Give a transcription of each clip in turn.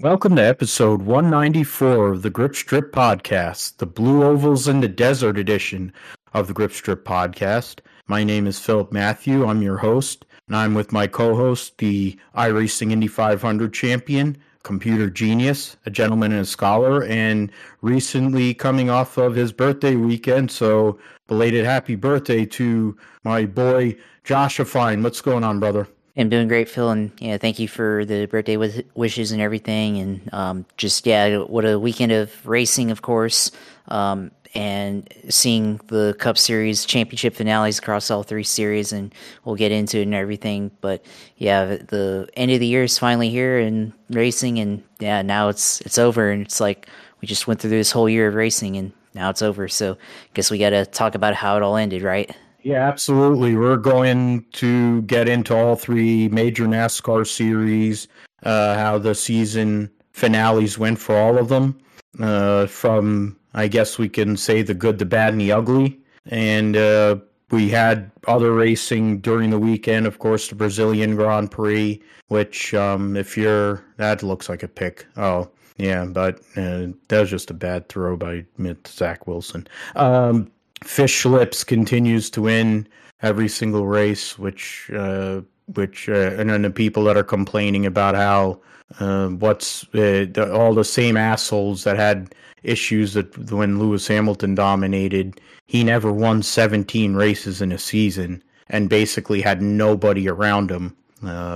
Welcome to episode 194 of the Grip Strip Podcast, the Blue Ovals in the Desert edition of the Grip Strip Podcast. My name is Philip Matthew. I'm your host, and I'm with my co-host, the iRacing Indy 500 champion, computer genius, a gentleman and a scholar, and recently coming off of his birthday weekend, so belated happy birthday to my boy, Josh Huffine. What's going on, brother? I'm doing great, Phil, and thank you for the birthday wishes and everything, and what a weekend of racing, of course, and seeing the Cup Series championship finales across all three series, and we'll get into it and everything, but the end of the year is finally here in racing, and now it's over, and it's like we just went through this whole year of racing, and now it's over, so I guess we got to talk about how it all ended, right? Yeah, absolutely. We're going to get into all three major NASCAR series, how the season finales went for all of them, from, I guess we can say, the good, the bad, and the ugly. And we had other racing during the weekend, of course, the Brazilian Grand Prix, which that looks like a pick. Oh, yeah, but that was just a bad throw by Zach Wilson. Fish Lips continues to win every single race, which and then the people that are complaining about how all the same assholes that had issues that when Lewis Hamilton dominated, he never won 17 races in a season and basically had nobody around him.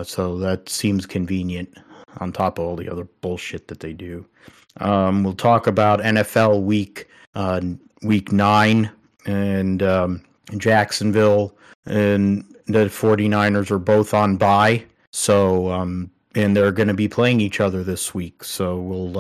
So that seems convenient on top of all the other bullshit that they do. We'll talk about NFL week 9. And Jacksonville and the 49ers are both on bye, so and they're going to be playing each other this week. So we'll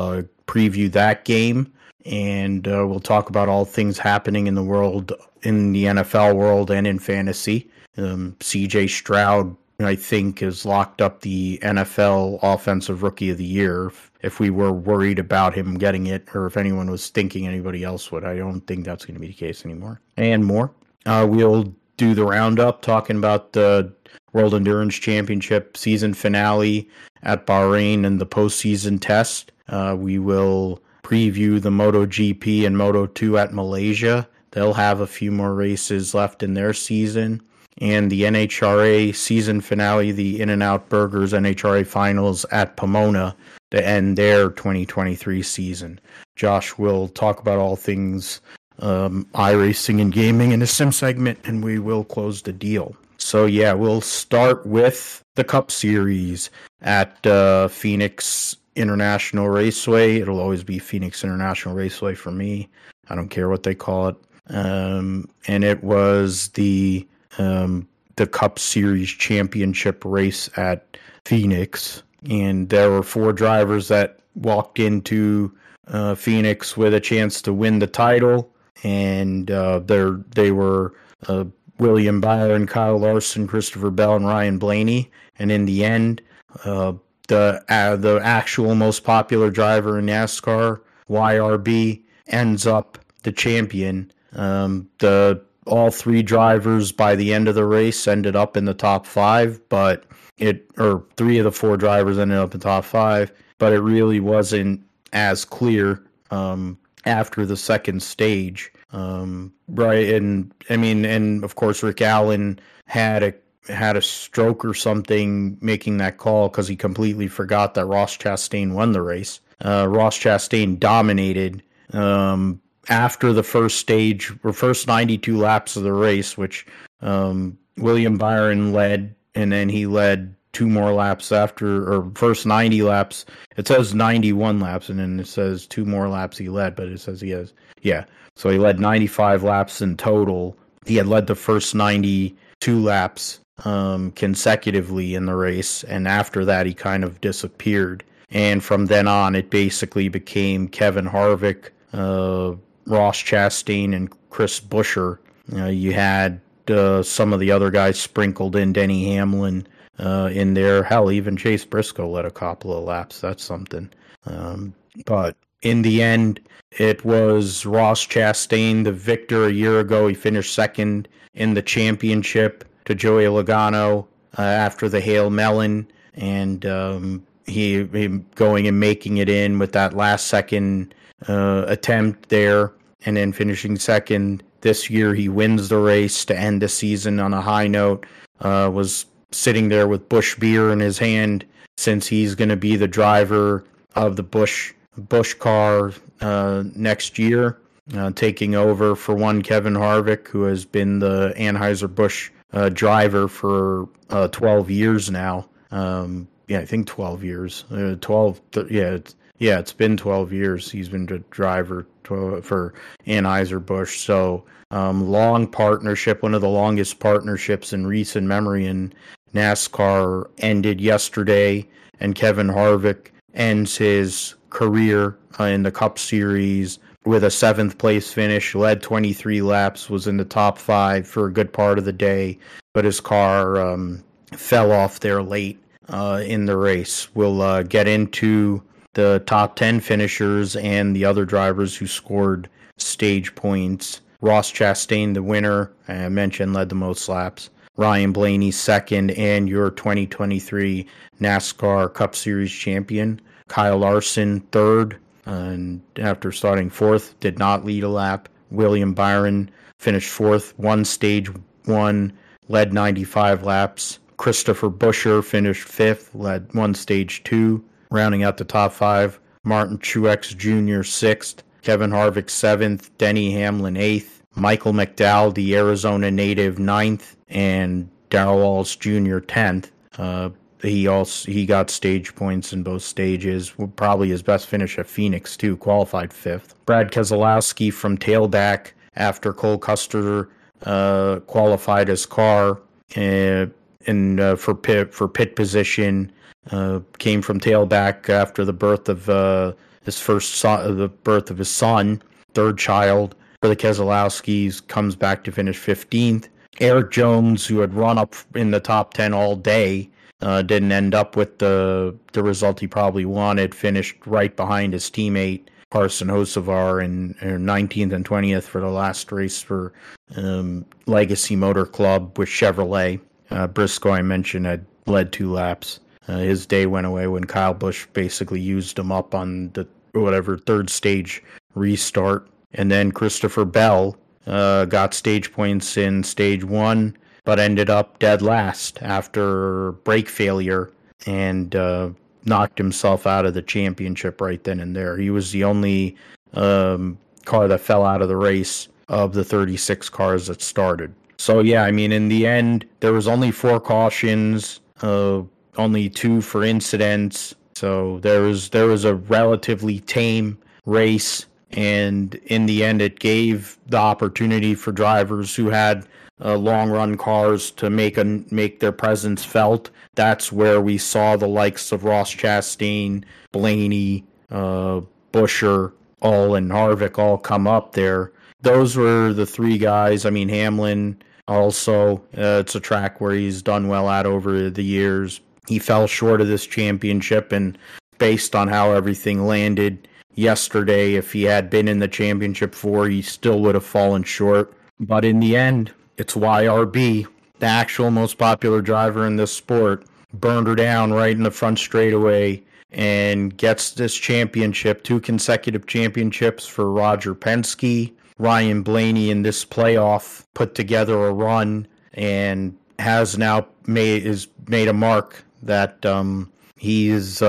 preview that game, and we'll talk about all things happening in the world, in the NFL world, and in fantasy. CJ Stroud, I think, has locked up the NFL Offensive Rookie of the Year. If we were worried about him getting it, or if anyone was thinking anybody else would, I don't think that's going to be the case anymore. And more. We'll do the roundup, talking about the World Endurance Championship season finale at Bahrain and the postseason test. We will preview the MotoGP and Moto2 at Malaysia. They'll have a few more races left in their season. And the NHRA season finale, the In-N-Out Burgers NHRA Finals at Pomona to end their 2023 season. Josh will talk about all things iRacing and gaming in the sim segment, and we will close the deal. So yeah, we'll start with the Cup Series at Phoenix International Raceway. It'll always be Phoenix International Raceway for me. I don't care what they call it. And it was the Cup Series championship race at Phoenix, and there were four drivers that walked into Phoenix with a chance to win the title, and they were William Byron, Kyle Larson, Christopher Bell, and Ryan Blaney, and in the end, the actual most popular driver in NASCAR, YRB, ends up the champion. All three drivers by the end of the race ended up in the top five, or three of the four drivers ended up in the top five, but it really wasn't as clear after the second stage. Right. And of course, Rick Allen had a stroke or something making that call, because he completely forgot that Ross Chastain won the race. Ross Chastain dominated, after the first stage, or first 92 laps of the race, which William Byron led, and then he led two more laps after, or first 90 laps. It says 91 laps, and then it says two more laps he led, but it says he has, yeah. So he led 95 laps in total. He had led the first 92 laps consecutively in the race, and after that he kind of disappeared. And from then on, it basically became Kevin Harvick, Ross Chastain, and Chris Buescher. You had some of the other guys sprinkled in, Denny Hamlin in there. Hell, even Chase Briscoe led a couple of laps. That's something. But in the end, it was Ross Chastain, the victor. A year ago, he finished second in the championship to Joey Logano after the Hail Melon. And him going and making it in with that last second attempt there and then finishing second. This year he wins the race to end the season on a high note. Was sitting there with Busch beer in his hand since he's going to be the driver of the Busch car next year, taking over for one Kevin Harvick, who has been the Anheuser-Busch driver for 12 years now. I think 12 years. 12, it's been 12 years. He's been the driver for Anheuser-Busch. So long partnership, one of the longest partnerships in recent memory in NASCAR, ended yesterday, and Kevin Harvick ends his career in the Cup Series with a 7th place finish, led 23 laps, was in the top 5 for a good part of the day, but his car fell off there late in the race. We'll get into the top 10 finishers and the other drivers who scored stage points. Ross Chastain, the winner, I mentioned, led the most laps. Ryan Blaney, second, and your 2023 NASCAR Cup Series champion. Kyle Larson, third, and after starting fourth, did not lead a lap. William Byron finished fourth, won stage one, led 95 laps. Christopher Buescher finished fifth, led one stage two. Rounding out the top five, Martin Truex Jr. sixth, Kevin Harvick seventh, Denny Hamlin eighth, Michael McDowell, the Arizona native, ninth, and Darrell Wallace Jr. 10th. He got stage points in both stages. Probably his best finish at Phoenix too. Qualified fifth. Brad Keselowski from tailback after Cole Custer qualified his car for pit position. Came from tailback after the birth of his son, third child for the Keselowskis. Comes back to finish 15th. Eric Jones, who had run up in the top 10 all day, didn't end up with the result he probably wanted, finished right behind his teammate Carson Hocevar in 19th and 20th for the last race for Legacy Motor Club with Chevrolet. Briscoe, I mentioned, had led two laps. His day went away when Kyle Busch basically used him up on the third stage restart. And then Christopher Bell got stage points in stage one, but ended up dead last after brake failure and knocked himself out of the championship right then and there. He was the only car that fell out of the race of the 36 cars that started. So, in the end, there was only 4 cautions, only 2 for incidents. So there was a relatively tame race. And in the end, it gave the opportunity for drivers who had long run cars to make their presence felt. That's where we saw the likes of Ross Chastain, Blaney, Buescher, and Harvick all come up there. Those were the 3 guys. Hamlin also, it's a track where he's done well at over the years. He fell short of this championship, and based on how everything landed yesterday, if he had been in the championship 4, he still would have fallen short. But in the end, it's YRB, the actual most popular driver in this sport, burned her down right in the front straightaway and gets this championship, 2 consecutive championships for Roger Penske. Ryan Blaney in this playoff put together a run and has now made a mark that he's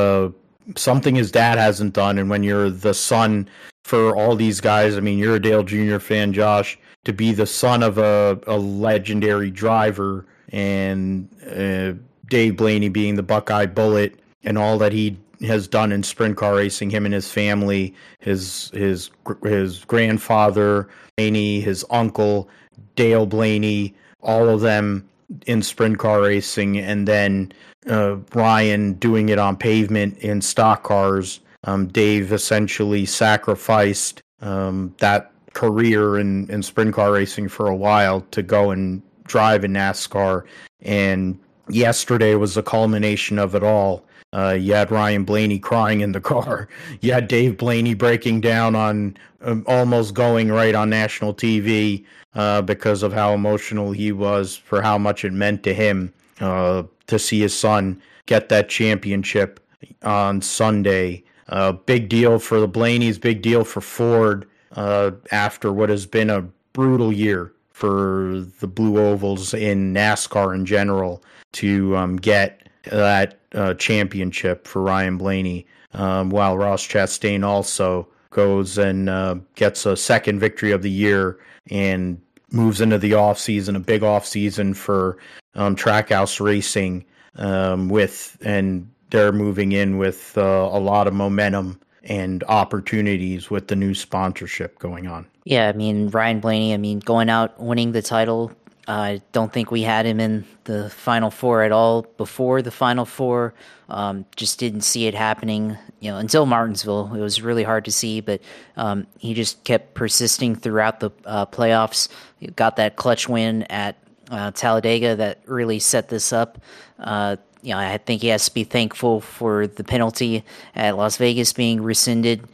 something his dad hasn't done. And when you're the son for all these guys, you're a Dale Jr. fan, Josh, to be the son of a legendary driver, and Dave Blaney being the Buckeye Bullet and all that he has done in sprint car racing, him and his family, his grandfather Blaney, his uncle Dale Blaney, all of them in sprint car racing, and then Ryan doing it on pavement in stock cars. Dave essentially sacrificed that career in sprint car racing for a while to go and drive in NASCAR, and yesterday was the culmination of it all. You had Ryan Blaney crying in the car. You had Dave Blaney breaking down on almost going right on national TV because of how emotional he was for how much it meant to him to see his son get that championship. on Sunday. Big deal for the Blaneys, big deal for Ford after what has been a brutal year for the Blue Ovals in NASCAR in general to get that championship for Ryan Blaney, while Ross Chastain also goes and gets a second victory of the year and moves into the offseason, a big offseason for Trackhouse Racing, and they're moving in with a lot of momentum and opportunities with the new sponsorship going on. Yeah, I mean, Ryan Blaney, I mean, going out, winning the title, I don't think we had him in the Final Four at all before the Final Four. Just didn't see it happening, you know, until Martinsville. It was really hard to see, but he just kept persisting throughout the playoffs. He got that clutch win at Talladega that really set this up. You know, I think he has to be thankful for the penalty at Las Vegas being rescinded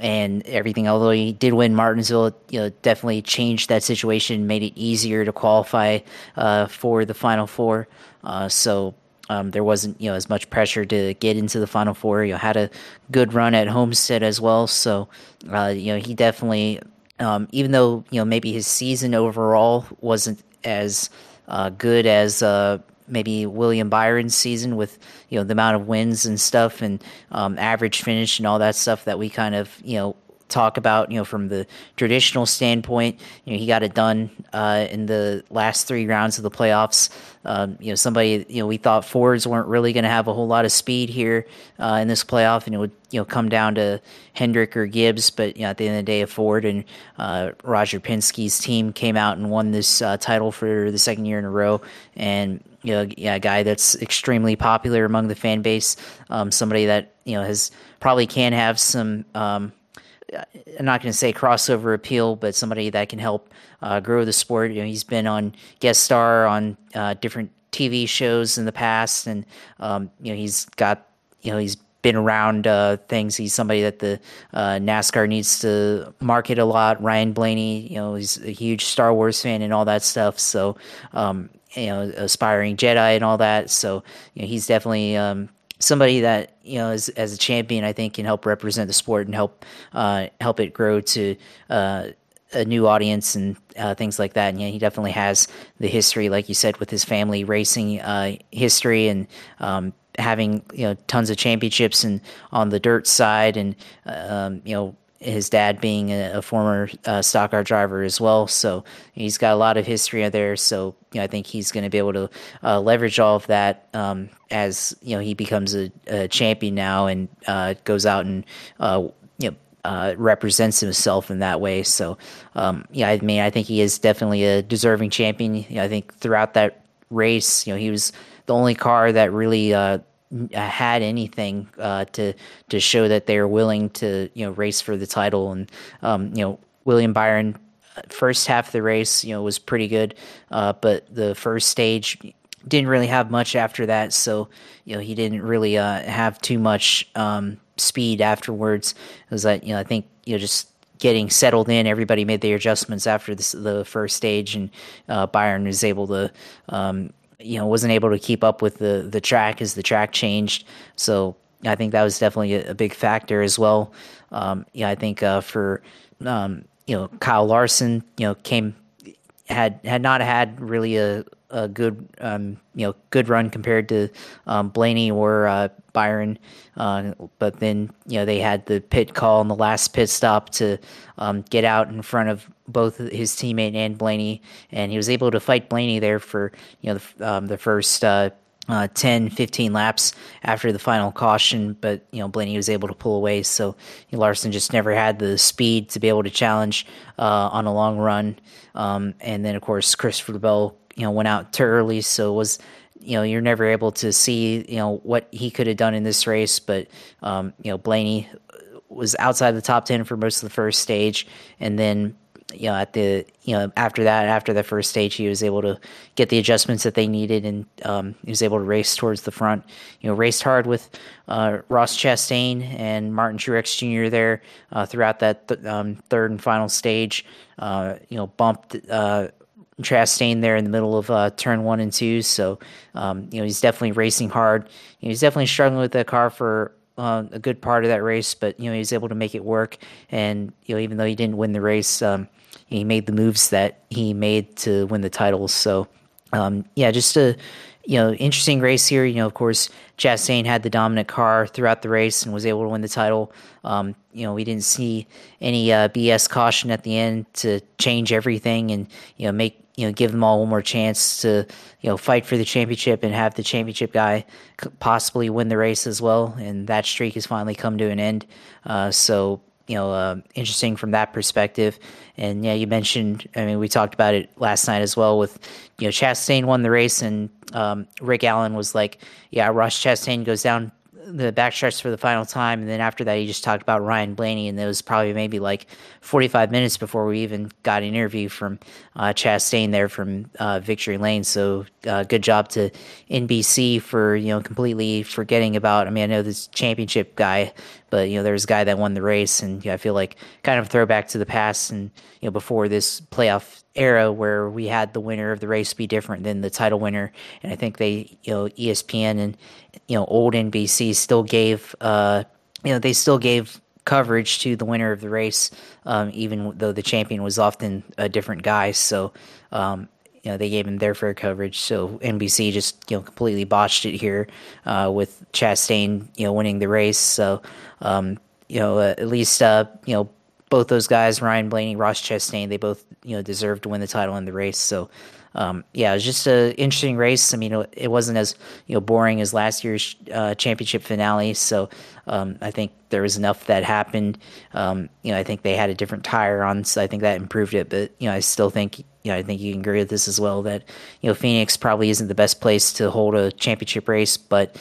and everything. Although he did win Martinsville, you know, definitely changed that situation, made it easier to qualify for the Final Four. So there wasn't, you know, as much pressure to get into the Final Four. You know, had a good run at Homestead as well. So, you know, he definitely, even though, you know, maybe his season overall wasn't as good as maybe William Byron's season with, you know, the amount of wins and stuff and average finish and all that stuff that we kind of, you know, talk about, you know, from the traditional standpoint. You know, he got it done in the last three rounds of the playoffs. You know, somebody, you know, we thought Fords weren't really going to have a whole lot of speed here in this playoff, and it would, you know, come down to Hendrick or Gibbs, but, you know, at the end of the day, Ford and Roger Penske team came out and won this title for the second year in a row. And, you know, yeah, a guy that's extremely popular among the fan base, somebody that, you know, has probably can have some, I'm not going to say crossover appeal, but somebody that can help grow the sport. You know, he's been on guest star on different TV shows in the past, and you know, he's got, you know, he's been around things. He's somebody that the NASCAR needs to market a lot. Ryan Blaney, you know, he's a huge Star Wars fan and all that stuff. So, you know, aspiring Jedi and all that. So, you know, he's definitely somebody that, you know, as a champion, I think can help represent the sport and help help it grow to a new audience and things like that. And, you know, he definitely has the history, like you said, with his family racing history and having, you know, tons of championships and on the dirt side, and you know, his dad being a former stock car driver as well. So he's got a lot of history there. So, you know, I think he's going to be able to leverage all of that as, you know, he becomes a champion now and goes out and, you know, represents himself in that way. So, yeah, I mean, I think he is definitely a deserving champion. You know, I think throughout that race, you know, he was the only car that really had anything to show that they are willing to, you know, race for the title. And you know, William Byron, first half of the race, you know, was pretty good, but the first stage didn't really have much after that. So, you know, he didn't really have too much speed afterwards. It was like, you know, I think, you know, just getting settled in, everybody made their adjustments after the first stage, and Byron was able to you know, wasn't able to keep up with the track as the track changed. So I think that was definitely a big factor as well. Yeah, I think for, you know, Kyle Larson, you know, had not had really a good, you know, good run compared to Blaney or Byron. But then, you know, they had the pit call in the last pit stop to get out in front of both his teammate and Blaney. And he was able to fight Blaney there for, you know, the first 10, 15 laps after the final caution, but, you know, Blaney was able to pull away. So, you know, Larson just never had the speed to be able to challenge on a long run. And then, of course, Christopher Bell, you know, went out too early, so it was, you know, you're never able to see, you know, what he could have done in this race. But, you know, Blaney was outside the top 10 for most of the first stage, and then, you know, at the, you know, after the first stage, he was able to get the adjustments that they needed, and he was able to race towards the front. You know, raced hard with Ross Chastain and Martin Truex Jr. there throughout that third and final stage. You know, bumped Chastain there in the middle of turn one and two. So, he's definitely racing hard. He's definitely struggling with that car for a good part of that race, but, he was able to make it work. And, even though he didn't win the race, he made the moves that he made to win the titles. So, just a, interesting race here. Of course, Chastain had the dominant car throughout the race and was able to win the title. We didn't see any BS caution at the end to change everything and, give them all one more chance to, fight for the championship and have the championship guy possibly win the race as well. And that streak has finally come to an end. Interesting from that perspective. And you mentioned, we talked about it last night as well with, Chastain won the race and Rick Allen was like, Ross Chastain goes down the backstretch for the final time. And then after that, he just talked about Ryan Blaney. And it was probably maybe like 45 minutes before we even got an interview from Chastain there from Victory Lane. So good job to NBC for, completely forgetting about, I know this championship guy, but, there's a guy that won the race. And I feel like kind of throwback to the past and, before this playoff era where we had the winner of the race be different than the title winner. And I think they, ESPN and, old NBC still gave, they still gave coverage to the winner of the race, even though the champion was often a different guy. So, they gave him their fair coverage. So NBC just, completely botched it here, with Chastain, winning the race. So, at least, both those guys, Ryan Blaney, Ross Chastain, they both, deserved to win the title in the race. So, it was just an interesting race. It wasn't as, boring as last year's championship finale. So I think there was enough that happened. I think they had a different tire on, so I think that improved it. But, I still think, I think you can agree with this as well that, Phoenix probably isn't the best place to hold a championship race. But,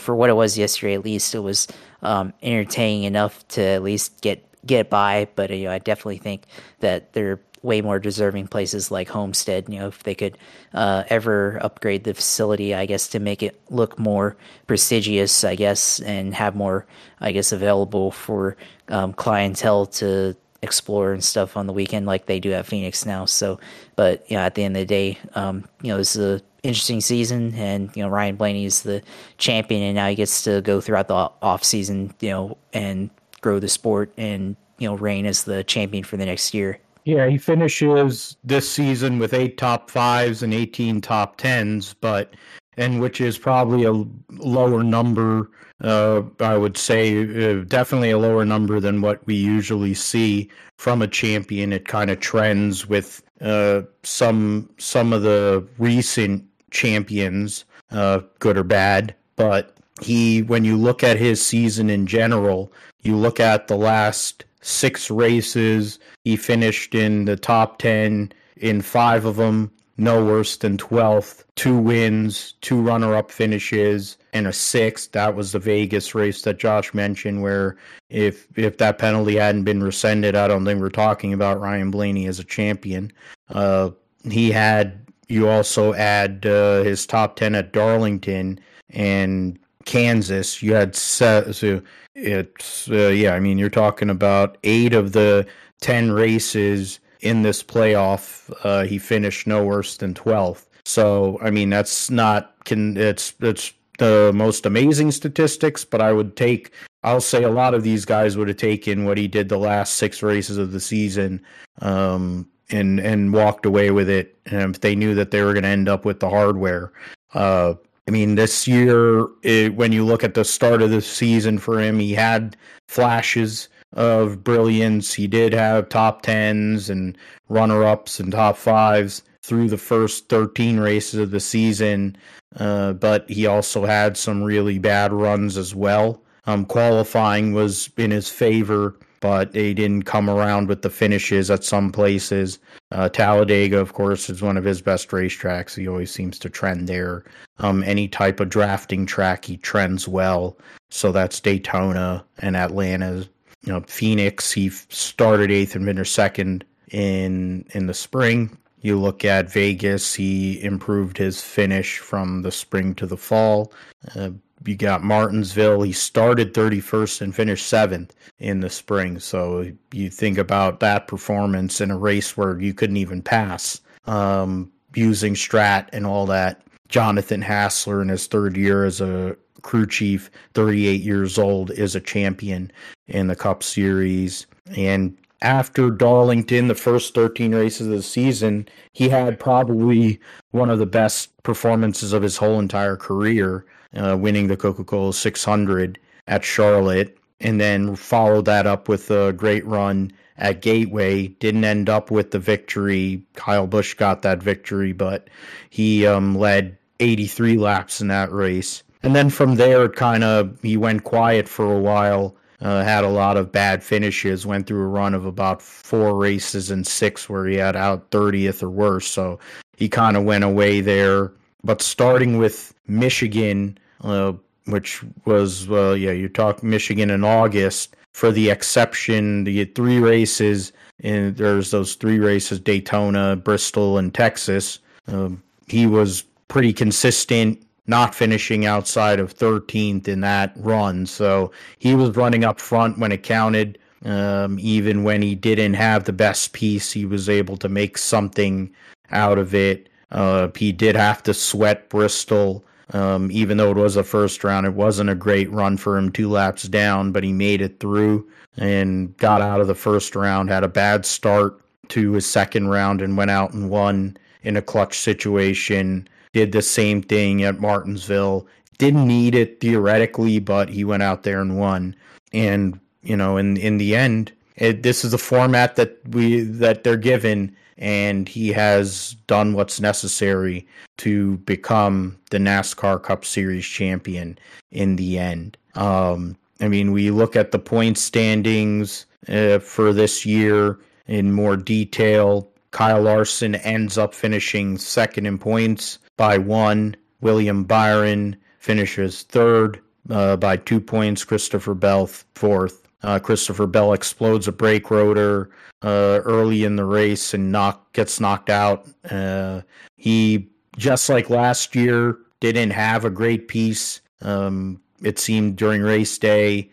for what it was yesterday, at least it was entertaining enough to at least get by. But I definitely think that there are way more deserving places like Homestead. If they could ever upgrade the facility, I guess, to make it look more prestigious, I guess, and have more, I guess, available for clientele to explore and stuff on the weekend like they do at Phoenix now. So, but at the end of the day, it's a interesting season, and Ryan Blaney is the champion, and now he gets to go throughout the off season, and grow the sport and, reign as the champion for the next year. Yeah, he finishes this season with 8 top fives and 18 top tens, and which is probably a lower number, I would say, definitely a lower number than what we usually see from a champion. It kind of trends with some of the recent champions, good or bad, but when you look at his season in general, you look at the last 6 races, he finished in the top 10 in 5 of them, no worse than 12th, 2 wins, 2 runner-up finishes, and a 6th. That was the Vegas race that Josh mentioned, where if that penalty hadn't been rescinded, I don't think we're talking about Ryan Blaney as a champion. You also add his top 10 at Darlington and Kansas. You had you're talking about 8 of the 10 races in this playoff. He finished no worse than 12th. So it's the most amazing statistics. But I'll say a lot of these guys would have taken what he did the last 6 races of the season, and walked away with it, and if they knew that they were going to end up with the hardware. This year, when you look at the start of the season for him, he had flashes of brilliance. He did have top 10s and runner-ups and top 5s through the first 13 races of the season, but he also had some really bad runs as well. Qualifying was in his favor, but they didn't come around with the finishes at some places. Talladega, of course, is one of his best racetracks. He always seems to trend there. Any type of drafting track, he trends well. So that's Daytona and Atlanta. Phoenix, he started 8th and finished 2nd in the spring. You look at Vegas, he improved his finish from the spring to the fall. You got Martinsville, he started 31st and finished 7th in the spring. So you think about that performance in a race where you couldn't even pass. using Strat and all that. Jonathan Hassler, in his third year as a crew chief, 38 years old, is a champion in the Cup Series. And after Darlington, the first 13 races of the season, he had probably one of the best performances of his whole entire career, winning the Coca-Cola 600 at Charlotte, and then followed that up with a great run at Gateway. Didn't end up with the victory. Kyle Busch got that victory, but he led 83 laps in that race. And then from there, it kind of, he went quiet for a while, had a lot of bad finishes, went through a run of about 4 races and 6 where he had out 30th or worse. So he kind of went away there. But starting with Michigan, which was, you talk Michigan in August, for the exception, the 3 races, and there's those 3 races, Daytona, Bristol, and Texas. He was pretty consistent, not finishing outside of 13th in that run. So he was running up front when it counted. Even when he didn't have the best piece, he was able to make something out of it. He did have to sweat Bristol, even though it was a first round. It wasn't a great run for him, 2 laps down, but he made it through and got out of the first round, had a bad start to his second round and went out and won in a clutch situation. Did the same thing at Martinsville. Didn't need it theoretically, but he went out there and won. And, you know, in the end, this is the format that they're given, and he has done what's necessary to become the NASCAR Cup Series champion in the end. I mean, we look at the point standings for this year in more detail. Kyle Larson ends up finishing second in points by 1. William Byron finishes third by 2 points. Christopher Bell fourth. Christopher Bell explodes a brake rotor early in the race and gets knocked out. He, just like last year, didn't have a great piece. It seemed during race day,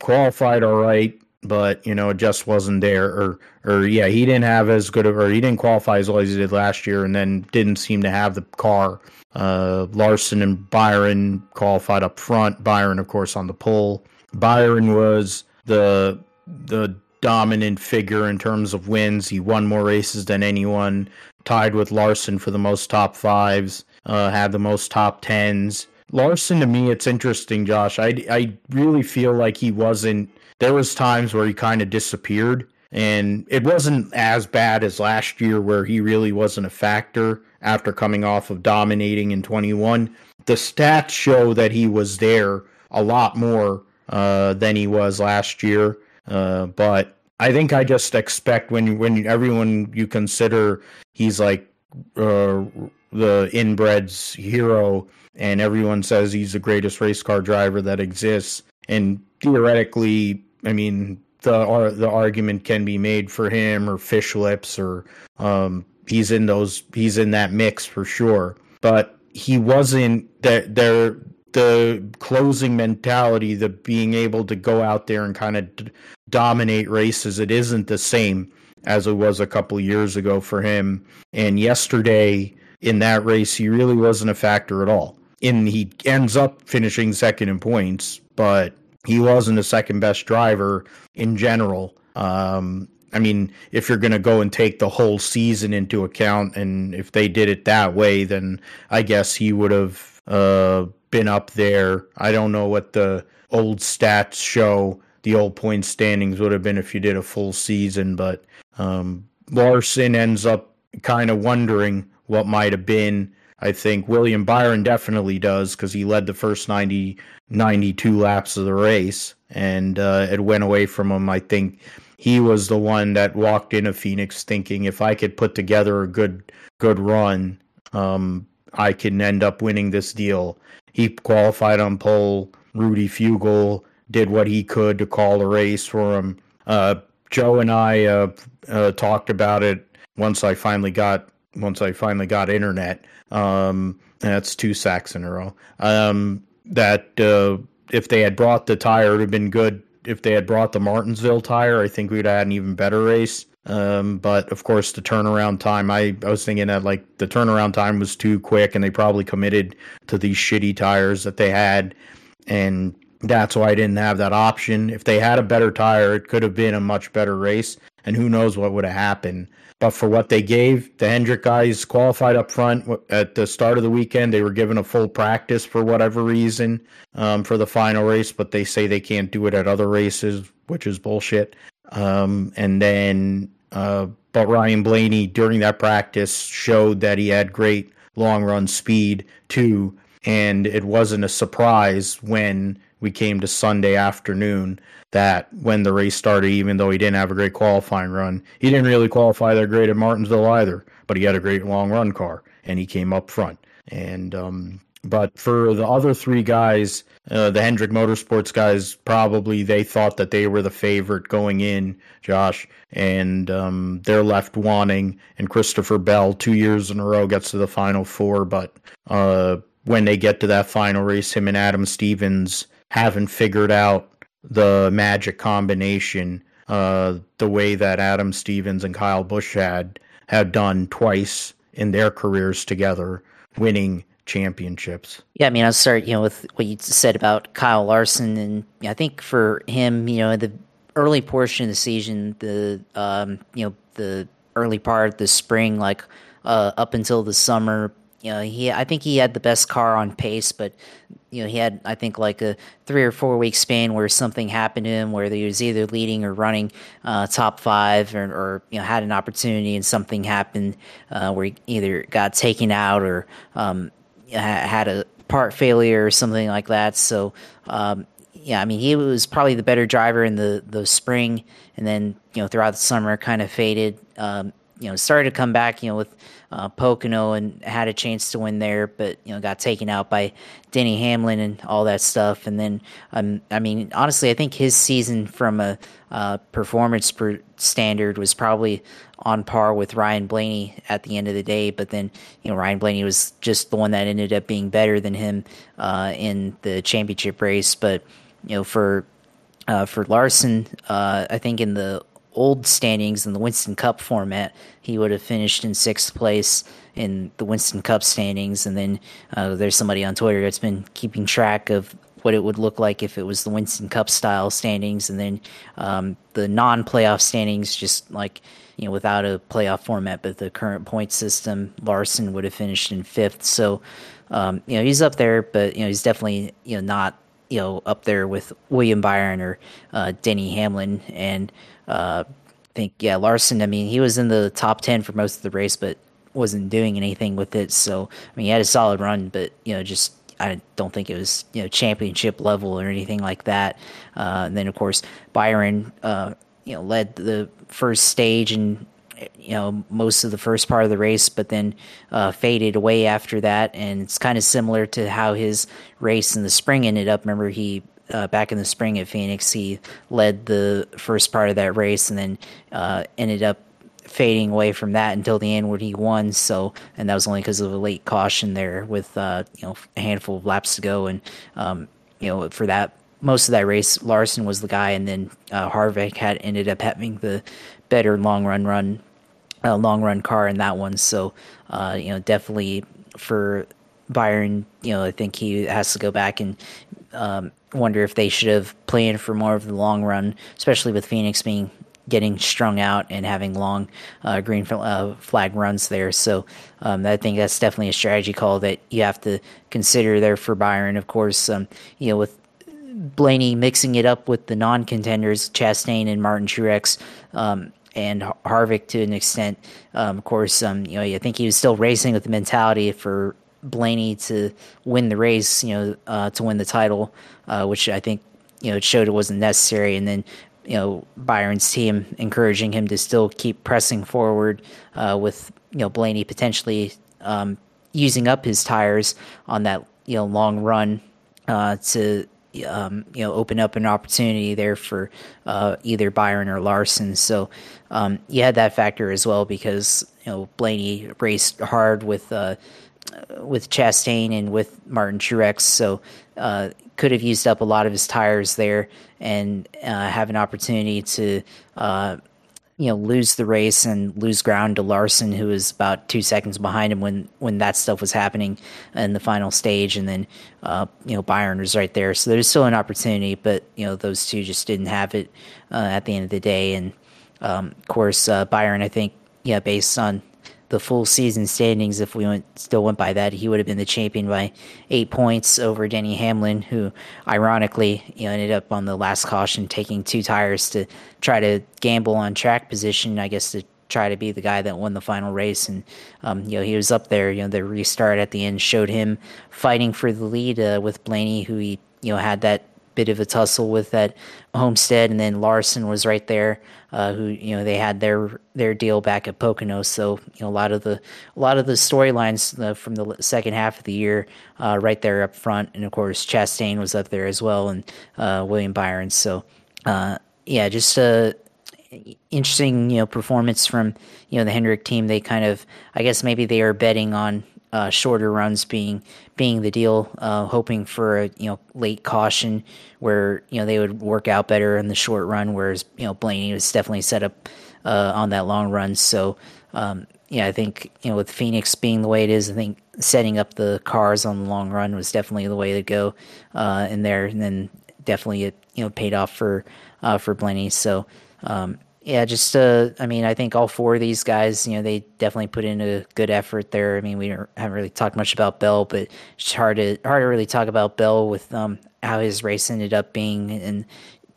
qualified all right, but, you know, it just wasn't there. He didn't have as good of, or he didn't qualify as well as he did last year, and then didn't seem to have the car. Larson and Byron qualified up front. Byron, of course, on the pole. Byron was the dominant figure in terms of wins. He won more races than anyone, tied with Larson for the most top 5s, had the most top 10s. Larson, to me, it's interesting, Josh. I really feel like he wasn't. There was times where he kind of disappeared, and it wasn't as bad as last year where he really wasn't a factor after coming off of dominating in 21. The stats show that he was there a lot more than he was last year. But I think I just expect when everyone you consider he's like the inbred's hero, and everyone says he's the greatest race car driver that exists. And theoretically, I mean, the argument can be made for him or Fish Lips, or he's in that mix for sure. But he wasn't there. The closing mentality, the being able to go out there and kind of dominate races, it isn't the same as it was a couple years ago for him. And yesterday in that race, he really wasn't a factor at all. And he ends up finishing second in points, but he wasn't the second best driver in general. I mean, if you're going to go and take the whole season into account, and if they did it that way, then I guess he would have been up there. I don't know what the old stats show, the old point standings would have been if you did a full season, but Larson ends up kind of wondering what might have been. I think William Byron definitely does, because he led the first 92 laps of the race, and it went away from him. I think he was the one that walked into Phoenix thinking, if I could put together a good run, I can end up winning this deal. He qualified on pole. Rudy Fugle did what he could to call the race for him. Joe and I talked about it once I finally got internet. That's 2 sacks in a row. If they had brought the tire, it would have been good. If they had brought the Martinsville tire, I think we'd have had an even better race. But of course the turnaround time, I was thinking that like the turnaround time was too quick and they probably committed to these shitty tires that they had. And that's why I didn't have that option. If they had a better tire, it could have been a much better race and who knows what would have happened. But for what they gave, the Hendrick guys qualified up front at the start of the weekend. They were given a full practice for whatever reason for the final race, but they say they can't do it at other races, which is bullshit. And then, but Ryan Blaney during that practice showed that he had great long run speed too. And it wasn't a surprise when we came to Sunday afternoon that when the race started, even though he didn't have a great qualifying run, he didn't really qualify that great at Martinsville either, but he had a great long run car and he came up front. And, but for the other three guys, the Hendrick Motorsports guys, probably they thought that they were the favorite going in, Josh, and they're left wanting. And Christopher Bell, 2 years in a row, gets to the Final Four. But when they get to that final race, him and Adam Stevens haven't figured out the magic combination the way that Adam Stevens and Kyle Busch had done twice in their careers together, winning championships. Yeah, I mean, I'll start, you know, with what you said about Kyle Larson, and I think for him, you know, in the early portion of the season, the early part of the spring, like up until the summer, you know, I think he had the best car on pace, but you know, he had, I think, like a 3 or 4 week span where something happened to him, where he was either leading or running top five, or you know, had an opportunity and something happened where he either got taken out or had a part failure or something like that. So, yeah, I mean, he was probably the better driver in the spring, and then, you know, throughout the summer kind of faded, you know, started to come back, you know, with Pocono and had a chance to win there, but, you know, got taken out by Denny Hamlin and all that stuff. And then, I mean, honestly, I think his season from a performance standard was probably on par with Ryan Blaney at the end of the day. But then, you know, Ryan Blaney was just the one that ended up being better than him in the championship race. But, you know, for Larson, I think in the old standings in the Winston Cup format, he would have finished in sixth place in the Winston Cup standings. And then there's somebody on Twitter that's been keeping track of what it would look like if it was the Winston Cup style standings, and then the non-playoff standings, just like, you know, without a playoff format, but the current point system, Larson would have finished in fifth. So, you know, he's up there, but, you know, he's definitely, you know, not, you know, up there with William Byron or Denny Hamlin. And I think, yeah, Larson, I mean, he was in the top 10 for most of the race, but wasn't doing anything with it. So, I mean, he had a solid run, but, you know, just, I don't think it was, you know, championship level or anything like that. And then, of course, Byron, you know, led the first stage and, you know, most of the first part of the race, but then faded away after that. And it's kind of similar to how his race in the spring ended up. Remember, he back in the spring at Phoenix, he led the first part of that race and then ended up fading away from that until the end where he won. So, and that was only because of a late caution there with you know, a handful of laps to go. And you know, for that, most of that race, Larson was the guy, and then Harvick had ended up having the better long run car in that one. So you know, definitely for Byron, you know, I think he has to go back and wonder if they should have planned for more of the long run, especially with Phoenix being getting strung out and having long green flag runs there. So I think that's definitely a strategy call that you have to consider there for Byron. Of course, you know, with Blaney mixing it up with the non-contenders, Chastain and Martin Truex, and Harvick to an extent. Of course, you know, I think he was still racing with the mentality for Blaney to win the race, you know, to win the title, which I think, you know, it showed it wasn't necessary. And then, you know, Byron's team encouraging him to still keep pressing forward with, you know, Blaney potentially using up his tires on that, you know, long run to, you know, open up an opportunity there for either Byron or Larson. So you had that factor as well, because, you know, Blaney raced hard with Chastain and with Martin Truex, so could have used up a lot of his tires there and have an opportunity to lose the race and lose ground to Larson, who was about 2 seconds behind him when that stuff was happening in the final stage. And then, Byron was right there. So there's still an opportunity, but, those two just didn't have it at the end of the day. And, of course, Byron, I think, based on the full season standings, if we still went by that, he would have been the champion by 8 points over Denny Hamlin, who ironically, ended up on the last caution taking two tires to try to gamble on track position, I guess, to try to be the guy that won the final race. And, he was up there, the restart at the end showed him fighting for the lead with Blaney, who he, had that bit of a tussle with at Homestead, and then Larson was right there, who they had their deal back at Pocono. So a lot of the storylines from the second half of the year, right there up front, and of course Chastain was up there as well, and William Byron. So just a interesting performance from the Hendrick team. They kind of, I guess maybe they are betting on shorter runs being the deal, hoping for a late caution where they would work out better in the short run, whereas Blaney was definitely set up on that long run. So I think with Phoenix being the way it is, I think setting up the cars on the long run was definitely the way to go in there, and then definitely it paid off for Blaney. So I think all four of these guys, they definitely put in a good effort there. I mean, we haven't really talked much about Bell, but it's hard to really talk about Bell with how his race ended up being,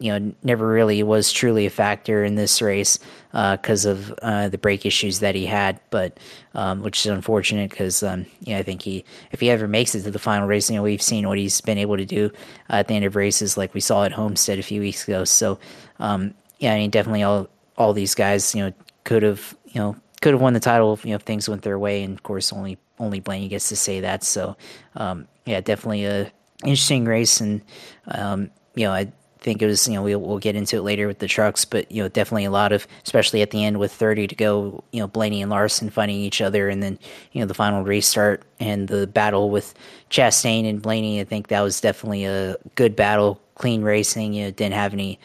and never really was truly a factor in this race because of the brake issues that he had, but which is unfortunate because I think if he ever makes it to the final race, we've seen what he's been able to do at the end of races, like we saw at Homestead a few weeks ago. So definitely all these guys, could have won the title if things went their way, and of course only Blaney gets to say that. So definitely a interesting race, and I think it was, we'll get into it later with the trucks, but definitely a lot of, especially at the end with 30 to go, Blaney and Larson fighting each other, and then the final restart and the battle with Chastain and Blaney. I think that was definitely a good battle, clean racing. Didn't have any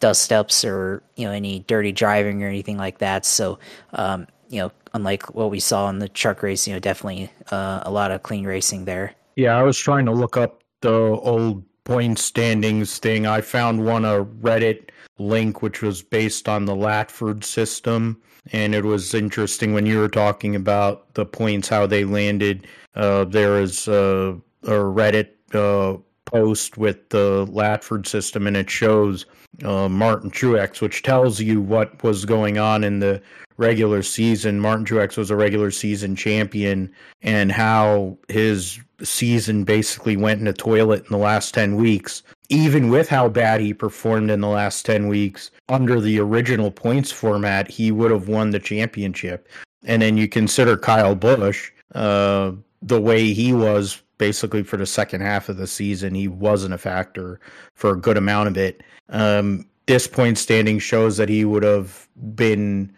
dust ups or any dirty driving or anything like that. So unlike what we saw in the truck race, definitely a lot of clean racing there. Yeah, I was trying to look up the old point standings thing. I found a Reddit link which was based on the Latford system, and it was interesting when you were talking about the points, how they landed. There is a Reddit post with the Latford system, and it shows Martin Truex, which tells you what was going on in the regular season. Martin Truex was a regular season champion, and how his season basically went in the toilet in the last 10 weeks, even with how bad he performed in the last 10 weeks. Under the original points format, he would have won the championship. And then you consider Kyle Busch, the way he was basically for the second half of the season, he wasn't a factor for a good amount of it. This point standing shows that he would have been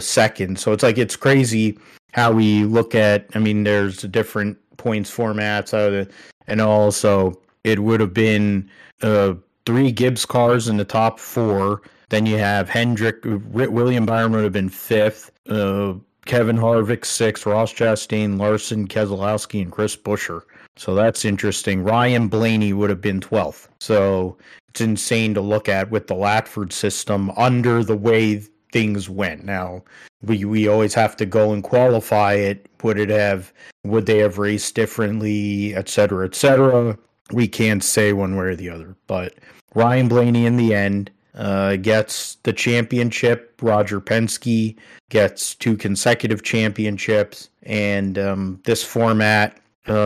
second. So it's crazy how we look at, there's different points formats, and also it would have been three Gibbs cars in the top four. Then you have Hendrick, William Byron would have been fifth, Kevin Harvick sixth, Ross Chastain, Larson, Keselowski, and Chris Buescher. So that's interesting. Ryan Blaney would have been 12th. So it's insane to look at with the Latford system under the way things went. Now we always have to go and qualify it. Would they have raced differently, et cetera, et cetera? We can't say one way or the other. But Ryan Blaney in the end gets the championship. Roger Penske gets two consecutive championships, and this format,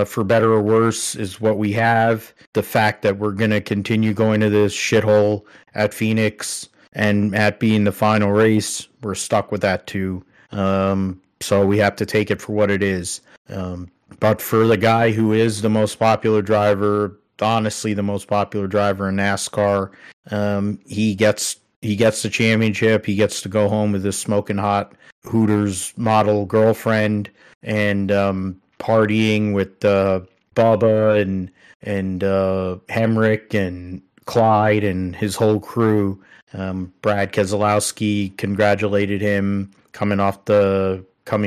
for better or worse, is what we have. The fact that we're going to continue going to this shithole at Phoenix and at being the final race, we're stuck with that too. So we have to take it for what it is. But for the guy who is the most popular driver, honestly the most popular driver in NASCAR, he gets the championship. He gets to go home with his smoking hot Hooters model girlfriend and partying with Bubba and Hemrick and Clyde and his whole crew. Brad Keselowski congratulated him coming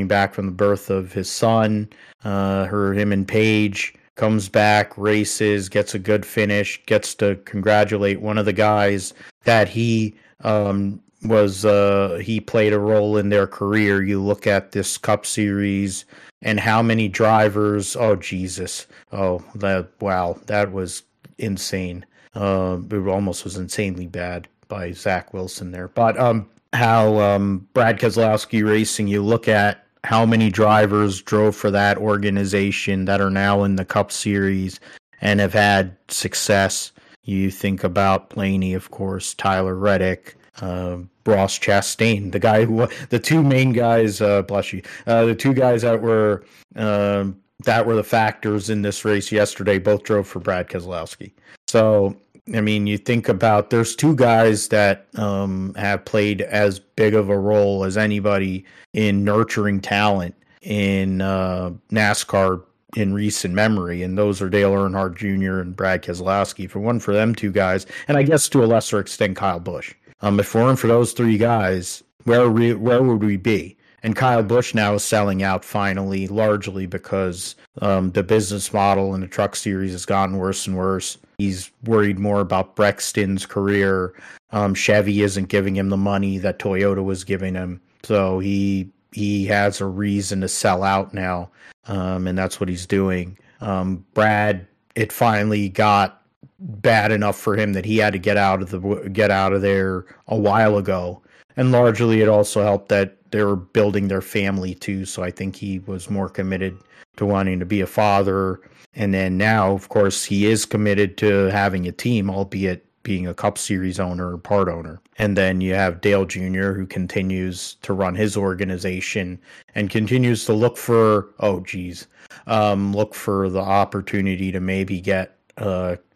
back from the birth of his son. Him and Paige comes back, races, gets a good finish, gets to congratulate one of the guys that he played a role in their career. You look at this Cup Series and how many drivers. Oh, Jesus. Oh, wow. That was insane. It almost was insanely bad by Zach Wilson there. But how Brad Keselowski Racing, you look at how many drivers drove for that organization that are now in the Cup Series and have had success. You think about Blaney, of course, Tyler Reddick, Ross Chastain, the two guys that were the factors in this race yesterday, both drove for Brad Keselowski. So, I mean, you think about, there's two guys that have played as big of a role as anybody in nurturing talent in NASCAR in recent memory, and those are Dale Earnhardt Jr. and Brad Keselowski. For them two guys, and I guess to a lesser extent Kyle Busch. If it weren't for those three guys, where would we be? And Kyle Busch now is selling out finally, largely because the business model in the Truck Series has gotten worse and worse. He's worried more about Brexton's career. Chevy isn't giving him the money that Toyota was giving him. So he has a reason to sell out now, and that's what he's doing. Brad, it finally got bad enough for him that he had to get out of there a while ago, and largely it also helped that they were building their family too. So I think he was more committed to wanting to be a father, and then now, of course, he is committed to having a team, albeit being a Cup Series owner or part owner. And then you have Dale Jr., who continues to run his organization and continues to look for the opportunity to maybe get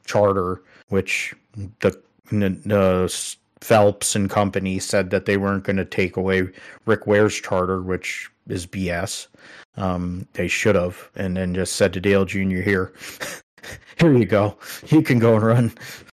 charter, which the Phelps and company said that they weren't going to take away Rick Ware's charter, which is BS. They should have, and then just said to Dale Jr., here you go, you can go and run.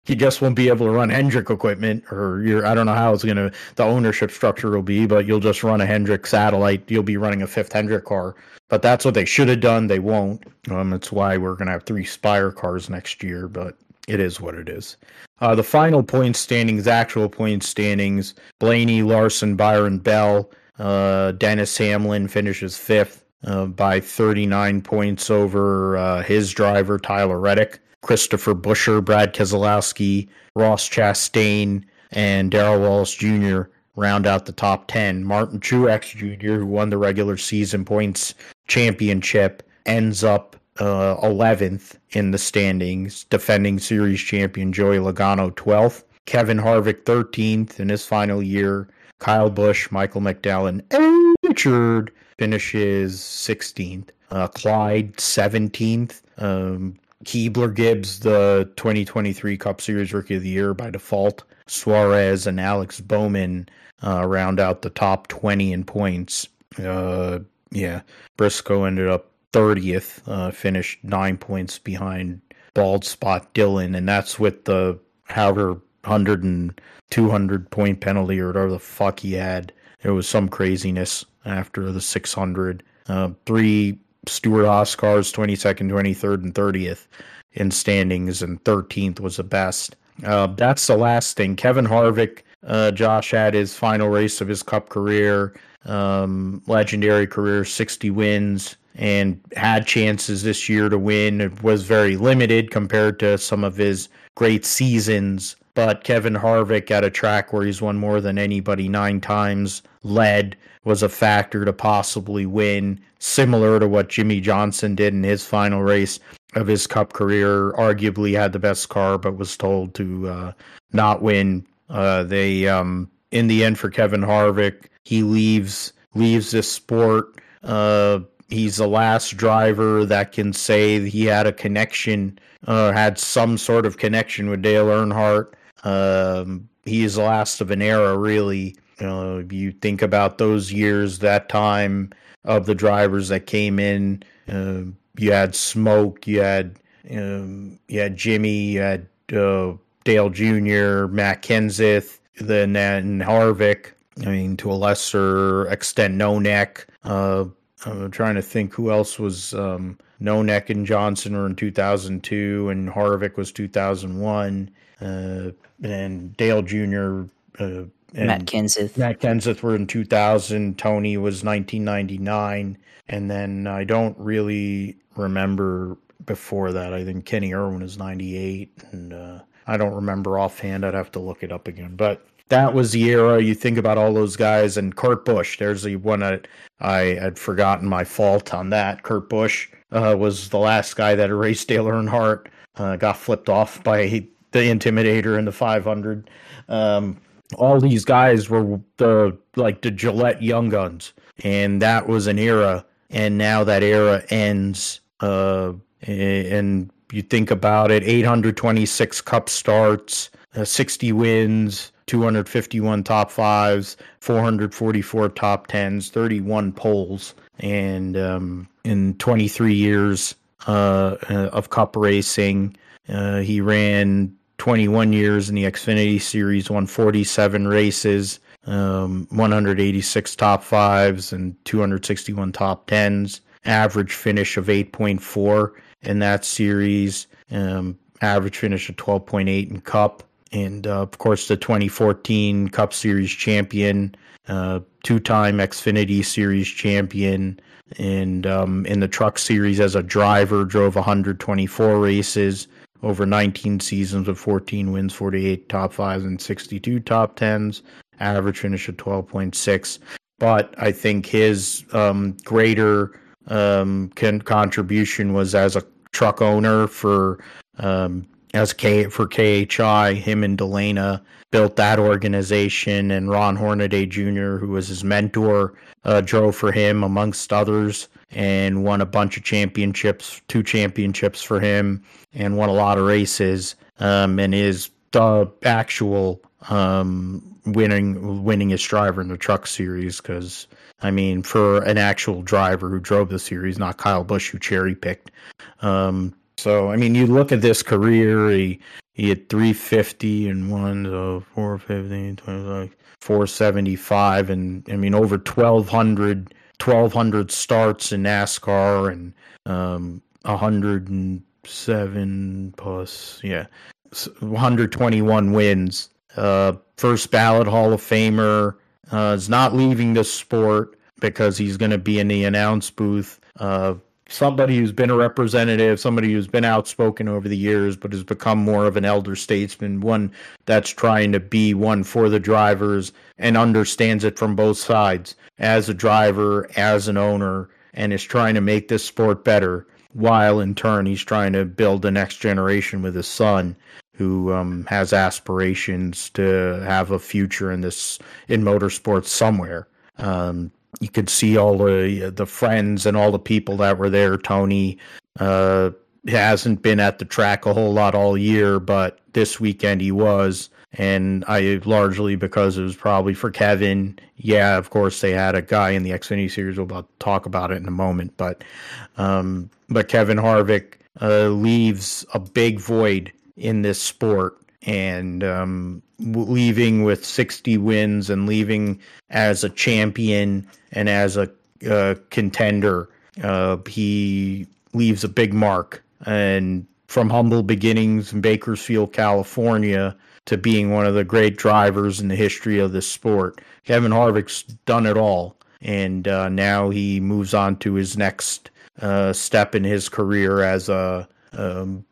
You just won't be able to run Hendrick equipment, or I don't know how the ownership structure will be, but you'll just run a Hendrick satellite. You'll be running a fifth Hendrick car. But that's what they should have done. They won't. That's why we're going to have three Spire cars next year, but it is what it is. The final point standings, actual point standings, Blaney, Larson, Byron, Bell, Dennis Hamlin finishes fifth by 39 points over his driver, Tyler Reddick. Christopher Busher, Brad Keselowski, Ross Chastain, and Darrell Wallace Jr. round out the top 10. Martin Truex Jr., who won the regular season points championship, ends up 11th in the standings. Defending series champion Joey Logano, 12th. Kevin Harvick, 13th in his final year. Kyle Busch, Michael McDowell, and Richard finishes 16th. Clyde, 17th. Keebler Gibbs, the 2023 Cup Series Rookie of the Year by default. Suarez and Alex Bowman round out the top 20 in points. Briscoe ended up 30th, finished 9 points behind Bald Spot Dillon, and that's with the however 100 and 200 point penalty or whatever the fuck he had. It was some craziness after the 600. Three Stewart-Haas cars, 22nd, 23rd, and 30th in standings, and 13th was the best. That's the last thing. Kevin Harvick, Josh, had his final race of his Cup career, legendary career, 60 wins, and had chances this year to win. It was very limited compared to some of his great seasons, but Kevin Harvick, at a track where he's won more than anybody 9 times, led, was a factor to possibly win, similar to what Jimmy Johnson did in his final race of his Cup career. Arguably had the best car, but was told to not win. In the end, for Kevin Harvick, he leaves this sport. He's the last driver that can say he had a connection, had some sort of connection with Dale Earnhardt. He is the last of an era, really. You think about those years, that time, of the drivers that came in. You had Smoke, you had Jimmy, you had Dale Jr., Matt Kenseth, then Harvick. I mean, to a lesser extent, Nonek. I'm trying to think who else was. Nonek and Johnson were in 2002, and Harvick was 2001. And Dale Jr. And Matt Kenseth were in 2000. Tony was 1999. And then I don't really remember before that. I think Kenny Irwin is 98. And I don't remember offhand. I'd have to look it up again. But that was the era. You think about all those guys. And Kurt Busch, there's the one I had forgotten my fault on that. Kurt Busch was the last guy that erased Dale Earnhardt. Got flipped off by the Intimidator in the 500. All these guys were the Gillette Young Guns, and that was an era. And now that era ends. And you think about it: 826 Cup starts, 60 wins, 251 top fives, 444 top tens, 31 poles, and in 23 years of Cup racing, he ran 21 years in the Xfinity Series, won 47 races, 186 top fives, and 261 top tens. Average finish of 8.4 in that series. Average finish of 12.8 in Cup. And, of course, the 2014 Cup Series champion, two-time Xfinity Series champion. And in the Truck Series as a driver, drove 124 races. Over 19 seasons with 14 wins, 48 top fives, and 62 top tens. Average finish of 12.6. But I think his greater contribution was as a truck owner for KHI. Him and Delana built that organization, and Ron Hornaday Jr., who was his mentor, drove for him amongst others, and won a bunch of championships, 2 championships for him, and won a lot of races, and is the actual winningest driver in the Truck Series, because, I mean, for an actual driver who drove the series, not Kyle Busch, who cherry-picked. So, I mean, you look at this career, he had 350 and won, so 450, 25, 475, and, I mean, over 1,200 starts in NASCAR, and 107 plus, 121 wins. First ballot Hall of Famer, is not leaving this sport because he's going to be in the announce booth. Somebody who's been a representative, somebody who's been outspoken over the years, but has become more of an elder statesman, one that's trying to be one for the drivers and understands it from both sides as a driver, as an owner, and is trying to make this sport better, while in turn he's trying to build the next generation with his son, who has aspirations to have a future in motorsports somewhere. You could see all the friends and all the people that were there. Tony hasn't been at the track a whole lot all year, but this weekend he was, and I largely because it was probably for Kevin. Yeah, of course they had a guy in the Xfinity Series. We'll talk about it in a moment, but Kevin Harvick leaves a big void in this sport, and leaving with 60 wins and leaving as a champion and as a contender, he leaves a big mark. And from humble beginnings in Bakersfield, California, to being one of the great drivers in the history of this sport, Kevin Harvick's done it all. And now he moves on to his next step in his career as a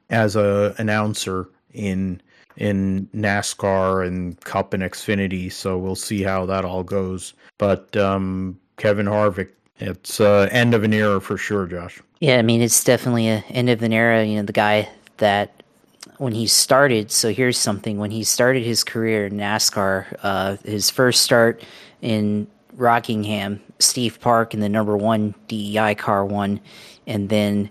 announcer in NASCAR and Cup and Xfinity, so we'll see how that all goes. But Kevin Harvick, it's end of an era for sure, Josh. Yeah, I mean, it's definitely an end of an era. You know, the guy that when he started, so here's something, when he started his career in NASCAR, his first start in Rockingham, Steve Park in the #1 DEI car won. And then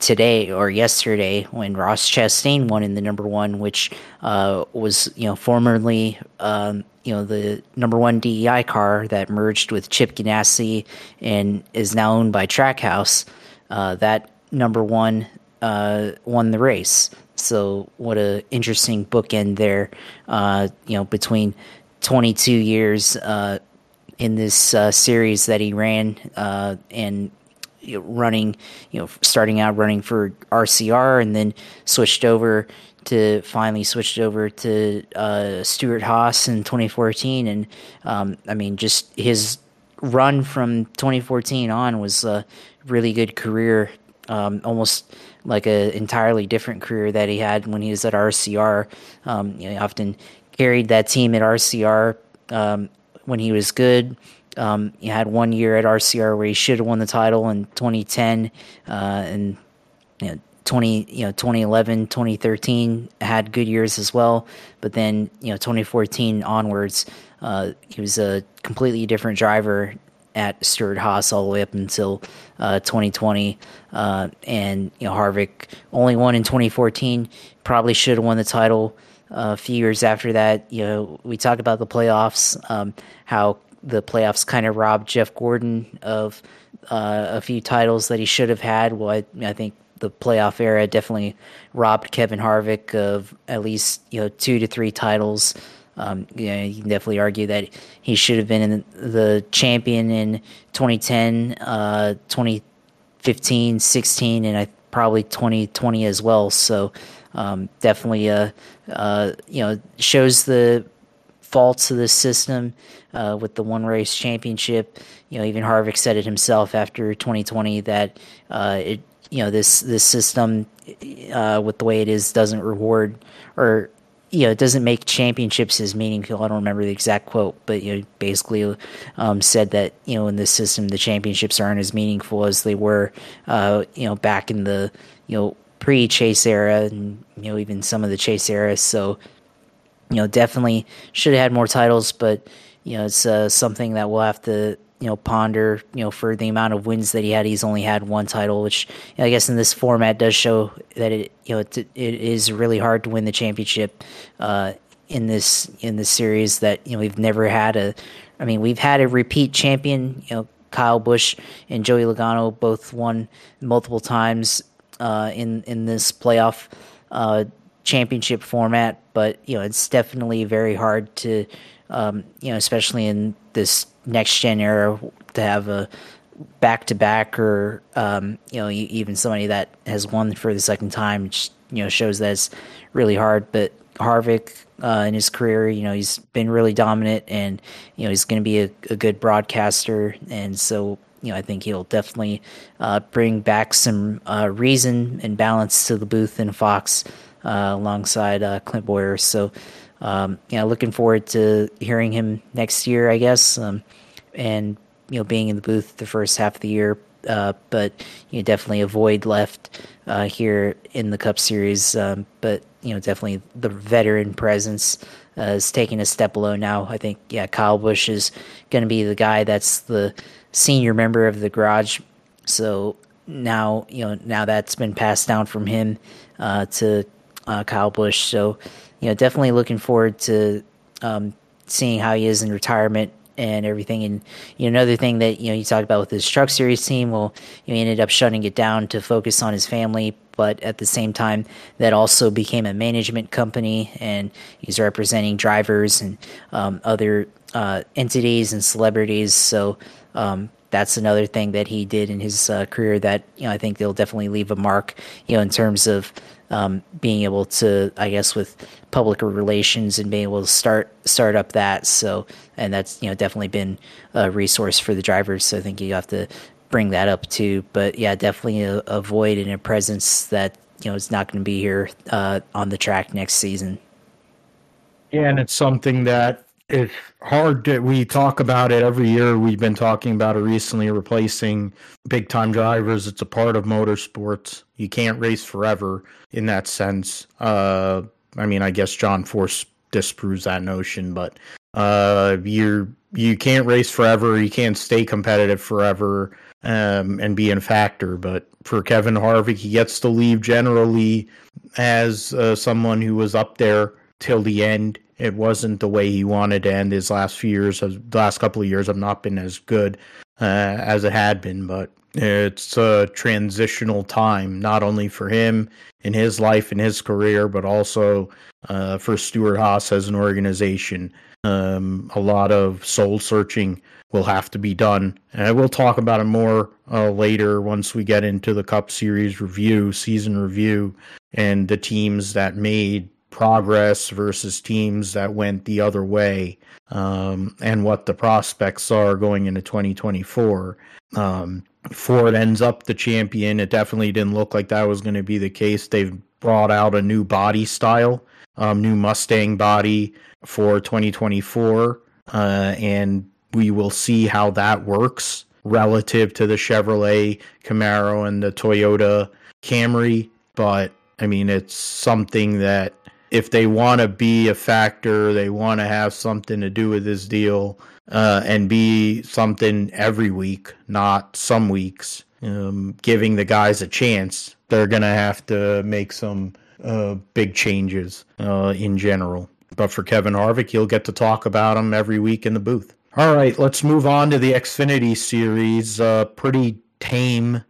today or yesterday, when Ross Chastain won in the #1, which was formerly the #1 DEI car that merged with Chip Ganassi and is now owned by Trackhouse, that #1 won the race. So what a interesting bookend there, between 22 years in this series that he ran and running, starting out running for RCR and then finally switched over to Stewart-Haas in 2014. And, just his run from 2014 on was a really good career, almost like an entirely different career that he had when he was at RCR. He often carried that team at RCR when he was good. He had 1 year at RCR where he should have won the title in 2010, and 2011, 2013 had good years as well. But then 2014 onwards, he was a completely different driver at Stewart-Haas all the way up until 2020, and Harvick only won in 2014. Probably should have won the title a few years after that. We talked about the playoffs, how the playoffs kind of robbed Jeff Gordon of a few titles that he should have had. Well, I think the playoff era definitely robbed Kevin Harvick of at least 2 to 3 titles. You can definitely argue that he should have been in the champion in 2010, 2015, 16, and probably 2020 as well. So definitely, shows the faults of this system with the one race championship. Even Harvick said it himself after 2020 that this system with the way it is doesn't reward or. It doesn't make championships as meaningful. I don't remember the exact quote, but basically said that in this system the championships aren't as meaningful as they were back in the pre-Chase era and even some of the Chase era. So definitely should have had more titles, but it's something that we'll have to ponder. For the amount of wins that he had, he's only had one title, which I guess in this format does show that it is really hard to win the championship in this series. That we've never had we've had a repeat champion. Kyle Busch and Joey Logano both won multiple times in this playoff championship format, but it's definitely very hard to especially in this next gen era to have a back-to-back or even somebody that has won for the second time, which shows that it's really hard. But Harvick in his career, he's been really dominant, and he's going to be a good broadcaster, and so I think he'll definitely bring back some reason and balance to the booth in Fox alongside Clint Boyer. So looking forward to hearing him next year, I guess, and being in the booth the first half of the year. But definitely a void left here in the Cup Series. But definitely the veteran presence is taking a step below now. I think Kyle Busch is going to be the guy that's the senior member of the garage. So now now that's been passed down from him to Kyle Busch. So. Definitely looking forward to seeing how he is in retirement and everything. And another thing that you talked about with his Truck Series team, well, he ended up shutting it down to focus on his family, but at the same time, that also became a management company, and he's representing drivers and other entities and celebrities. So that's another thing that he did in his career that I think they'll definitely leave a mark. In terms of. Being able to, I guess, with public relations and being able to start up that. So, and that's definitely been a resource for the drivers. So I think you have to bring that up too. But yeah, definitely a void and a presence that is not going to be here on the track next season. Yeah, and it's something that it's hard that we talk about it every year. We've been talking about it recently, replacing big time drivers. It's a part of motorsports. You can't race forever in that sense. I guess John Force disproves that notion, but you can't race forever. You can't stay competitive forever and be in factor. But for Kevin Harvick, he gets to leave generally as someone who was up there till the end. It wasn't the way he wanted to end his last few years. The last couple of years have not been as good as it had been, but It's a transitional time, not only for him in his life and his career, but also for Stewart-Haas as an organization. A lot of soul searching will have to be done. And we'll talk about it more later once we get into the Cup Series review, season review, and the teams that made progress versus teams that went the other way, and what the prospects are going into 2024. Ford ends up the champion. It definitely didn't look like that was going to be the case. They've brought out a new body style, new Mustang body for 2024, and we will see how that works relative to the Chevrolet Camaro and the Toyota Camry. But I mean, it's something that if they want to be a factor, they want to have something to do with this deal, and be something every week, not some weeks, giving the guys a chance, they're going to have to make some big changes in general. But for Kevin Harvick, you'll get to talk about him every week in the booth. All right, let's move on to the Xfinity Series. Pretty tame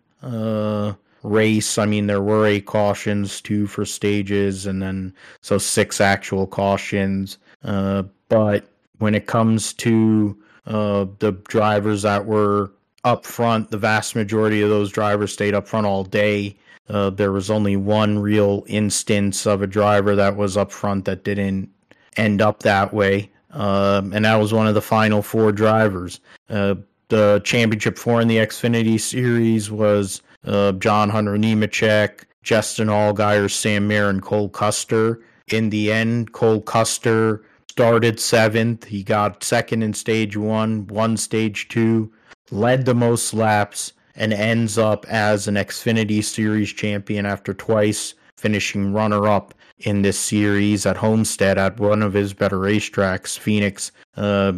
race. I mean, there were 8 cautions, 2 for stages, and then so 6 actual cautions. But when it comes to the drivers that were up front, the vast majority of those drivers stayed up front all day. There was only one real instance of a driver that was up front that didn't end up that way, and that was one of the final 4 drivers. The championship 4 in the Xfinity Series was John Hunter Nemechek, Justin Allgaier, Sam Mayer, and Cole Custer. In the end, Cole Custer started 7th. He got 2nd in stage 1, stage 2, led the most laps, and ends up as an Xfinity Series champion after twice finishing runner-up in this series at Homestead at one of his better racetracks. Phoenix has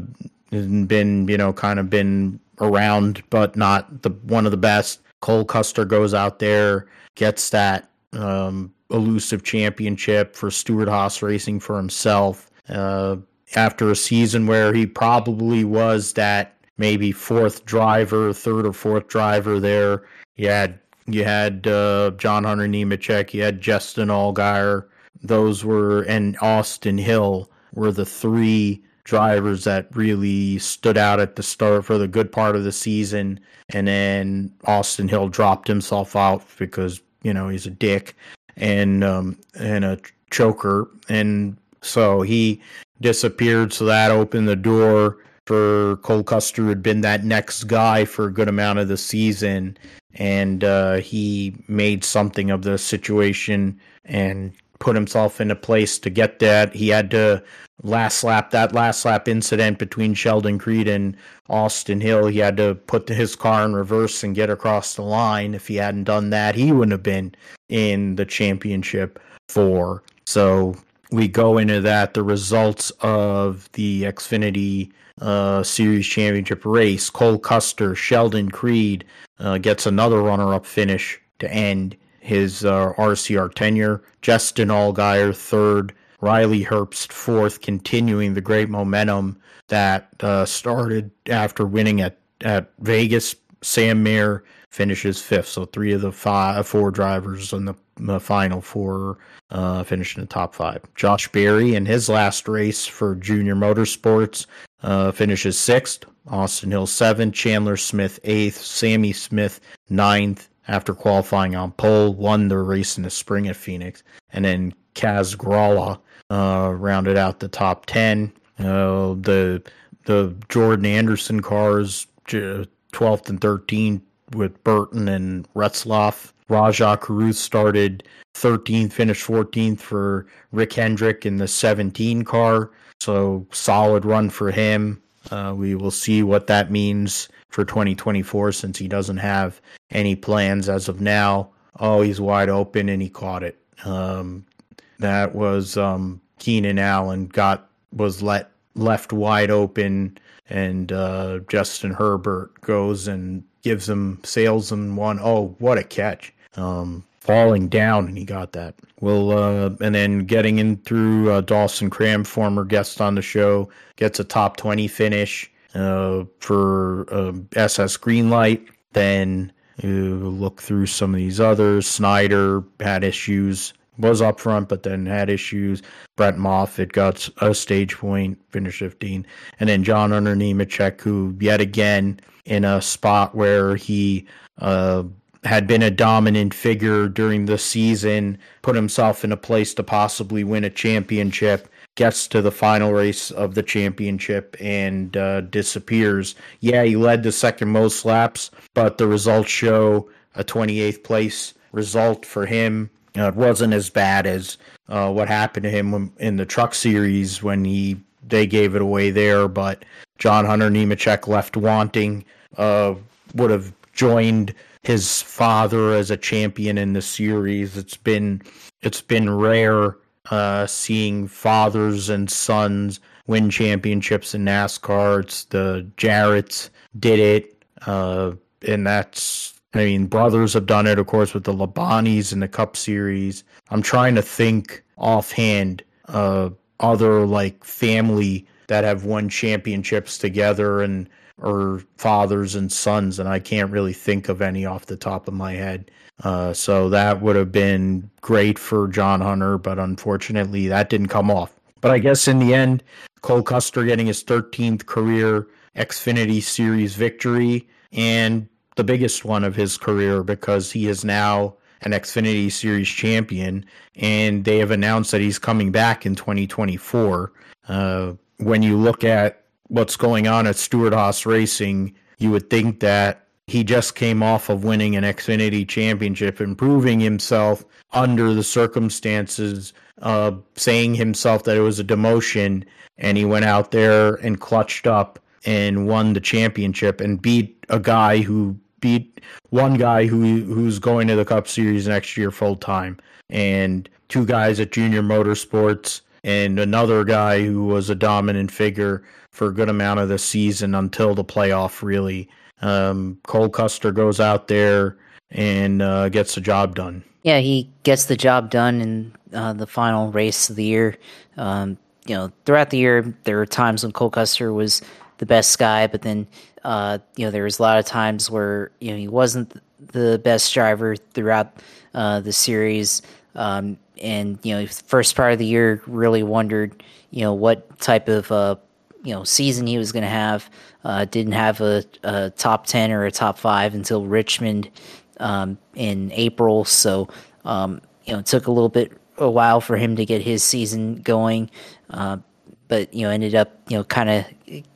been, kind of been around, but not one of the best. Cole Custer goes out there, gets that elusive championship for Stewart-Haas Racing for himself after a season where he probably was that maybe third or fourth driver there. You had John Hunter Nemechek, you had Justin Allgaier. Those were, and Austin Hill were the 3 drivers that really stood out at the start for the good part of the season, and then Austin Hill dropped himself out because he's a dick and a choker, and so he disappeared. So that opened the door for Cole Custer, had been that next guy for a good amount of the season, and he made something of the situation and put himself in a place to get that. He had to last lap incident between Sheldon Creed and Austin Hill. He had to put his car in reverse and get across the line. If he hadn't done that, he wouldn't have been in the championship 4. So we go into that, the results of the Xfinity Series championship race. Cole Custer, Sheldon Creed gets another runner-up finish to end his RCR tenure. Justin Allgaier, 3rd. Riley Herbst, 4th, continuing the great momentum that started after winning at Vegas. Sam Mayer finishes 5th. So 3 of the 4 drivers in the final 4 finished in the top 5. Josh Berry, in his last race for Junior Motorsports, finishes 6th. Austin Hill, 7th. Chandler Smith, 8th. Sammy Smith, 9th. After qualifying on pole, won the race in the spring at Phoenix. And then Kaz Gralla rounded out the top 10. The Jordan Anderson cars, 12th and 13th with Burton and Retzloff. Raja Karuth started 13th, finished 14th for Rick Hendrick in the 17 car. So solid run for him. We will see what that means for 2024, since he doesn't have any plans as of now. Oh, he's wide open and he caught it. That was Keenan Allen was left wide open, and Justin Herbert goes and sails him one. Oh, what a catch! Falling down, and he got that. Well, and then getting in through Dawson Cram, former guest on the show, gets a top 20 finish for SS Greenlight. Then You look through some of these others. Snyder had issues, was up front, but then had issues. Brett Moffitt got a stage point, finished 15th. And then John Hunter Nemechek, who yet again in a spot where he had been a dominant figure during the season, put himself in a place to possibly win a championship, gets to the final race of the championship and disappears. Yeah, he led the second most laps, but the results show a 28th place result for him. It wasn't as bad as what happened to him in the Truck Series when they gave it away there, but John Hunter Nemechek left wanting, would have joined his father as a champion in the series. It's been rare seeing fathers and sons win championships in NASCAR. It's the Jarretts did it, and brothers have done it, of course, with the Labanis in the Cup Series. I'm trying to think offhand other family that have won championships together and or fathers and sons, and I can't really think of any off the top of my head. So that would have been great for John Hunter, but unfortunately that didn't come off. But I guess in the end, Cole Custer getting his 13th career Xfinity Series victory, and the biggest one of his career, because he is now an Xfinity Series champion, and they have announced that he's coming back in 2024. When you look at what's going on at Stewart-Haas Racing, you would think that he just came off of winning an Xfinity championship and proving himself under the circumstances, saying himself that it was a demotion, and he went out there and clutched up and won the championship and beat a guy who beat one guy who's going to the Cup Series next year full time, and two guys at Junior Motorsports, and another guy who was a dominant figure for a good amount of the season until the playoff, really. Cole Custer goes out there and gets the job done. Yeah, he gets the job done in the final race of the year. Throughout the year, there were times when Cole Custer was the best guy, but then there was a lot of times where he wasn't the best driver throughout the series. And the first part of the year really wondered, what type of season he was going to have. Didn't have a top 10 or a top 5 until Richmond in April. So it took a while for him to get his season going. But ended up kind of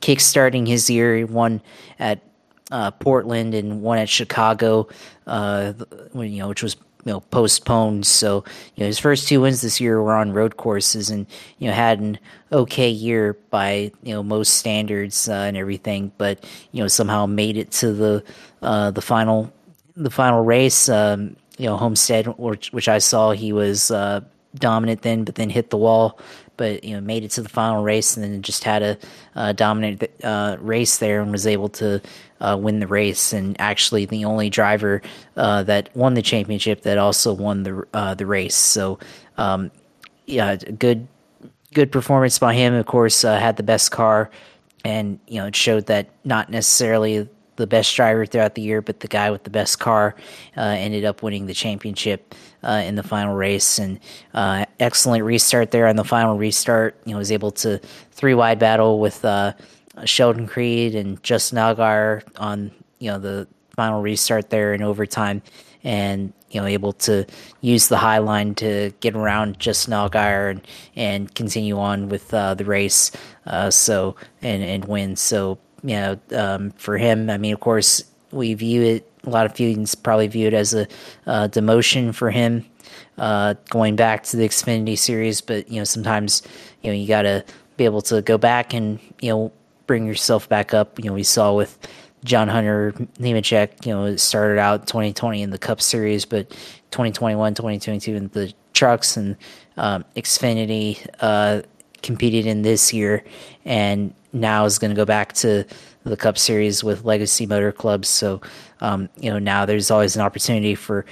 kickstarting his year. He won at Portland and one at Chicago, which was postponed. So his first two wins this year were on road courses, and had an okay year by most standards and everything. But somehow made it to the final race. Homestead, which I saw, he was dominant then, but then hit the wall. But made it to the final race, and then just had a dominant race there, and was able to win the race. And actually, the only driver that won the championship that also won the race. So, good performance by him. Of course, had the best car, and it showed that not necessarily the best driver throughout the year, but the guy with the best car ended up winning the championship in the final race. And excellent restart there on the final restart. Was able to three-wide battle with Sheldon Creed and Justin Allgaier on the final restart there in overtime, and able to use the high line to get around Justin Allgaier and continue on with the race. And win. So. For him, of course, we view it, a lot of fans probably view it as a demotion for him, going back to the Xfinity Series. But, sometimes, you got to be able to go back and, bring yourself back up. We saw with John Hunter Nemechek, it started out 2020 in the Cup Series, but 2021, 2022 in the Trucks and Xfinity competed in this year, and now is going to go back to the Cup Series with Legacy Motor Clubs. So, now there's always an opportunity for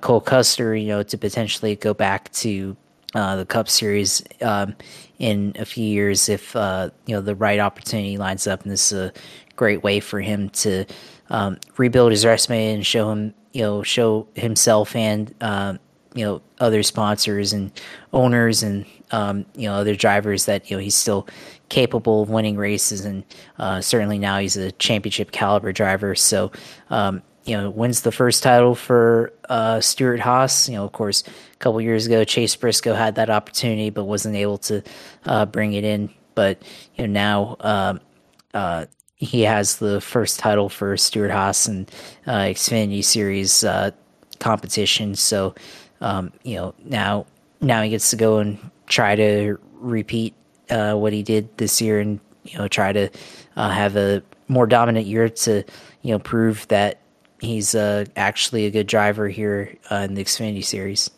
Cole Custer, to potentially go back to the Cup Series in a few years if the right opportunity lines up, and this is a great way for him to rebuild his resume and show himself and other sponsors and owners and other drivers that he's still capable of winning races, and certainly now he's a championship caliber driver. So wins the first title for Stewart-Haas. Of course, a couple years ago Chase Briscoe had that opportunity but wasn't able to bring it in. But now he has the first title for Stewart-Haas in Xfinity Series competition. So now he gets to go and try to repeat what he did this year, and try to have a more dominant year to prove that he's actually a good driver here in the Xfinity Series.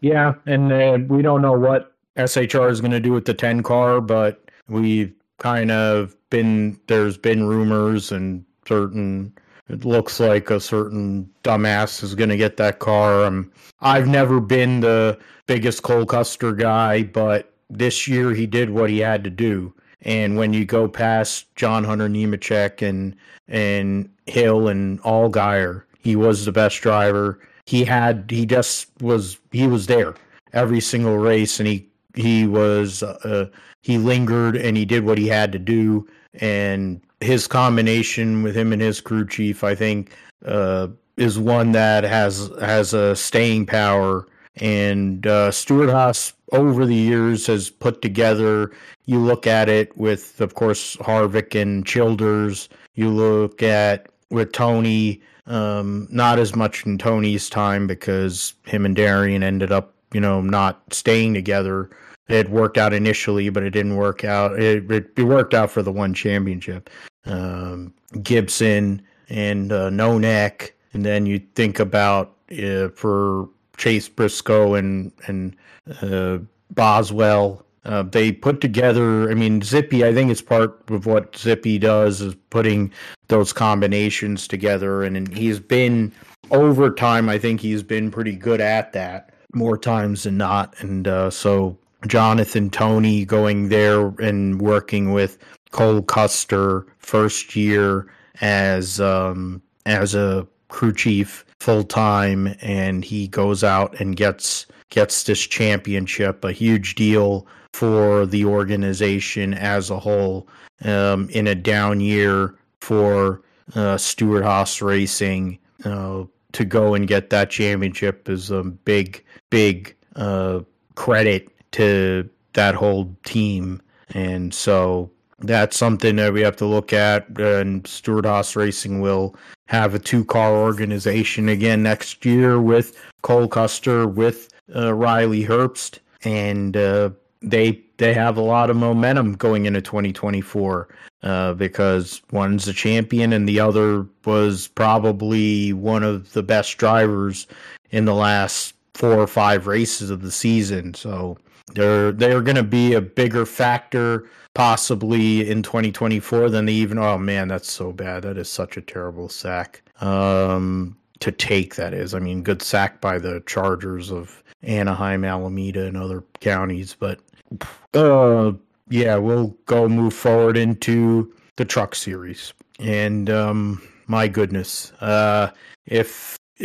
Yeah, and we don't know what SHR is going to do with the 10 car, but we've kind of been, there's been rumors, and it looks like a certain dumbass is going to get that car. I've never been the biggest Cole Custer guy, but this year he did what he had to do. And when you go past John Hunter Nemechek and Hill and Allgaier, he was the best driver. He was there every single race, and he lingered and he did what he had to do. And his combination with him and his crew chief, I think, is one that has a staying power. And Stewart-Haas over the years has put together, you look at it with, of course, Harvick and Childers, you look at with Tony, not as much in Tony's time because him and Darian ended up, not staying together. It worked out initially, but it didn't work out. It worked out for the one championship. Gibson and Nonek, and then you think about for Chase Briscoe and Boswell. They put together, Zippy, I think it's part of what Zippy does is putting those combinations together. And he's been, over time, I think he's been pretty good at that more times than not. And so Jonathan Toney going there and working with Cole Custer first year as a crew chief full time, and he goes out and gets this championship, a huge deal for the organization as a whole, in a down year for Stewart-Haas Racing. To go and get that championship is a big credit to that whole team, and so that's something that we have to look at. And Stewart-Haas Racing will have a 2-car organization again next year with Cole Custer, with Riley Herbst, and they have a lot of momentum going into 2024 because one's a champion and the other was probably one of the best drivers in the last 4 or 5 races of the season. So they're going to be a bigger factor possibly in 2024 than they even, oh man, that's so bad. That is such a terrible sack to take. That is, good sack by the Chargers of Anaheim, Alameda, and other counties. But we'll move forward into the truck series. And my goodness,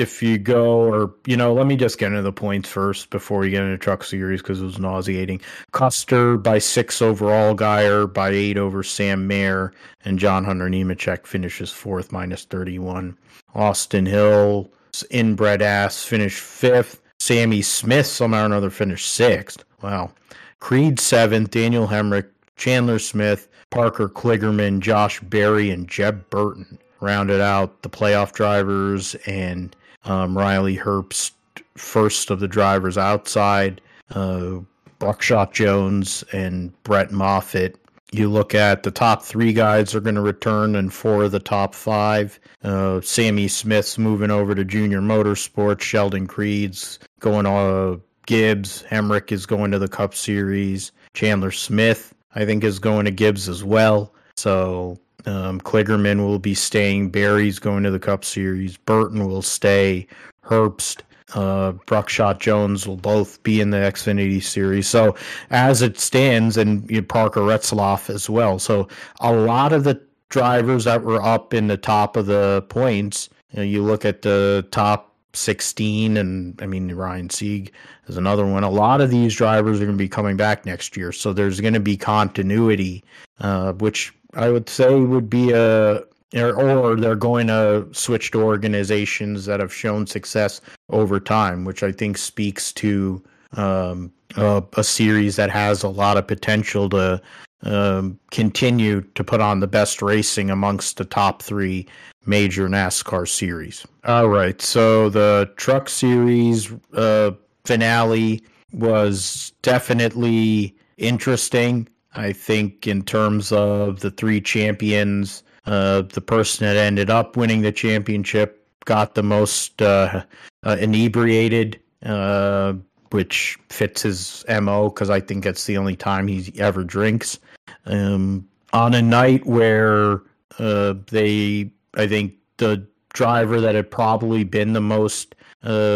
if you go, or, let me just get into the points first before we get into truck series, because it was nauseating. Custer by 6 over Allgaier, by 8 over Sam Mayer, and John Hunter Nemechek finishes 4th, minus 31. Austin Hill, inbred ass, finished 5th. Sammy Smith somehow or another finished 6th. Wow. Creed 7th, Daniel Hemrick, Chandler Smith, Parker Kligerman, Josh Berry, and Jeb Burton rounded out the playoff drivers, and Riley Herbst, first of the drivers outside, Buckshot Jones and Brett Moffitt. You look at the top 3 guys are going to return, and 4 of the top 5. Sammy Smith's moving over to Junior Motorsports. Sheldon Creed's going on Gibbs. Hemrick is going to the Cup Series. Chandler Smith, I think, is going to Gibbs as well. So Kligerman will be staying. Barry's going to the Cup Series. Burton will stay. Herbst Bruckshot Jones will both be in the Xfinity Series. So as it stands, and Parker Retzloff as well. So a lot of the drivers that were up in the top of the points, you look at the top 16, and I mean, Ryan Sieg is another one. A lot of these drivers are going to be coming back next year. So there's going to be continuity, which I would say would be or they're going to switch to organizations that have shown success over time, which I think speaks to a series that has a lot of potential to continue to put on the best racing amongst the top three major NASCAR series. All right, so the Truck Series finale was definitely interesting. I think in terms of the three champions, the person that ended up winning the championship got the most inebriated, which fits his MO because I think that's the only time he ever drinks. On a night where I think the driver that had probably been the most, who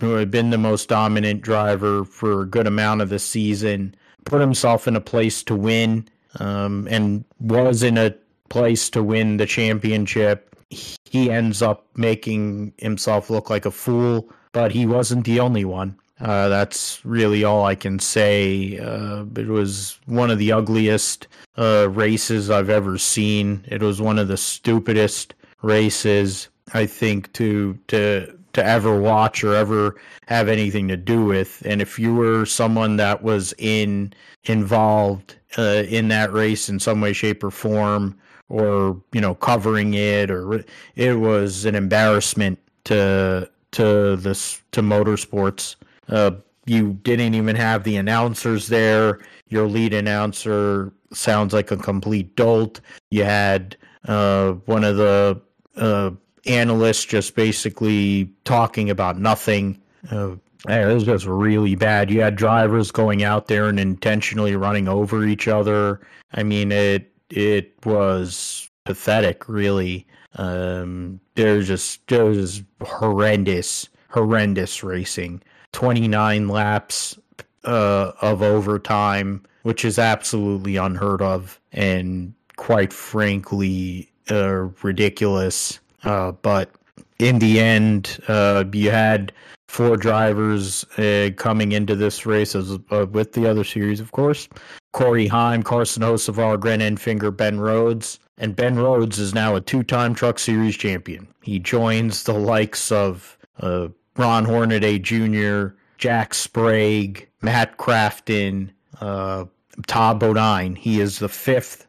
had been the most dominant driver for a good amount of the season, put himself in a place to win, and was in a place to win the championship. He ends up making himself look like a fool, but he wasn't the only one. That's really all I can say. It was one of the ugliest races I've ever seen. It was one of the stupidest races I think to ever watch or ever have anything to do with. And if you were someone that was involved in that race in some way, shape, or form, or covering it, or it was an embarrassment to motorsports. You didn't even have the announcers there. Your lead announcer sounds like a complete dolt. You had one of the analysts just basically talking about nothing. It was just really bad. You had drivers going out there and intentionally running over each other. I mean, it was pathetic, really. There was just horrendous racing. 29 laps of overtime, which is absolutely unheard of and quite frankly ridiculous. But in the end, you had four drivers coming into this race with the other series, of course. Corey Heim, Carson Hocevar, Grant Enfinger, Ben Rhodes. And Ben Rhodes is now a two-time Truck Series champion. He joins the likes of Ron Hornaday Jr., Jack Sprague, Matt Crafton, Todd Bodine. He is the fifth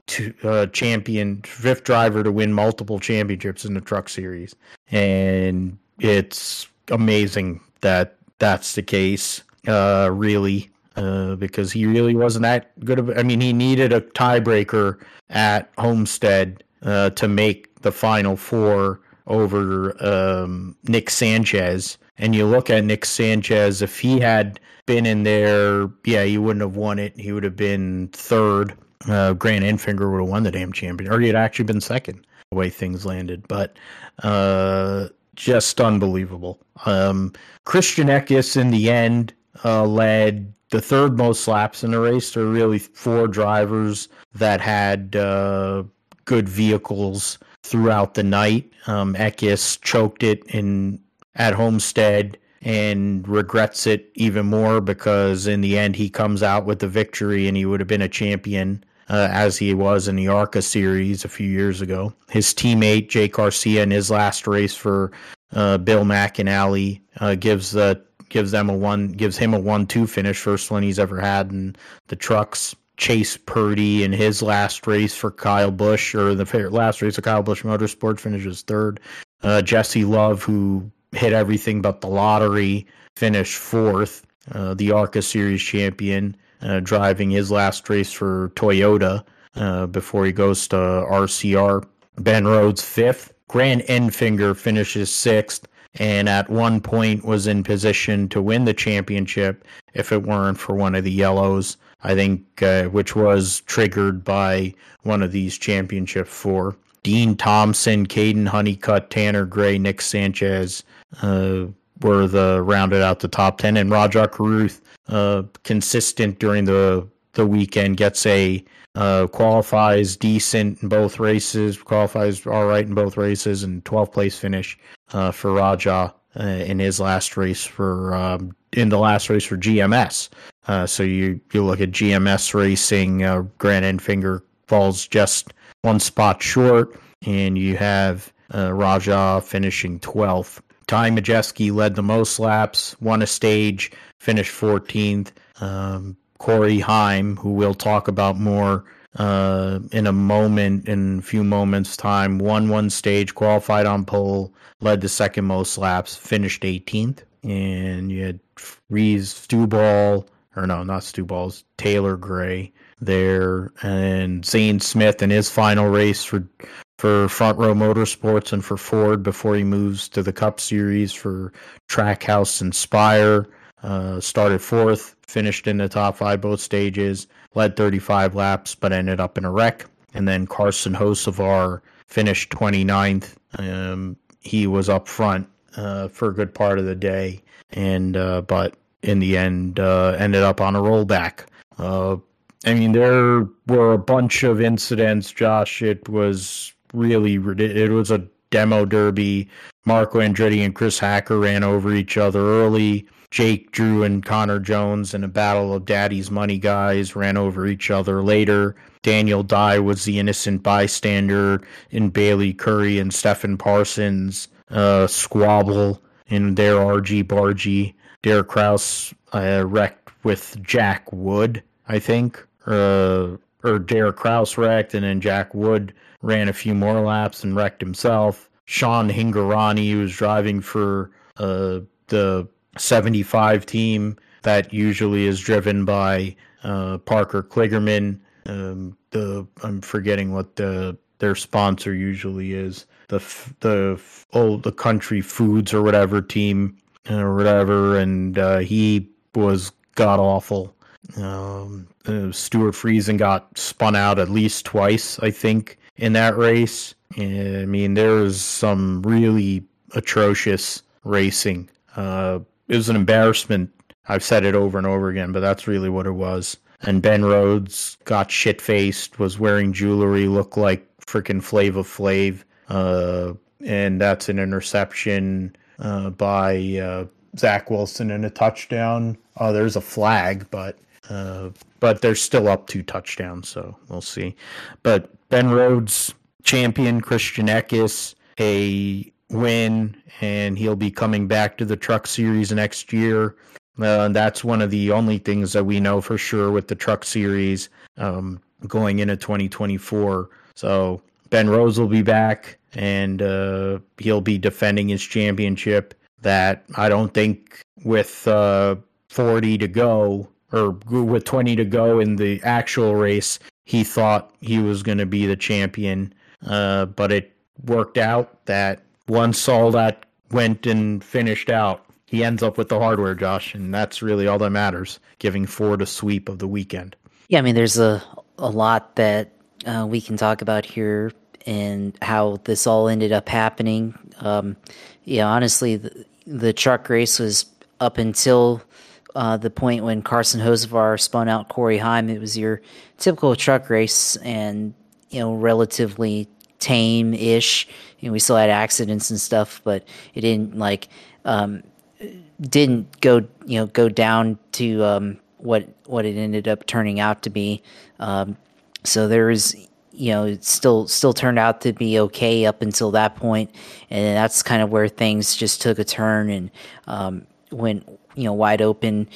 driver to win multiple championships in the Truck Series. And it's amazing that that's the case, really, because he really wasn't that good of, he needed a tiebreaker at Homestead to make the Final Four over Nick Sanchez. And you look at Nick Sanchez, if he had been in there, he wouldn't have won it. He would have been third. Grant Enfinger would have won the damn championship. Or he had actually been second, the way things landed. But just unbelievable. Christian Eckes, in the end, led the third most laps in the race. There were really four drivers that had good vehicles throughout the night. Eckes choked it at Homestead and regrets it even more because in the end he comes out with the victory, and he would have been a champion as he was in the ARCA series a few years ago. His teammate Jake Garcia, in his last race for Bill McAnally, gives him a 1-2 finish, first one he's ever had in the trucks. Chase Purdy, in his last race for Kyle Busch, or the last race of Kyle Busch Motorsports, finishes third. Jesse Love, who hit everything but the lottery, finished fourth. The ARCA Series champion, driving his last race for Toyota before he goes to RCR. Ben Rhodes fifth. Grant Enfinger finishes sixth, and at one point was in position to win the championship if it weren't for one of the yellows, I think, which was triggered by one of these championship four. Dean Thompson, Caden Honeycutt, Tanner Gray, Nick Sanchez, were the rounded out the top 10, and Rajat Karuth, consistent during the weekend, gets a qualifies decent in both races, qualifies all right in both races, and 12th place finish for Rajat in his last race for in the last race for GMS. So you look at GMS Racing, Grant Enfinger falls just one spot short, and you have Rajat finishing 12th. Ty Majeski led the most laps, won a stage, finished 14th. Corey Heim, who we'll talk about more in a few moments' time, won one stage, qualified on pole, led the second most laps, finished 18th. And you had Taylor Gray there, and Zane Smith in his final race for Front Row Motorsports and for Ford before he moves to the Cup Series for Trackhouse and Spire. Started fourth, finished in the top five both stages, led 35 laps, but ended up in a wreck. And then Carson Hocevar finished 29th. He was up front for a good part of the day, and but in the end ended up on a rollback. There were a bunch of incidents, Josh. It was really ridiculous. It was a demo derby. Mark Landretti and Chris Hacker ran over each other early. Jake Drew and Connor Jones in a battle of Daddy's Money guys ran over each other later. Daniel Dye was the innocent bystander in Bailey Curry and Stephen Parsons' squabble in their RG Bargy. Derek Kraus wrecked with Jack Wood, I think. Or Derek Kraus wrecked, and then Jack Wood ran a few more laps and wrecked himself. Sean Hingorani, who was driving for the 75 team that usually is driven by Parker Kligerman. I'm forgetting what their sponsor usually is. The Country Foods or whatever team or whatever, and he was god awful. Stuart Friesen got spun out at least twice, I think, in that race. I mean, there was some really atrocious racing. It was an embarrassment. I've said it over and over again, but that's really what it was. And Ben Rhodes got shit-faced, was wearing jewelry, looked like freaking Flava Flav. And that's an interception by Zach Wilson and a touchdown. There's a flag, but they're still up 2 touchdowns, so we'll see. But Ben Rhodes, champion Christian Eckes, a win, and he'll be coming back to the Truck Series next year. That's one of the only things that we know for sure with the Truck Series going into 2024. So Ben Rhodes will be back, and he'll be defending his championship that I don't think with 40 to go, or with 20 to go in the actual race, he thought he was going to be the champion. But it worked out that once all that went and finished out, he ends up with the hardware, Josh, and that's really all that matters, giving Ford a sweep of the weekend. Yeah, I mean, there's a lot that we can talk about here and how this all ended up happening. Honestly, the truck race was up until the point when Carson Hocevar spun out Corey Heim. It was your typical truck race and, relatively tame-ish. We still had accidents and stuff, but it didn't go down to what it ended up turning out to be. So there is, it still turned out to be okay up until that point, and that's kind of where things just took a turn and went wide open.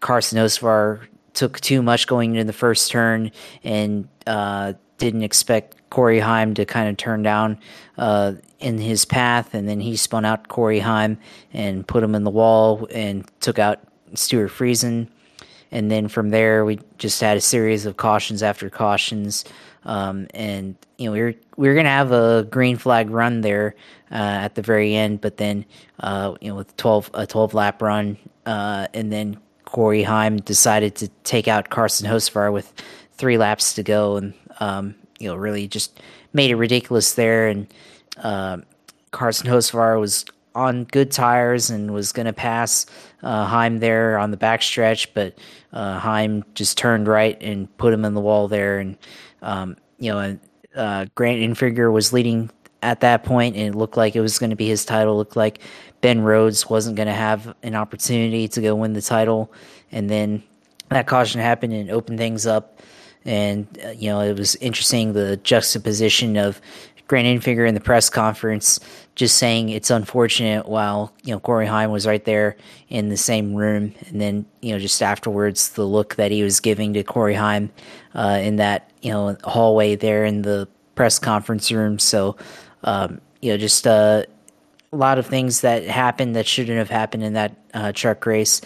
Carson Hocevar took too much going into the first turn and didn't expect Corey Heim to kind of turn down in his path, and then he spun out Corey Heim and put him in the wall and took out Stuart Friesen. And then from there, we just had a series of cautions after cautions, we were going to have a green flag run there at the very end, but then with 12 lap run, and then Corey Heim decided to take out Carson Hocevar with 3 laps to go, and really just made it ridiculous there. And Carson Hocevar was on good tires and was going to pass Heim there on the backstretch, but Heim just turned right and put him in the wall there. And, Grant Enfinger was leading at that point, and it looked like it was going to be his title. It looked like Ben Rhodes wasn't going to have an opportunity to go win the title. And then that caution happened and opened things up. And, it was interesting, the juxtaposition of Grant Enfinger in the press conference just saying it's unfortunate while, Corey Heim was right there in the same room. And then, just afterwards, the look that he was giving to Corey Heim in that, hallway there in the press conference room. So, just a lot of things that happened that shouldn't have happened in that truck race.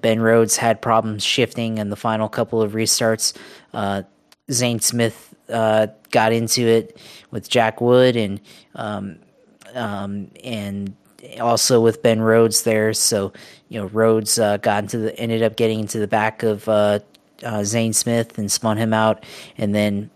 Ben Rhodes had problems shifting in the final couple of restarts. Zane Smith got into it with Jack Wood and also with Ben Rhodes there. So, Rhodes ended up getting into the back of Zane Smith and spun him out. And then,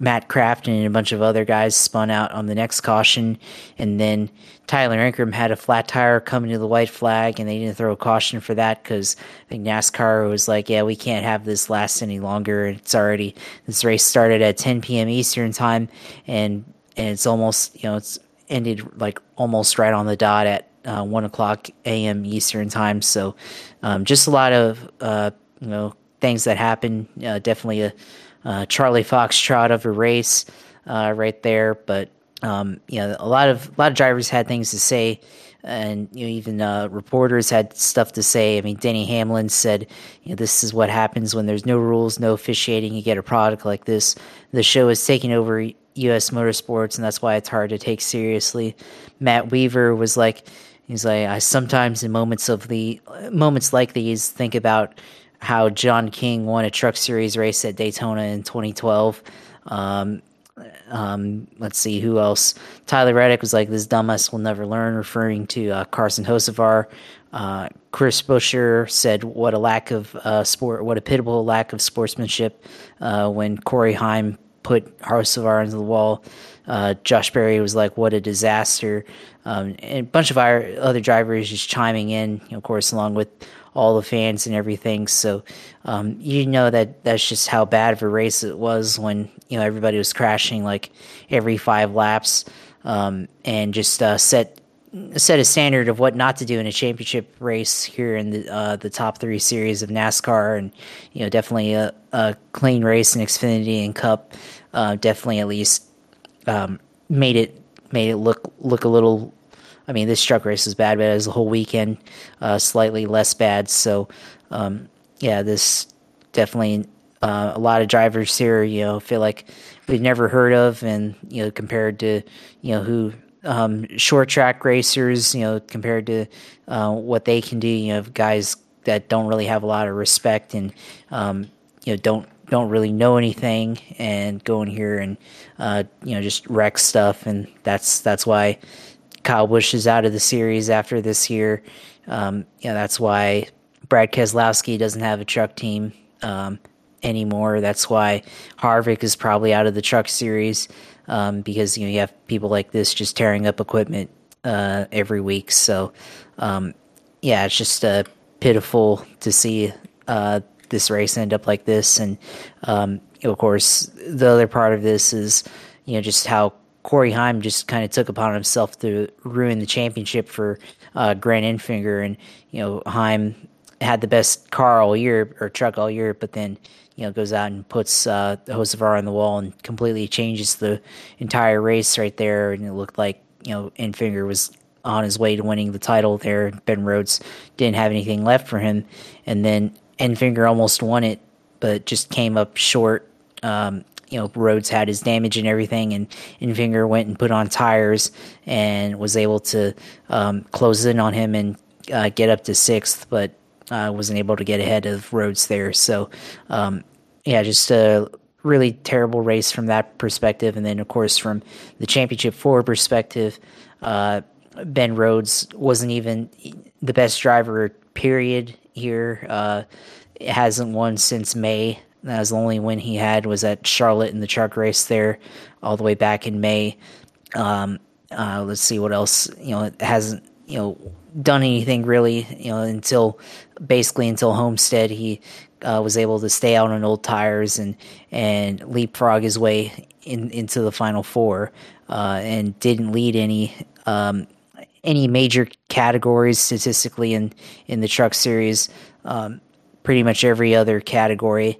Matt Kraft and a bunch of other guys spun out on the next caution. And then Tyler Ingram had a flat tire coming to the white flag, and they didn't throw a caution for that because I think NASCAR was like, yeah, we can't have this last any longer. It's already, this race started at 10 p.m. Eastern time, and it's almost, it's ended like almost right on the dot at 1 o'clock a.m. Eastern time. So just a lot of, things that happened. Definitely a Charlie Foxtrot of a race right there, but a lot of drivers had things to say, and even reporters had stuff to say. I mean, Denny Hamlin said, this is what happens when there's no rules, no officiating. You get a product like this. The show is taking over U.S. motorsports, and that's why it's hard to take seriously. Matt Weaver was like, I sometimes in moments like these think about how John King won a Truck Series race at Daytona in 2012. Let's see who else. Tyler Reddick was like, this dumbass will never learn, referring to Carson Hocevar. Chris Buescher said, what a lack of what a pitiable lack of sportsmanship when Corey Heim put Hocevar into the wall. Josh Berry was like, what a disaster. And a bunch of our other drivers just chiming in, of course, along with all the fans and everything. So, that's just how bad of a race it was when, everybody was crashing like every 5 laps, and just, set a standard of what not to do in a championship race here in the top 3 series of NASCAR. And, definitely a clean race in Xfinity and Cup, definitely at least, made it look a little, I mean, this truck race was bad, but as the whole weekend, slightly less bad. So, this definitely a lot of drivers here, feel like we've never heard of, and compared to who short track racers, compared to what they can do, guys that don't really have a lot of respect and don't really know anything and go in here and just wreck stuff, and that's why Kyle Busch is out of the series after this year. That's why Brad Keselowski doesn't have a truck team anymore. That's why Harvick is probably out of the truck series because you have people like this just tearing up equipment every week. So it's just pitiful to see this race end up like this. And of course, the other part of this is just how Corey Heim just kind of took upon himself to ruin the championship for Grant Enfinger. And, Heim had the best car all year, or truck all year, but then, goes out and puts Hocevar on the wall and completely changes the entire race right there. And it looked like, Enfinger was on his way to winning the title there. Ben Rhodes didn't have anything left for him. And then Enfinger almost won it, but just came up short. Rhodes had his damage and everything, and Enfinger went and put on tires and was able to close in on him and get up to 6th, but wasn't able to get ahead of Rhodes there. So, just a really terrible race from that perspective. And then, of course, from the championship four perspective, Ben Rhodes wasn't even the best driver, period, here. Hasn't won since May. That was the only win he had, was at Charlotte in the truck race there, all the way back in May. Let's see what else. It hasn't you know, done anything really, you know, until Homestead. He was able to stay out on old tires and leapfrog his way into the Final Four, and didn't lead any major categories statistically in the truck series. Pretty much every other category,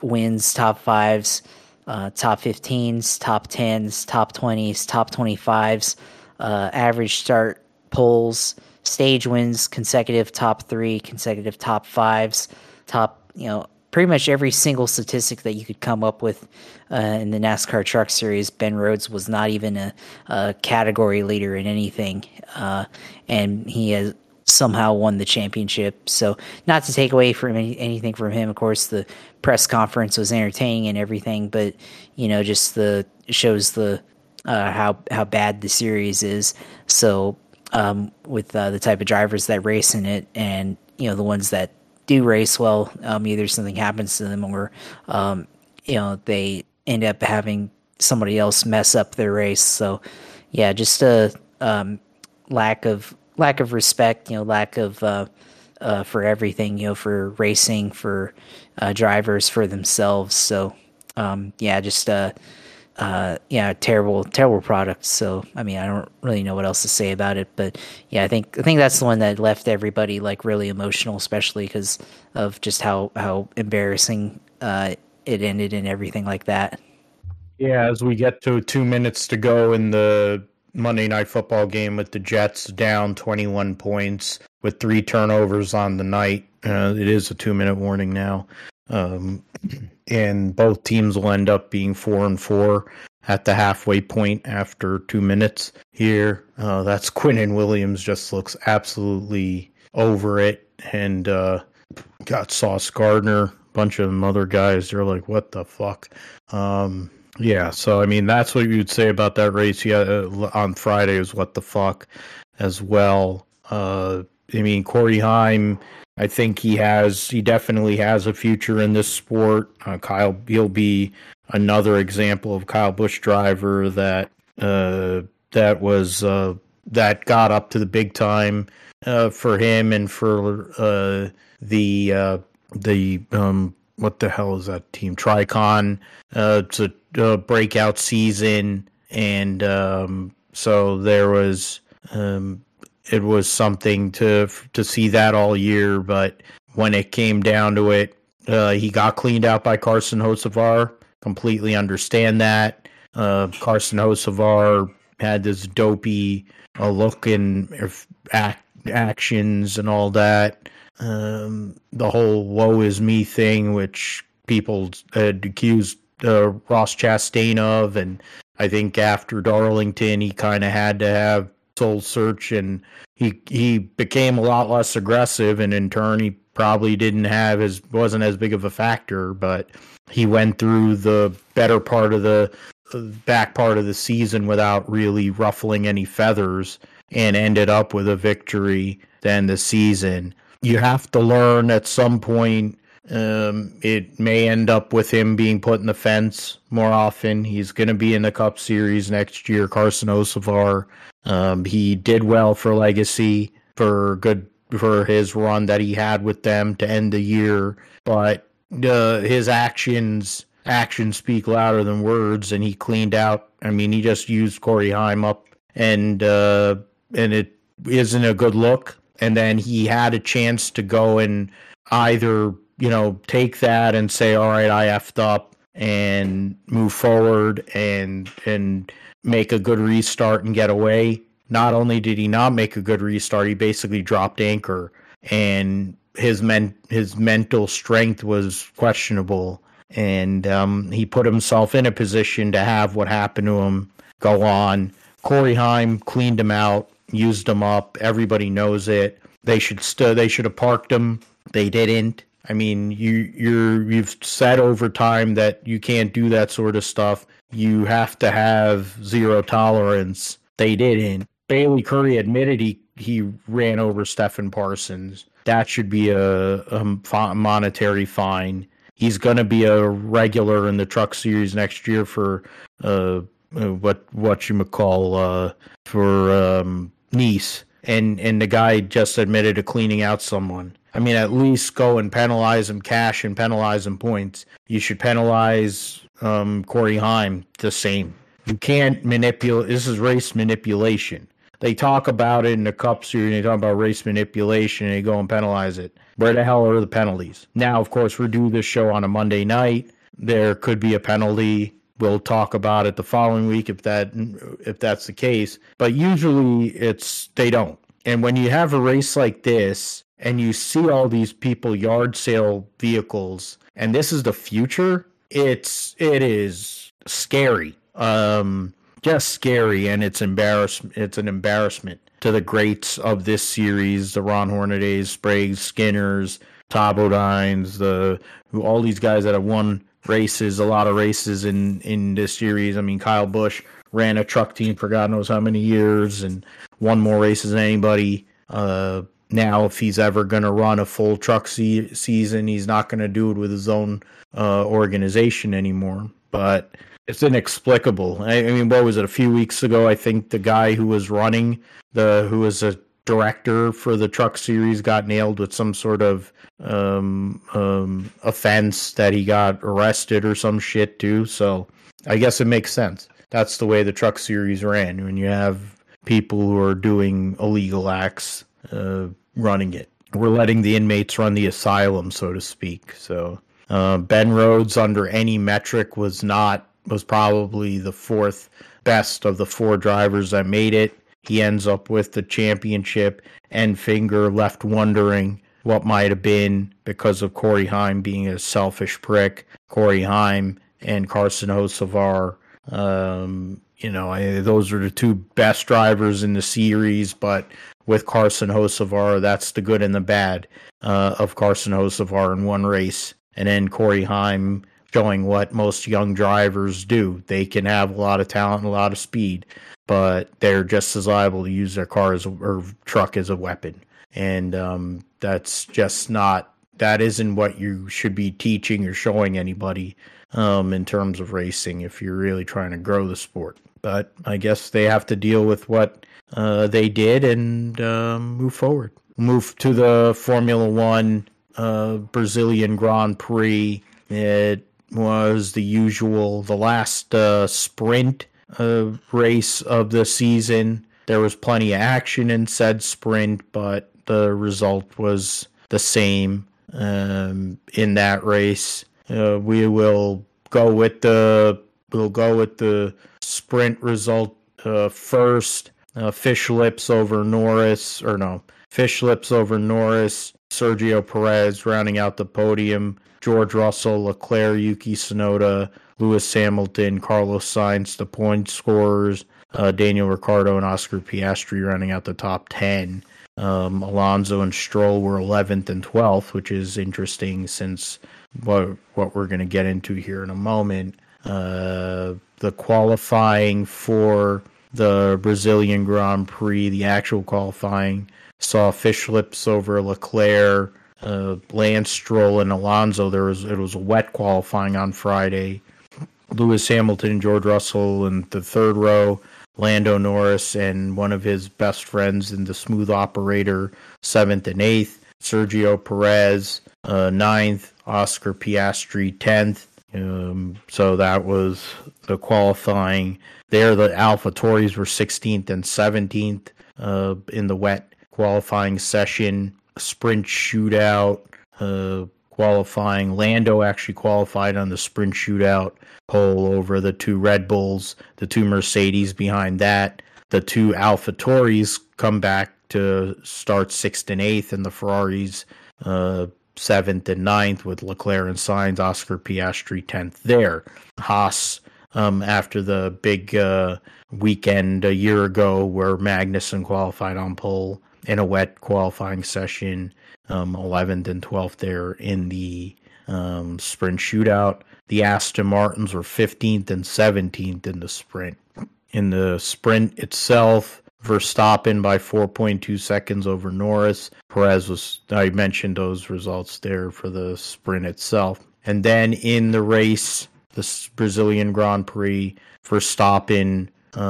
wins, top fives, top 15s, top 10s, top 20s, top 25s, average start polls, stage wins, consecutive top three, consecutive top fives, pretty much every single statistic that you could come up with in the NASCAR Truck Series. Ben Rhodes was not even a category leader in anything, and he has somehow won the championship. So not to take away from anything from him, of course, the press conference was entertaining and everything, but just shows how bad the series is. So with the type of drivers that race in it, and the ones that do race well, either something happens to them or they end up having somebody else mess up their race. So yeah, just a lack of respect, lack of for everything, for racing, for drivers, for themselves. So terrible product. So I don't really know what else to say about it, but yeah, I think that's the one that left everybody really emotional, especially because of just how embarrassing it ended and everything like that. Yeah, as we get to 2 minutes to go in the Monday Night Football game, with the Jets down 21 points with 3 turnovers on the night, it is a 2-minute warning now. And both teams will end up being 4-4 at the halfway point after 2 minutes here. That's Quinnen Williams just looks absolutely over it, and got Sauce Gardner, bunch of them other guys. They're like, what the fuck? Yeah, so that's what you'd say about that race. Yeah, on Friday was what the fuck as well. Corey Heim, I think he definitely has a future in this sport. Kyle, he'll be another example of Kyle Busch driver that got up to the big time for him and for the what the hell is that team? Tricon. It's a breakout season, and so there was it was something to see that all year. But when it came down to it, he got cleaned out by Carson Hocevar. Completely understand that. Carson Hocevar had this dopey look and actions and all that. The whole woe is me thing, which people had accused Ross Chastain of, and I think after Darlington he kind of had to have soul search, and he became a lot less aggressive, and in turn he probably wasn't as big of a factor, but he went through the better part of the back part of the season without really ruffling any feathers, and ended up with a victory to end the season. You have to learn at some point. It may end up with him being put in the fence more often. He's going to be in the Cup Series next year. Carson Hocevar, he did well for Legacy, for his run that he had with them to end the year. But his actions speak louder than words, and he cleaned out. He just used Corey Heim up, and it isn't a good look. And then he had a chance to go and either, take that and say, all right, I effed up, and move forward and make a good restart and get away. Not only did he not make a good restart, he basically dropped anchor, and his mental strength was questionable. And he put himself in a position to have what happened to him go on. Corey Heim cleaned him out, used them up. Everybody knows it. They should have parked them. They didn't. You've said over time that you can't do that sort of stuff. You have to have zero tolerance. They didn't. Bailey Currie admitted he ran over Stephen Parsons. That should be a monetary fine. He's going to be a regular in the Truck Series next year for for Nice. and the guy just admitted to cleaning out someone. I mean, at least go and penalize him cash and penalize him points. You should penalize Corey Heim the same. You can't manipulate. This is race manipulation. They talk about it in the Cup Series. They talk about race manipulation, and they go and penalize it. Where the hell are the penalties? Now, of course, we're doing this show on a Monday night. There could be a penalty. We'll talk about it the following week if that's the case. But usually, they don't. And when you have a race like this, and you see all these people yard sale vehicles, and this is the future, it is scary. Just scary, and it's an embarrassment to the greats of this series, the Ron Hornadays, Spragues, Skinners, Todd Bodines, all these guys that have won races, a lot of races in this series. I mean, Kyle Busch ran a truck team for God knows how many years and won more races than anybody. Now, if he's ever going to run a full truck season, he's not going to do it with his own organization anymore. But it's inexplicable. I mean, what was it? A few weeks ago, I think the guy who was running, who was a director for the truck series, got nailed with some sort of offense that he got arrested or some shit too. So I guess it makes sense. That's the way the truck series ran, when you have people who are doing illegal acts running it. We're letting the inmates run the asylum, so to speak. So Ben Rhodes, under any metric, was probably the fourth best of the four drivers that made it. He ends up with the championship, and Enfinger left wondering what might have been because of Corey Heim being a selfish prick. Corey Heim and Carson Hocevar, those are the two best drivers in the series, but with Carson Hocevar, that's the good and the bad of Carson Hocevar in one race. And then Corey Heim showing what most young drivers do. They can have a lot of talent and a lot of speed, but they're just as liable to use their car or truck as a weapon. And that's just that isn't what you should be teaching or showing anybody in terms of racing if you're really trying to grow the sport. But I guess they have to deal with what they did and move forward. Move to the Formula One Brazilian Grand Prix. It was the last sprint race of the season. There was plenty of action in said sprint, but the result was the same in that race. We'll go with the sprint result first. Fish lips over Norris, Sergio Perez rounding out the podium, George Russell, Leclerc, Yuki Tsunoda, Lewis Hamilton, Carlos Sainz, the point scorers, Daniel Ricciardo and Oscar Piastri rounding out the top 10. Alonso and Stroll were 11th and 12th, which is interesting since what we're going to get into here in a moment. The qualifying for the Brazilian Grand Prix, the actual qualifying, saw Fish Lips over Leclerc, Lance Stroll, and Alonso. It was a wet qualifying on Friday. Lewis Hamilton, George Russell in the third row, Lando Norris and one of his best friends in the smooth operator, 7th and 8th, Sergio Perez, 9th, Oscar Piastri, 10th. So that was the qualifying. There, the AlphaTauris were 16th and 17th in the wet qualifying session. Sprint shootout qualifying. Lando actually qualified on the sprint shootout pole over the two Red Bulls, the two Mercedes behind that. The two AlphaTauris come back to start 6th and 8th, and the Ferraris 7th and 9th with Leclerc and Sainz, Oscar Piastri 10th there. Haas, after the big weekend a year ago where Magnussen qualified on pole in a wet qualifying session, 11th and 12th there in the sprint shootout. The Aston Martins were 15th and 17th in the sprint. In the sprint itself, Verstappen by 4.2 seconds over Norris. Perez was, I mentioned those results there for the sprint itself. And then in the race, the Brazilian Grand Prix, Verstappen by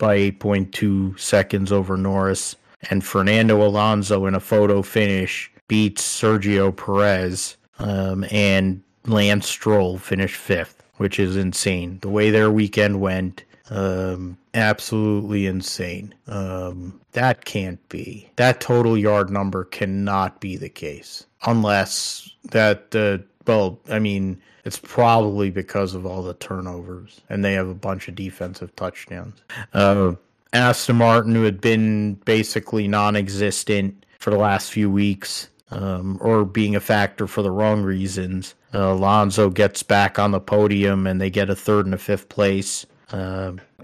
8.2 seconds over Norris. and Fernando Alonso in a photo finish beats Sergio Perez, and Lance Stroll finished fifth, which is insane. The way their weekend went, absolutely insane. That can't be. That total yard number cannot be the case. Unless that, well, I mean, it's probably because of all the turnovers, and they have a bunch of defensive touchdowns. Aston Martin, who had been basically non-existent for the last few weeks, or being a factor for the wrong reasons, Alonso gets back on the podium, and they get a third and a fifth place.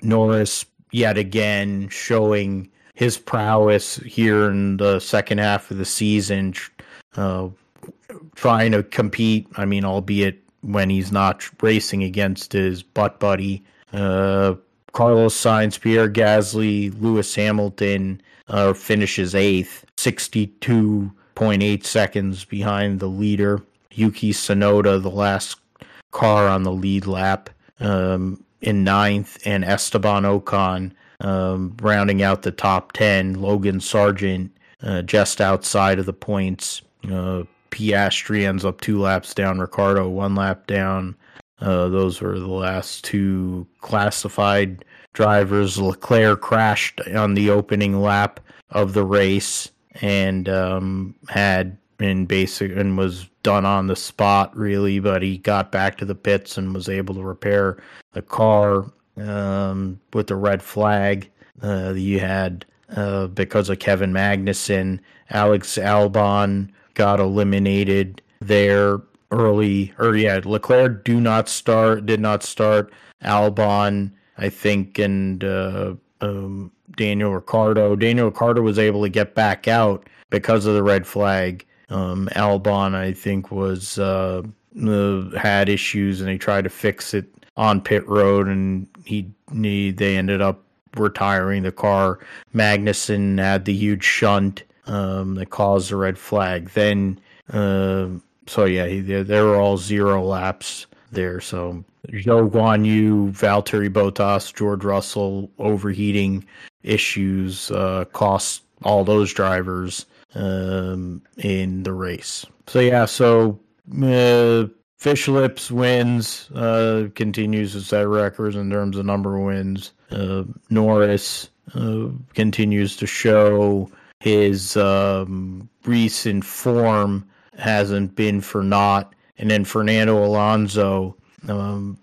Norris, yet again, showing his prowess here in the second half of the season, trying to compete, I mean, albeit when he's not racing against his butt buddy. Carlos Sainz, Pierre Gasly, Lewis Hamilton finishes eighth, 62.8 seconds behind the leader. Yuki Tsunoda, the last car on the lead lap, in ninth, and Esteban Ocon rounding out the top 10. Logan Sargent just outside of the points. Piastri ends up two laps down, Ricciardo one lap down. Those were the last two classified drivers. Leclerc crashed on the opening lap of the race and was done on the spot, really, but he got back to the pits and was able to repair the car with the red flag you had because of Kevin Magnussen. Alex Albon got eliminated there early. Leclerc did not start. Albon, I think, and Daniel Ricciardo was able to get back out because of the red flag. Albon, I think, was had issues, and they tried to fix it on pit road, and they ended up retiring the car. Magnussen had the huge shunt that caused the red flag. Then they were all zero laps there. So Zhou Guan Yu, Valtteri Bottas, George Russell, overheating issues cost all those drivers in the race. So Fishlips wins, continues to set records in terms of number of wins. Norris continues to show his recent form hasn't been for naught. And then Fernando Alonso,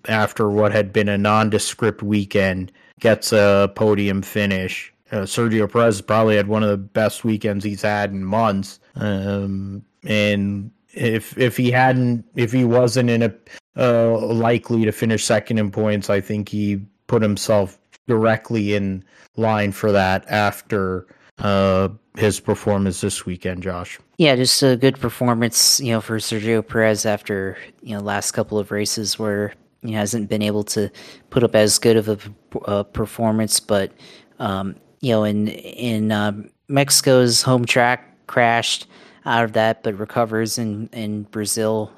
after what had been a nondescript weekend, gets a podium finish. Sergio Perez probably had one of the best weekends he's had in months. And if he wasn't in a likely to finish second in points, I think he put himself directly in line for that after his performance this weekend, Josh. Yeah, just a good performance, for Sergio Perez after, last couple of races where he hasn't been able to put up as good of a performance. But, in Mexico's home track, crashed out of that, but recovers in Brazil.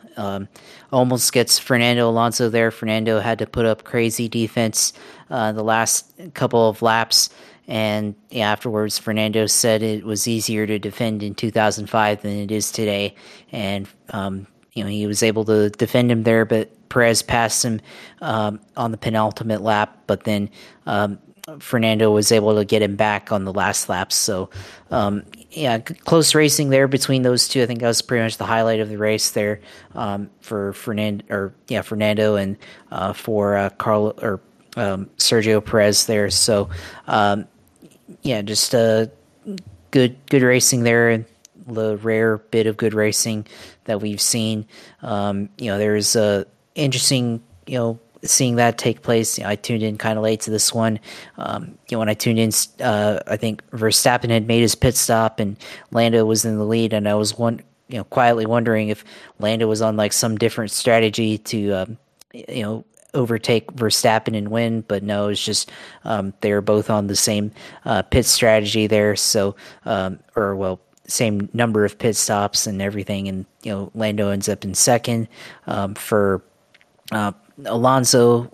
Almost gets Fernando Alonso there. Fernando had to put up crazy defense the last couple of laps. And afterwards, Fernando said it was easier to defend in 2005 than it is today. And, he was able to defend him there, but Perez passed him on the penultimate lap. But then Fernando was able to get him back on the last lap. So, close racing there between those two. I think that was pretty much the highlight of the race there for Fernando and for Sergio Perez there. So, just a good racing there, and the rare bit of good racing that we've seen. There's a interesting, seeing that take place. I tuned in kind of late to this one. When I tuned in, I think Verstappen had made his pit stop and Lando was in the lead, and I was quietly wondering if Lando was on like some different strategy to overtake Verstappen and win, but no, it's just they're both on the same pit strategy there. So, same number of pit stops and everything, and Lando ends up in second. For Alonso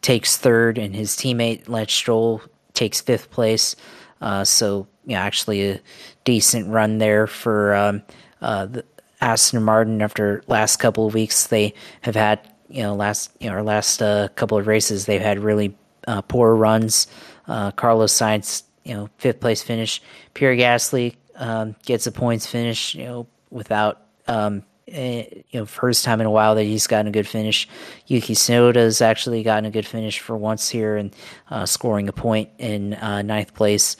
takes third, and his teammate Lance Stroll takes fifth place. So actually a decent run there for the Aston Martin after last couple of weeks. They have had, last couple of races, they've had really poor runs. Carlos Sainz, fifth place finish. Pierre Gasly gets a points finish, without, first time in a while that he's gotten a good finish. Yuki Tsunoda's actually gotten a good finish for once here and scoring a point in ninth place.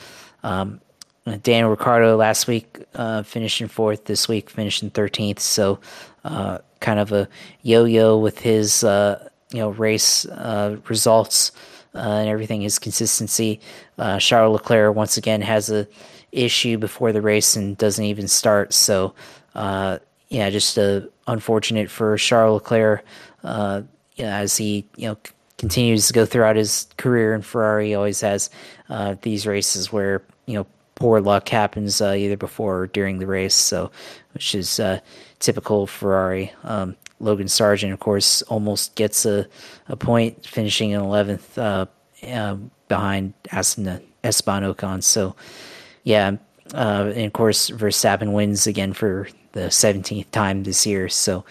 Daniel Ricciardo last week finishing fourth, this week finishing 13th. So kind of a yo-yo with his race results and everything, his consistency. Charles Leclerc once again has a issue before the race and doesn't even start. So just unfortunate for Charles Leclerc as he continues to go throughout his career in Ferrari. He always has these races where poor luck happens either before or during the race, so which is typical Ferrari. Logan Sargent, of course, almost gets a point, finishing in 11th behind Esteban Ocon. So and of course Verstappen wins again for the 17th time this year, so,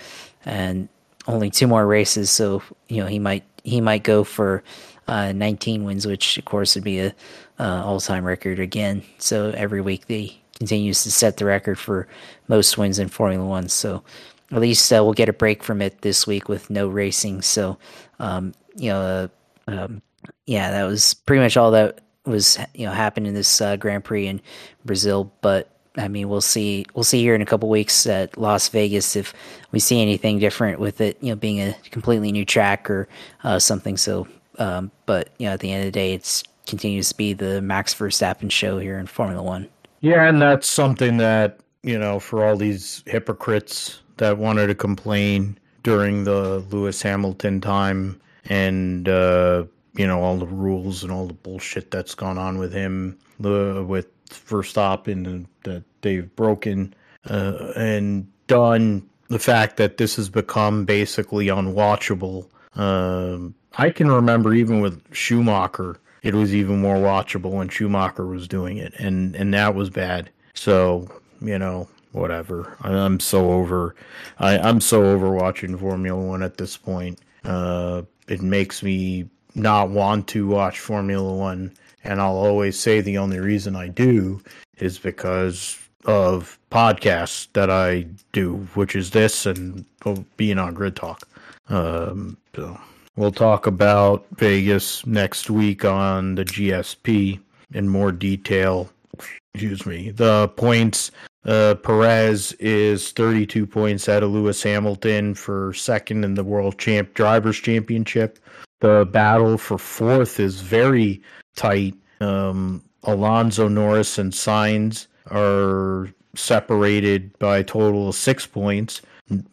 and only two more races, so he might go for 19 wins, which of course would be a all-time record again. So every week he continues to set the record for most wins in Formula One, so at least we'll get a break from it this week with no racing. So that was pretty much all that was happened in this Grand Prix in Brazil. But I mean, we'll see here in a couple weeks at Las Vegas if we see anything different with it, being a completely new track or something. So, but at the end of the day, it continues to be the Max Verstappen show here in Formula One. Yeah, and that's something that for all these hypocrites that wanted to complain during the Lewis Hamilton time and all the rules and all the bullshit that's gone on with him, with Verstappen, that they've broken and done, the fact that this has become basically unwatchable. I can remember even with Schumacher, it was even more watchable when Schumacher was doing it, and that was bad. So whatever. I'm so over watching Formula One at this point. It makes me not want to watch Formula One. And I'll always say the only reason I do is because of podcasts that I do, which is this and being on Grid Talk. So we'll talk about Vegas next week on the GSP in more detail. Excuse me. The points, Perez is 32 points out of Lewis Hamilton for second in the World Drivers' Championship. The battle for fourth is very tight. Alonso, Norris, and Sainz are separated by a total of 6 points.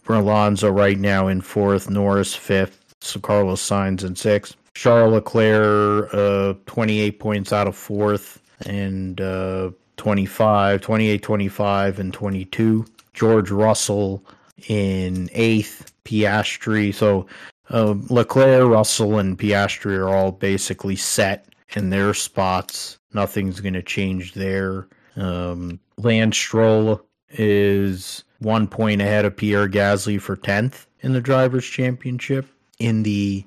Alonso right now in fourth, Norris fifth, so Carlos Sainz in sixth. Charles Leclerc, 28 points out of fourth, and 28, 25, and 22. George Russell in eighth, Piastri. So Leclerc, Russell, and Piastri are all basically set in their spots. Nothing's going to change there. Lance Stroll is 1 point ahead of Pierre Gasly for 10th in the Drivers' Championship. In the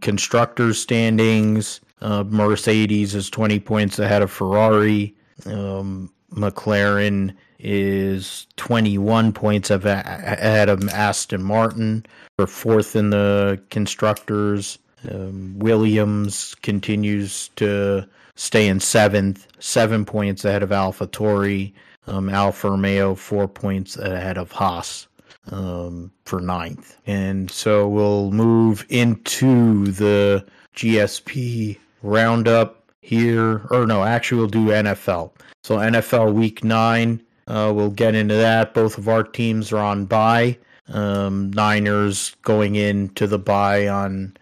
Constructors' standings, Mercedes is 20 points ahead of Ferrari. McLaren is 21 points ahead of Aston Martin for fourth in the Constructors. Williams continues to stay in seventh, 7 points ahead of AlphaTauri. Alfa Romeo, 4 points ahead of Haas for ninth. And so we'll move into the GSP roundup here. Or no, actually we'll do NFL. So NFL Week 9, we'll get into that. Both of our teams are on bye. Niners going into the bye on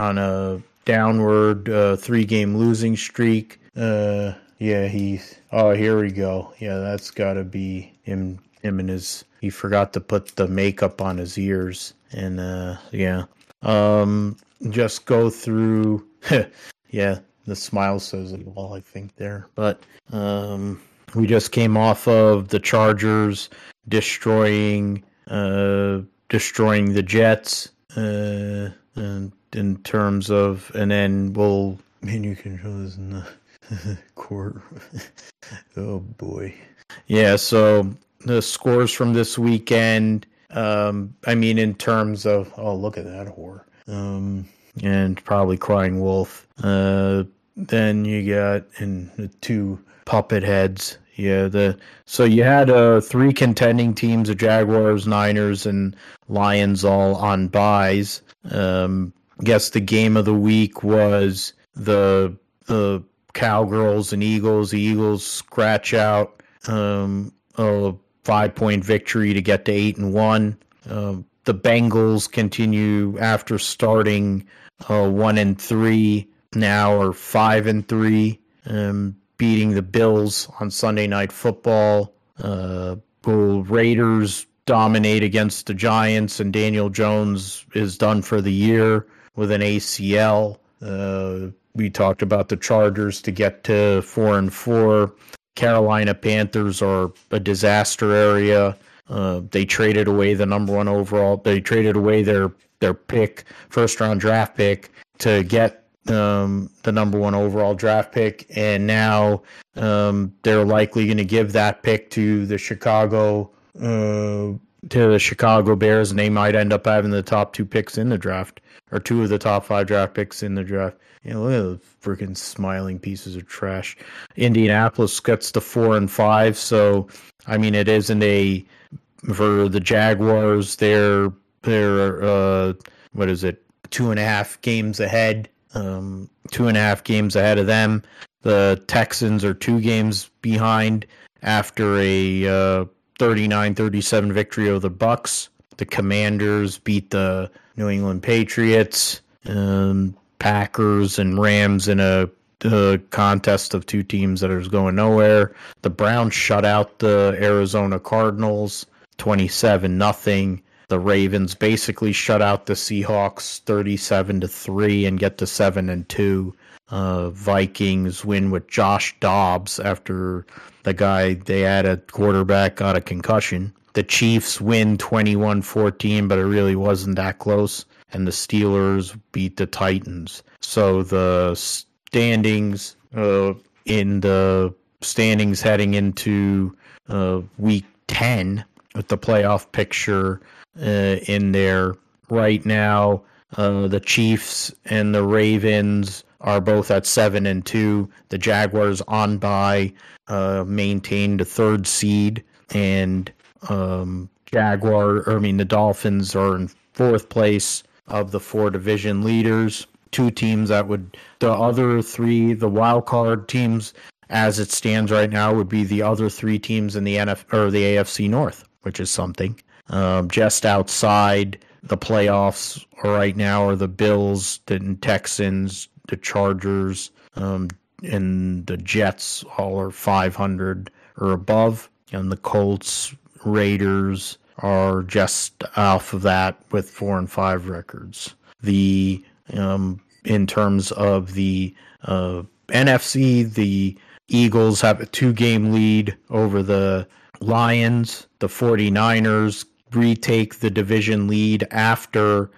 a downward three-game losing streak. Here we go. Yeah, that's got to be him. Him and his. He forgot to put the makeup on his ears, and just go through. Yeah, the smile says it all, I think, there. But we just came off of the Chargers destroying the Jets, and in terms of, and then we'll. Man, you can show this in the court. Oh boy, yeah. So the scores from this weekend. I mean, in terms of, oh, look at that whore. And probably crying wolf. Then you got in the two puppet heads. Yeah, so you had three contending teams: the Jaguars, Niners, and Lions, all on byes. I guess the game of the week was the Cowgirls and Eagles. The Eagles scratch out a 5-point victory to get to 8-1. The Bengals continue after starting 1-3, now are 5-3, beating the Bills on Sunday Night Football. Raiders dominate against the Giants, and Daniel Jones is done for the year with an ACL. We talked about the Chargers to get to 4-4. Carolina Panthers are a disaster area. They traded away the number one overall. They traded away their pick, first round draft pick, to get the number one overall draft pick, and now they're likely going to give that pick to the Chicago Bears, and they might end up having the top two picks in the draft, or two of the top five draft picks in the draft. Yeah, look at the freaking smiling pieces of trash. Indianapolis gets to 4-5, so I mean it isn't a for the Jaguars. They're what is it? 2.5 games ahead. 2.5 games ahead of them. The Texans are 2 games behind after a 39-37 victory over the Bucks. The Commanders beat the New England Patriots. Packers and Rams in a contest of two teams that are going nowhere. The Browns shut out the Arizona Cardinals 27-0. The Ravens basically shut out the Seahawks 37-3 and get to 7-2. Vikings win with Josh Dobbs after the guy they had at quarterback got a concussion. The Chiefs win 21-14, but it really wasn't that close. And the Steelers beat the Titans. So the standings heading into Week 10 with the playoff picture in there right now. The Chiefs and the Ravens are both at 7-2. The Jaguars on bye maintained the third seed, and the Dolphins are in fourth place of the four division leaders. Two teams that would, the other three, the wild card teams as it stands right now, would be the other three teams in the AFC North, which is something. Just outside the playoffs right now are the Bills, the Texans, the Chargers, and the Jets, all are 500 or above, and the Colts, Raiders are just off of that with 4-5 records. In terms of the NFC, the Eagles have a 2-game lead over the Lions. The 49ers retake the division lead after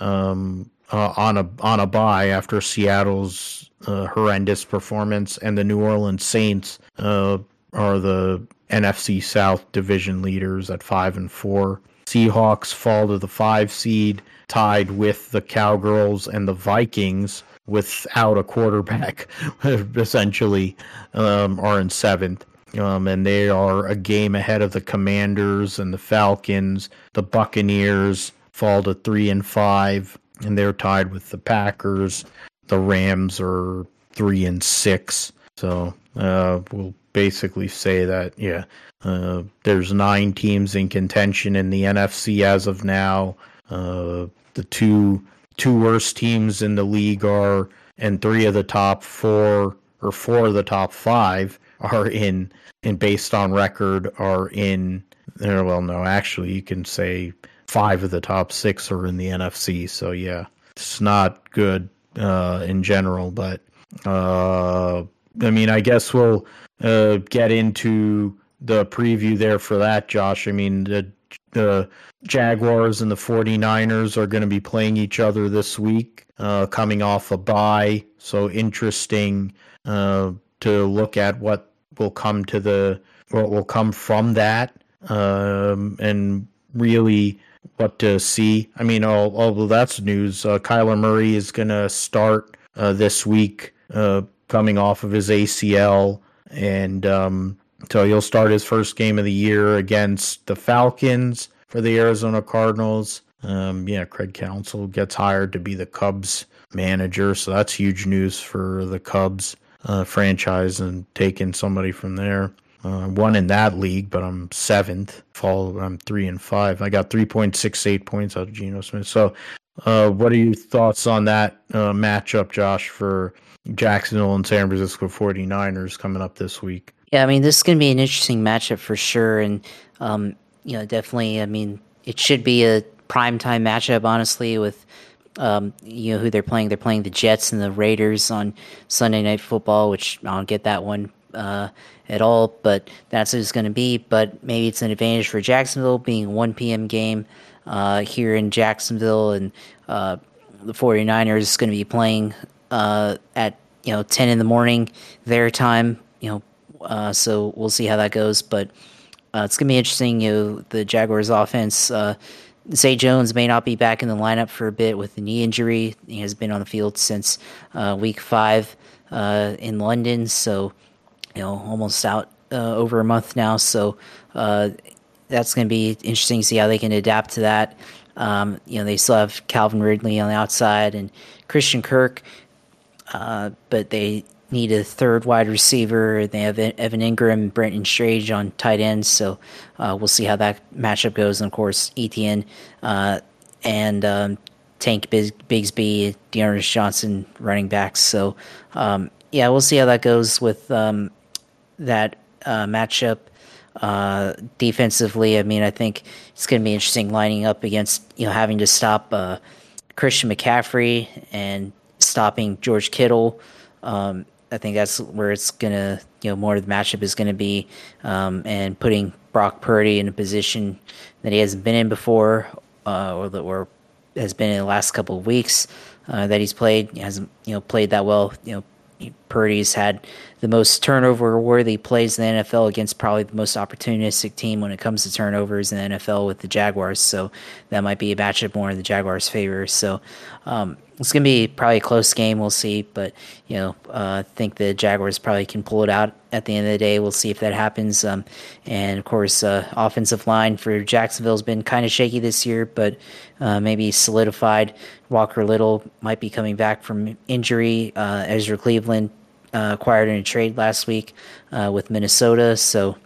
on a bye after Seattle's horrendous performance, and the New Orleans Saints are the NFC South division leaders at 5-4. Seahawks fall to the 5 seed, tied with the Cowgirls and the Vikings without a quarterback, essentially, are in 7th. And they are a game ahead of the Commanders and the Falcons. The Buccaneers fall to 3-5, and they're tied with the Packers. The Rams are 3-6. So we'll basically say that, yeah, there's 9 teams in contention in the NFC as of now. The two worst teams in the league are, and 3 of the top 4 or 4 of the top 5 are in, and based on record are in there. Well, no, actually you can say 5 of the top 6 are in the NFC. So yeah, it's not good, in general. But I mean, I guess we'll get into the preview there for that, Josh. I mean, the Jaguars and the 49ers are going to be playing each other this week, coming off a bye. So interesting to look at what will come to what will come from that, and really what to see. I mean, although that's news, Kyler Murray is going to start this week, coming off of his ACL, and so he'll start his first game of the year against the Falcons for the Arizona Cardinals. Craig Counsell gets hired to be the Cubs manager, so that's huge news for the Cubs franchise and taking somebody from there. One in that league, but I'm 7th. I'm 3-5. I got 3.68 points out of Geno Smith. So, what are your thoughts on that matchup, Josh, for Jacksonville and San Francisco 49ers coming up this week? Yeah, I mean, this is going to be an interesting matchup for sure, and definitely. I mean, it should be a primetime matchup, honestly, with who they're playing. They're playing the Jets and the Raiders on Sunday Night Football, which I don't get that one at all, but that's what it's going to be. But maybe it's an advantage for Jacksonville being a 1 p.m. game here in Jacksonville, and the 49ers is going to be playing at 10 in the morning their time, so we'll see how that goes. But it's going to be interesting. The Jaguars offense, Zay Jones may not be back in the lineup for a bit with a knee injury. He has been on the field since week 5 in London, so almost out over a month now. So that's going to be interesting to see how they can adapt to that. They still have Calvin Ridley on the outside and Christian Kirk, but they need a third wide receiver. They have Evan Ingram and Brenton Strange on tight ends. So we'll see how that matchup goes. And, of course, Etienne and Tank Bigsby, Dearness Johnson, running backs. So, we'll see how that goes with that matchup. Defensively, I mean, I think it's going to be interesting lining up against, having to stop Christian McCaffrey and stopping George Kittle. I think that's where it's going to, more of the matchup is going to be, and putting Brock Purdy in a position that he hasn't been in before, or has been in the last couple of weeks that he's played. He hasn't, played that well. Purdy's had the most turnover-worthy plays in the NFL against probably the most opportunistic team when it comes to turnovers in the NFL with the Jaguars. So that might be a matchup more in the Jaguars' favor. So it's going to be probably a close game. We'll see. But, I think the Jaguars probably can pull it out at the end of the day. We'll see if that happens. And, of course, offensive line for Jacksonville has been kind of shaky this year, but maybe solidified. Walker Little might be coming back from injury. Ezra Cleveland acquired in a trade last week with Minnesota, so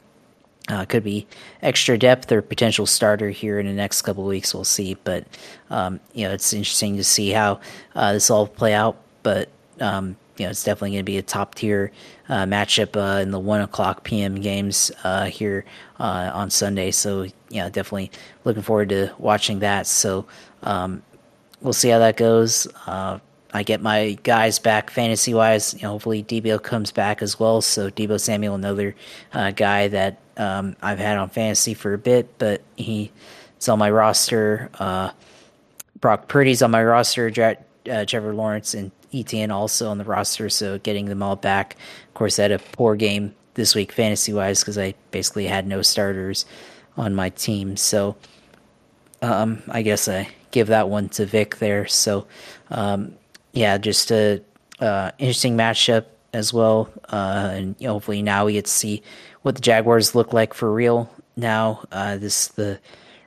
could be extra depth or potential starter here in the next couple of weeks. We'll see, but it's interesting to see how this all play out. But it's definitely going to be a top tier matchup in the 1:00 p.m. games here on Sunday. So definitely looking forward to watching that. So we'll see how that goes. I get my guys back fantasy-wise. Hopefully Debo comes back as well. So Debo Samuel, another guy that I've had on fantasy for a bit, but he's on my roster. Brock Purdy's on my roster. Trevor Lawrence and Etienne also on the roster, so getting them all back. Of course, I had a poor game this week fantasy-wise because I basically had no starters on my team. So I guess I give that one to Vic there. So just a interesting matchup as well, and hopefully now we get to see what the Jaguars look like for real. Now this is the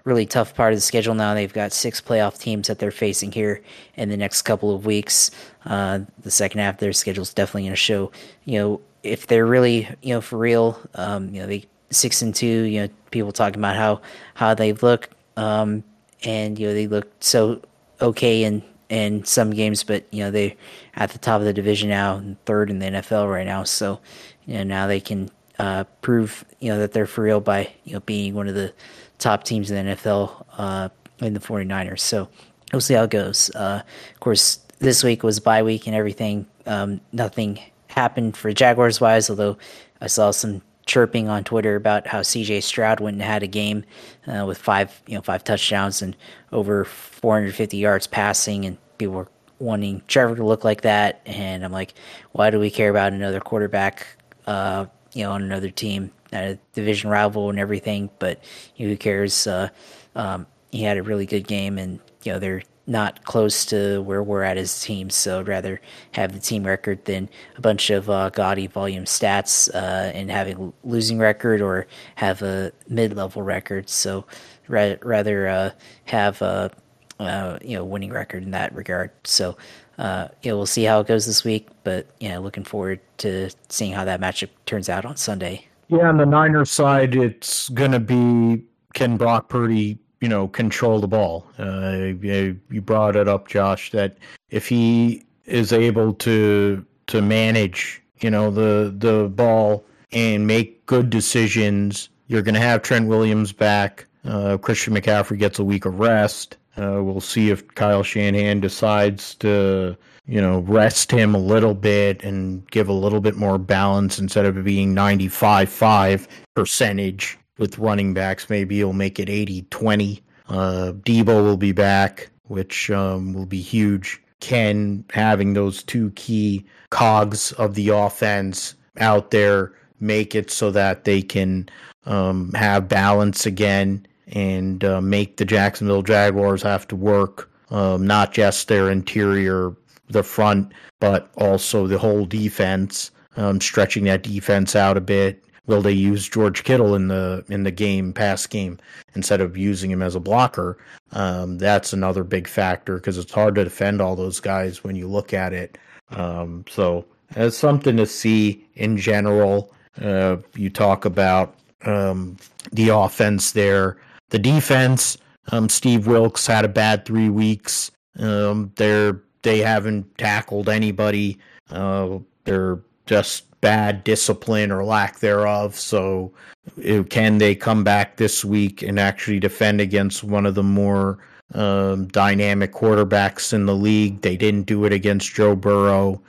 really tough part of the schedule. Now they've got 6 playoff teams that they're facing here in the next couple of weeks. The second half of their schedule is definitely going to show, if they're really, for real. They 6-2. People talking about how they look, and they look so okay in some games, but they're at the top of the division now and 3rd in the NFL right now. So now they can prove that they're for real by being one of the top teams in the NFL in the 49ers. So we'll see how it goes. Of course, this week was bye week and everything. Nothing happened for Jaguars wise, although I saw some chirping on Twitter about how C.J. Stroud went and had a game with five touchdowns and over 450 yards passing, and people were wanting Trevor to look like that. And I'm like, why do we care about another quarterback, on another team, a division rival and everything? But who cares? He had a really good game, and they're not close to where we're at as teams, so I'd rather have the team record than a bunch of gaudy volume stats and having losing record or have a mid-level record. So rather have a winning record in that regard. So we'll see how it goes this week, but looking forward to seeing how that matchup turns out on Sunday. Yeah, on the Niners side, it's gonna be, can Brock Purdy control the ball? You brought it up, Josh, that if he is able to manage, the ball and make good decisions, you're going to have Trent Williams back. Christian McCaffrey gets a week of rest. We'll see if Kyle Shanahan decides to, rest him a little bit and give a little bit more balance instead of it being 95-5 percentage. With running backs, maybe he'll make it 80-20. Debo will be back, which will be huge. Ken, having those two key cogs of the offense out there, make it so that they can have balance again and make the Jacksonville Jaguars have to work, not just their interior, the front, but also the whole defense, stretching that defense out a bit. Will they use George Kittle in the pass game instead of using him as a blocker? That's another big factor because it's hard to defend all those guys when you look at it. So it's something to see in general. You talk about the offense there. The defense, Steve Wilks had a bad 3 weeks. They haven't tackled anybody. They're just bad discipline or lack thereof. So can they come back this week and actually defend against one of the more dynamic quarterbacks in the league? They didn't do it against Joe Burrow.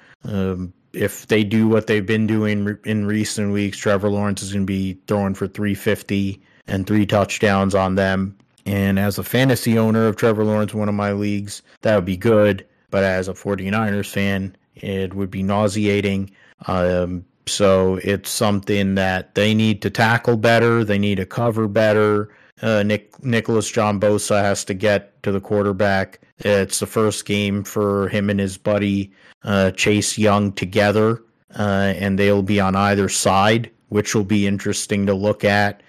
If they do what they've been doing in recent weeks, Trevor Lawrence is going to be throwing for 350 and three touchdowns on them. And as a fantasy owner of Trevor Lawrence, one of my leagues, that would be good. But as a 49ers fan, it would be nauseating. So it's something that they need to tackle better. They need to cover better. Nicholas John Bosa has to get to the quarterback. It's the first game for him and his buddy Chase Young together, and they'll be on either side, which will be interesting to look at.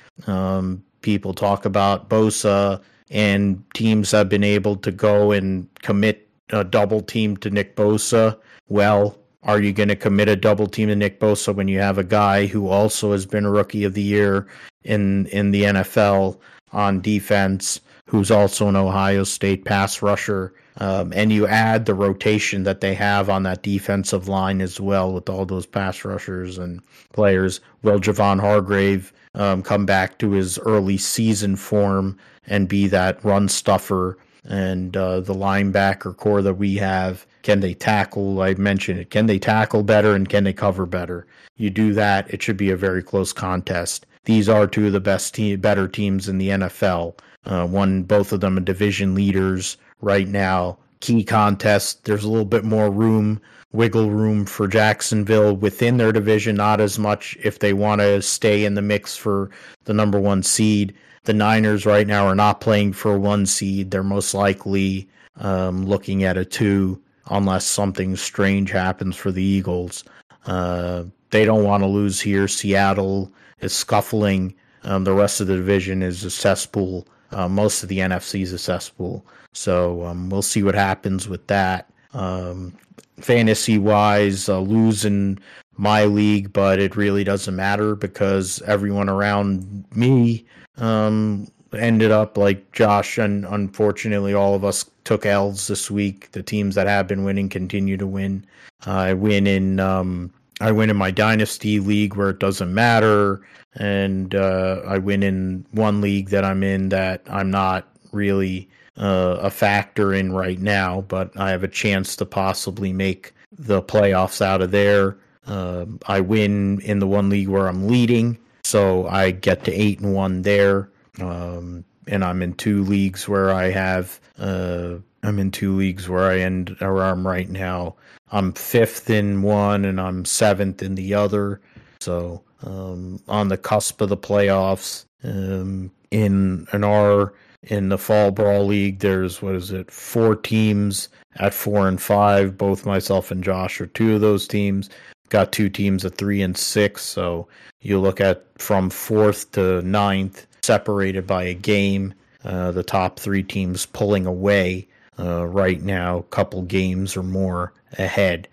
People talk about Bosa, and teams have been able to go and commit a double team to Nick Bosa. Well, are you going to commit a double team to Nick Bosa when you have a guy who also has been a rookie of the year in the NFL on defense, who's also an Ohio State pass rusher? And you add the rotation that they have on that defensive line as well with all those pass rushers and players. Will Javon Hargrave come back to his early season form and be that run stuffer? And the linebacker core that we have, can they tackle? I mentioned it. Can they tackle better and can they cover better? You do that, it should be a very close contest. These are two of the better teams in the NFL. Both of them are division leaders right now. Key contest. There's a little bit more wiggle room for Jacksonville within their division, not as much if they want to stay in the mix for the number one seed. The Niners right now are not playing for one seed. They're most likely looking at a two unless something strange happens for the Eagles. They don't want to lose here. Seattle is scuffling. The rest of the division is a cesspool. Most of the NFC is a cesspool. So we'll see what happens with that. Fantasy-wise, losing my league, but it really doesn't matter because everyone around me ended up like Josh, and unfortunately all of us took L's this week. The teams that have been winning continue to win. I win in my dynasty league where it doesn't matter, and I win in one league that I'm in that I'm not really a factor in right now, but I have a chance to possibly make the playoffs out of there. I win in the one league where I'm leading, so I get to 8-1 there. And I'm in two leagues where I have, I'm in two leagues where I end, or I'm right now, I'm fifth in one and I'm seventh in the other. So, on the cusp of the playoffs, in the fall brawl league, there's, 4 teams at 4 and 5, both myself and Josh are 2 of those teams. Got 2 teams at 3 and 6. So you look at from 4th to 9th, separated by a game, the top 3 teams pulling away right now, couple games or more ahead,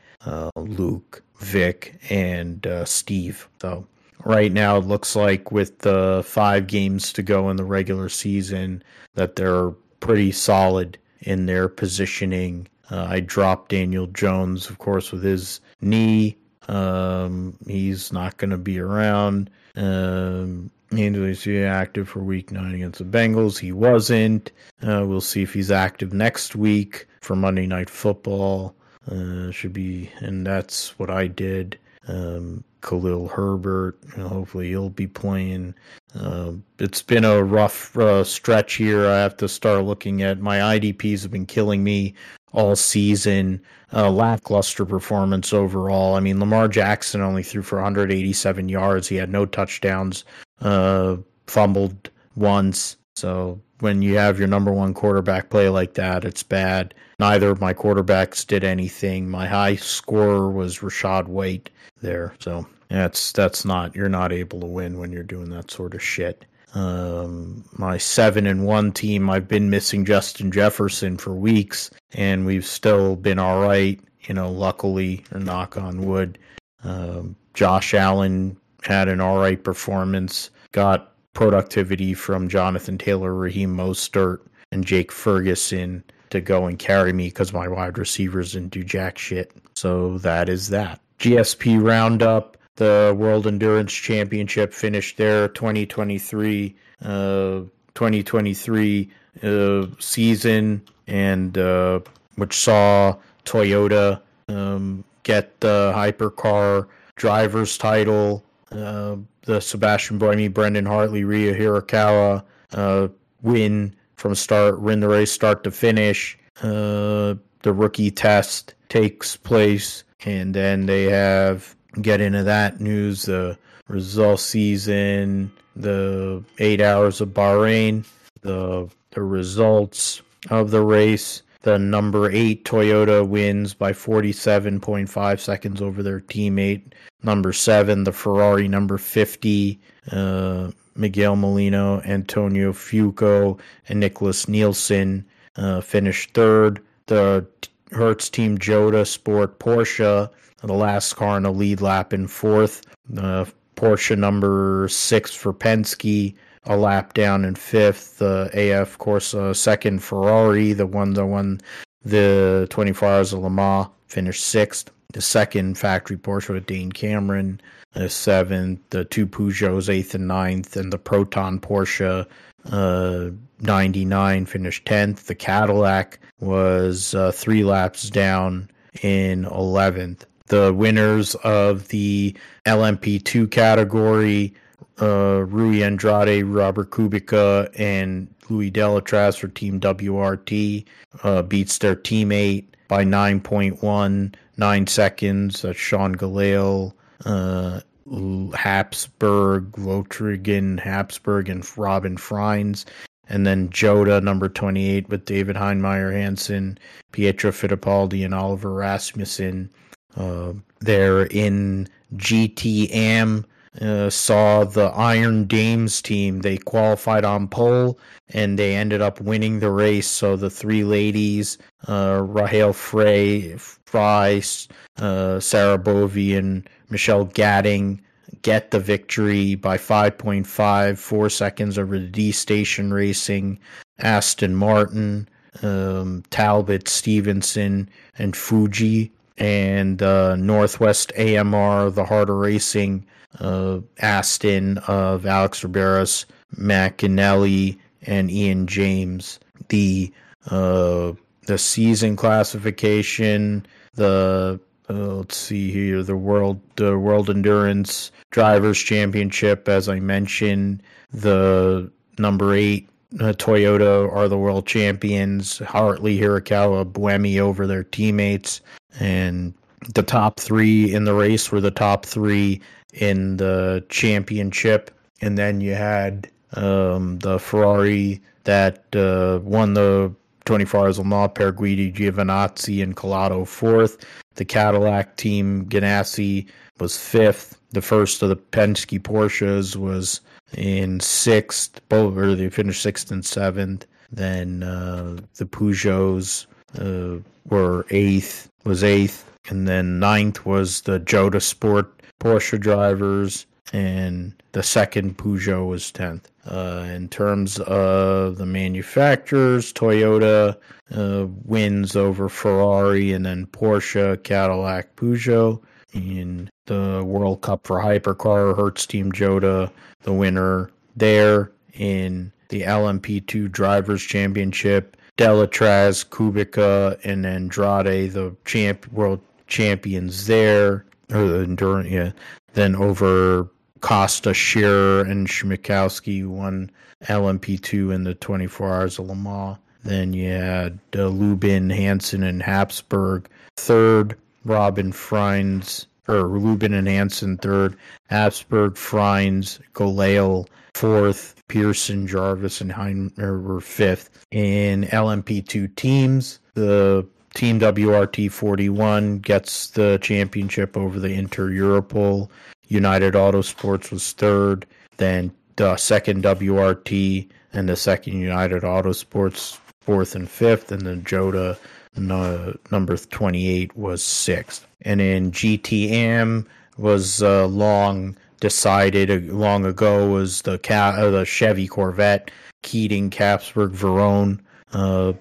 Luke, Vic, and Steve. So right now it looks like with the 5 games to go in the regular season that they're pretty solid in their positioning. I dropped Daniel Jones, of course, with his knee. He's not going to be around. He's active for week 9 against the Bengals. He wasn't. We'll see if he's active next week for Monday Night Football. Should be, and that's what I did. Khalil Herbert, hopefully he'll be playing. It's been a rough stretch here. I have to start looking at my IDPs have been killing me all season. Lackluster performance overall. I mean, Lamar Jackson only threw for 187 yards. He had no touchdowns, fumbled once. So when you have your number one quarterback play like that, it's bad. Neither of my quarterbacks did anything. My high scorer was Rashad White there. So that's not, you're not able to win when you're doing that sort of shit. My 7-1 team, I've been missing Justin Jefferson for weeks, and we've still been all right. You know, luckily, or knock on wood, Josh Allen had an all right performance. Got productivity from Jonathan Taylor, Raheem Mostert, and Jake Ferguson to go and carry me because my wide receivers didn't do jack shit. So that is that. GSP Roundup. The World Endurance Championship finished their 2023 season, and which saw Toyota get the hypercar driver's title. The Sebastian Buemi, Brendan Hartley, Ryu Hirakawa win the race start to finish. The rookie test takes place, and then they have. Get into that news, the result season, the 8 hours of Bahrain, the results of the race. The number 8 Toyota wins by 47.5 seconds over their teammate. Number 7, the Ferrari number 50, Miguel Molino, Antonio Fuoco, and Nicholas Nielsen finished 3rd. The Hertz Team Jota Sport Porsche, the last car in a lead lap, in 4th. Porsche number 6 for Penske, a lap down in 5th. The AF Corsa 2nd Ferrari, the one that won the 24 Hours of Le Mans, finished 6th. The 2nd factory Porsche with Dane Cameron, 7th. The 2 Peugeots, 8th and 9th. And the Proton Porsche 99 finished 10th. The Cadillac was 3 laps down in 11th. The winners of the LMP2 category, Rui Andrade, Robert Kubica, and Louis Delatraz for Team WRT, beats their teammate by 9.19 seconds. That's Sean Galale, Lotrigan Habsburg, and Robin Frines. And then Jota, number 28, with David Heinmeier Hansen, Pietro Fittipaldi, and Oliver Rasmussen. There in GTM, saw the Iron Dames team. They qualified on pole and they ended up winning the race. So the 3 ladies, Rahel Frey, Sarah Bovey, and Michelle Gatting, get the victory by 5.54 seconds over the D Station Racing, Aston Martin, Talbot, Stevenson, and Fuji. And Northwest AMR, the harder racing, Aston of Alex Riberas, Macinelli, and Ian James. The the season classification, the let's see here, the World Endurance Drivers Championship, as I mentioned, the number 8 Toyota are the world champions. Hartley, Hirakawa, Buemi over their teammates, and the top 3 in the race were the top 3 in the championship. And then you had the Ferrari that won the 24 Hours of Le Mans, Guidi, Giovinazzi, and Collado 4th. The Cadillac team, Ganassi, was 5th. The first of the Penske Porsches was in 6th. They finished 6th and 7th. Then the Peugeots were 8th. And then 9th was the Jota Sport Porsche drivers. And the second Peugeot was 10th. In terms of the manufacturers, Toyota wins over Ferrari, and then Porsche, Cadillac, Peugeot. In the World Cup for Hypercar, Hertz Team Jota, the winner there. In the LMP2 Drivers' Championship, Delatraz, Kubica, and Andrade, the world champions there. Or the endurance, yeah. Then over Costa, Scherer, and Schmikowski won LMP2 in the 24 Hours of Le Mans. Then you had Lubin, Hansen, and Habsburg third. Lubin and Hansen third. Habsburg, Frines, Galeil fourth. Pearson, Jarvis, and Heimer were fifth. In LMP2 teams, the Team WRT 41 gets the championship over the Inter-Europol. United Autosports was third, then the second WRT and the second United Autosports, fourth and fifth, and then Jota, number 28, was sixth. And in GTM was long decided long ago, was the Chevy Corvette, Keating, Capsburg, Verone.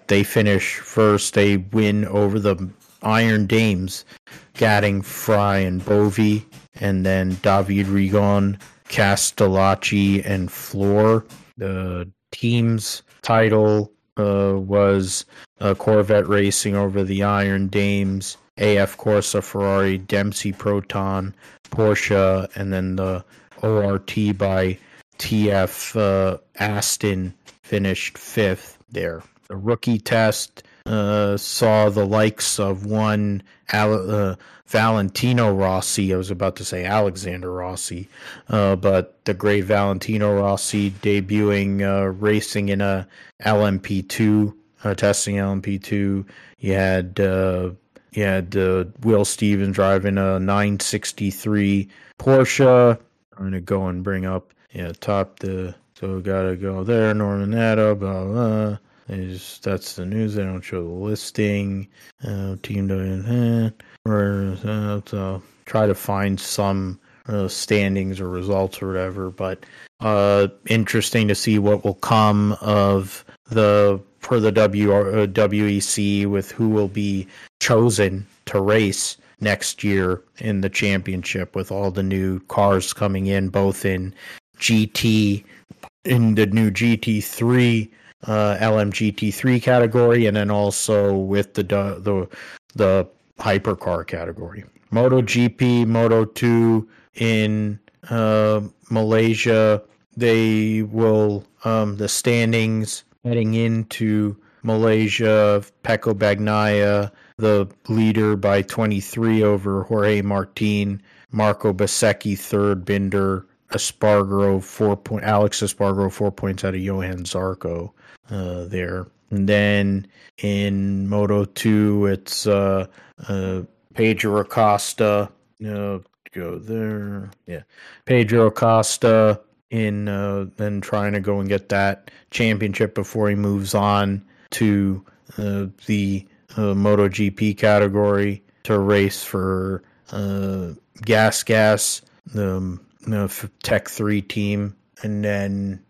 They finish first. They win over the Iron Dames, Gatting, Fry, and Bovey, and then David Rigon, Castellacci, and Floor. The team's title was Corvette Racing over the Iron Dames, AF Corsa, Ferrari, Dempsey, Proton, Porsche, and then the ORT by TF Aston finished fifth there. The rookie test saw the likes of one Valentino Rossi. I was about to say Alexander Rossi, but the great Valentino Rossi debuting racing in a LMP2, testing LMP2. You had Will Stevens driving a 963 Porsche. I'm gonna go and bring up so gotta go there. Norman Atto, blah blah. That's the news. They don't show the listing. Team doesn't. So try to find some standings or results or whatever. But interesting to see what will come of the WEC with who will be chosen to race next year in the championship with all the new cars coming in, both in GT, in the new GT3. LMGT3 category, and then also with the hypercar category. MotoGP, Moto2 in Malaysia. They will the standings heading into Malaysia. Pecco Bagnaia, the leader by 23 over Jorge Martin. Marco Bezzecchi third. Binder, Espargaro Alex Espargaro 4 points out of Johan Zarco. There. And then in Moto 2, it's Pedro Acosta. Go there. Yeah. Pedro Acosta in then trying to go and get that championship before he moves on to the MotoGP category to race for Gas, the Tech 3 team. And then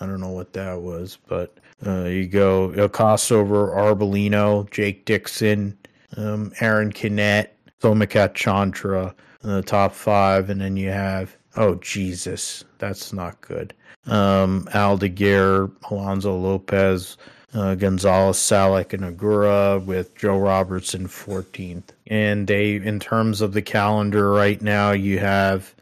I don't know what that was, but you go Acosta over Arbolino, Jake Dixon, Aaron Canet, Somikat Chantra in the top 5. And then you have, that's not good. Aldeguer, Alonso Lopez, Gonzalez, Salek, and Agura, with Joe Robertson 14th. And Dave, in terms of the calendar right now, you have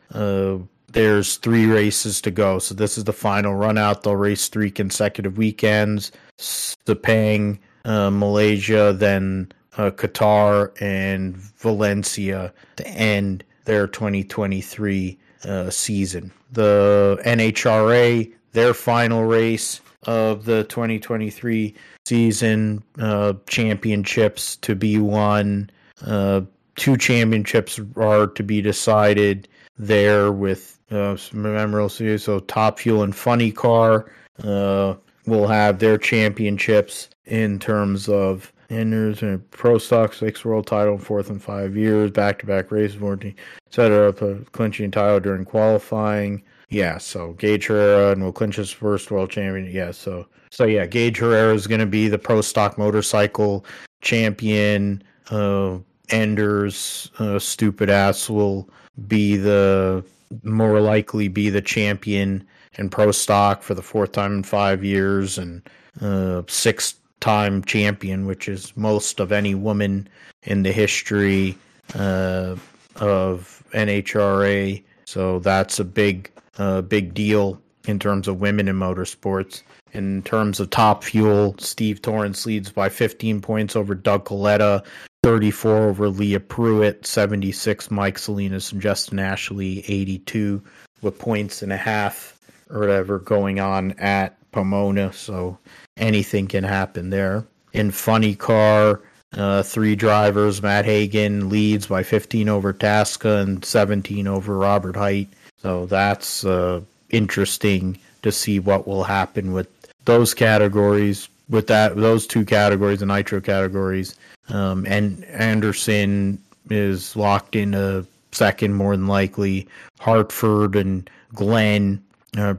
there's 3 races to go. So this is the final run out. They'll race 3 consecutive weekends. Sepang, Malaysia, then Qatar and Valencia to end their 2023 season. The NHRA, their final race of the 2023 season, championships to be won. 2 championships are to be decided there with some memorable series. So Top Fuel and Funny Car will have their championships in terms of Enders and Pro Stock, 6th world title in 4th and 5 years, back-to-back races, 14, etc. Clinching title during qualifying. Yeah, so Gage Herrera and will clinch his first world champion. Yeah, so yeah, Gage Herrera is going to be the Pro Stock motorcycle champion. Enders, stupid ass, will be the more likely be the champion in Pro Stock for the 4th time in 5 years and 6th-time champion, which is most of any woman in the history of NHRA. So that's a big deal in terms of women in motorsports. In terms of Top Fuel, Steve Torrence leads by 15 points over Doug Coletta, 34 over Leah Pruitt, 76 Mike Salinas and Justin Ashley, 82 with 1.5 points or whatever going on at Pomona. So anything can happen there. In Funny Car, 3 drivers, Matt Hagan leads by 15 over Tasca and 17 over Robert Hite. So that's interesting to see what will happen with those categories, with that those 2 categories, the Nitro categories. And Anderson is locked in a second, more than likely. Hartford and Glenn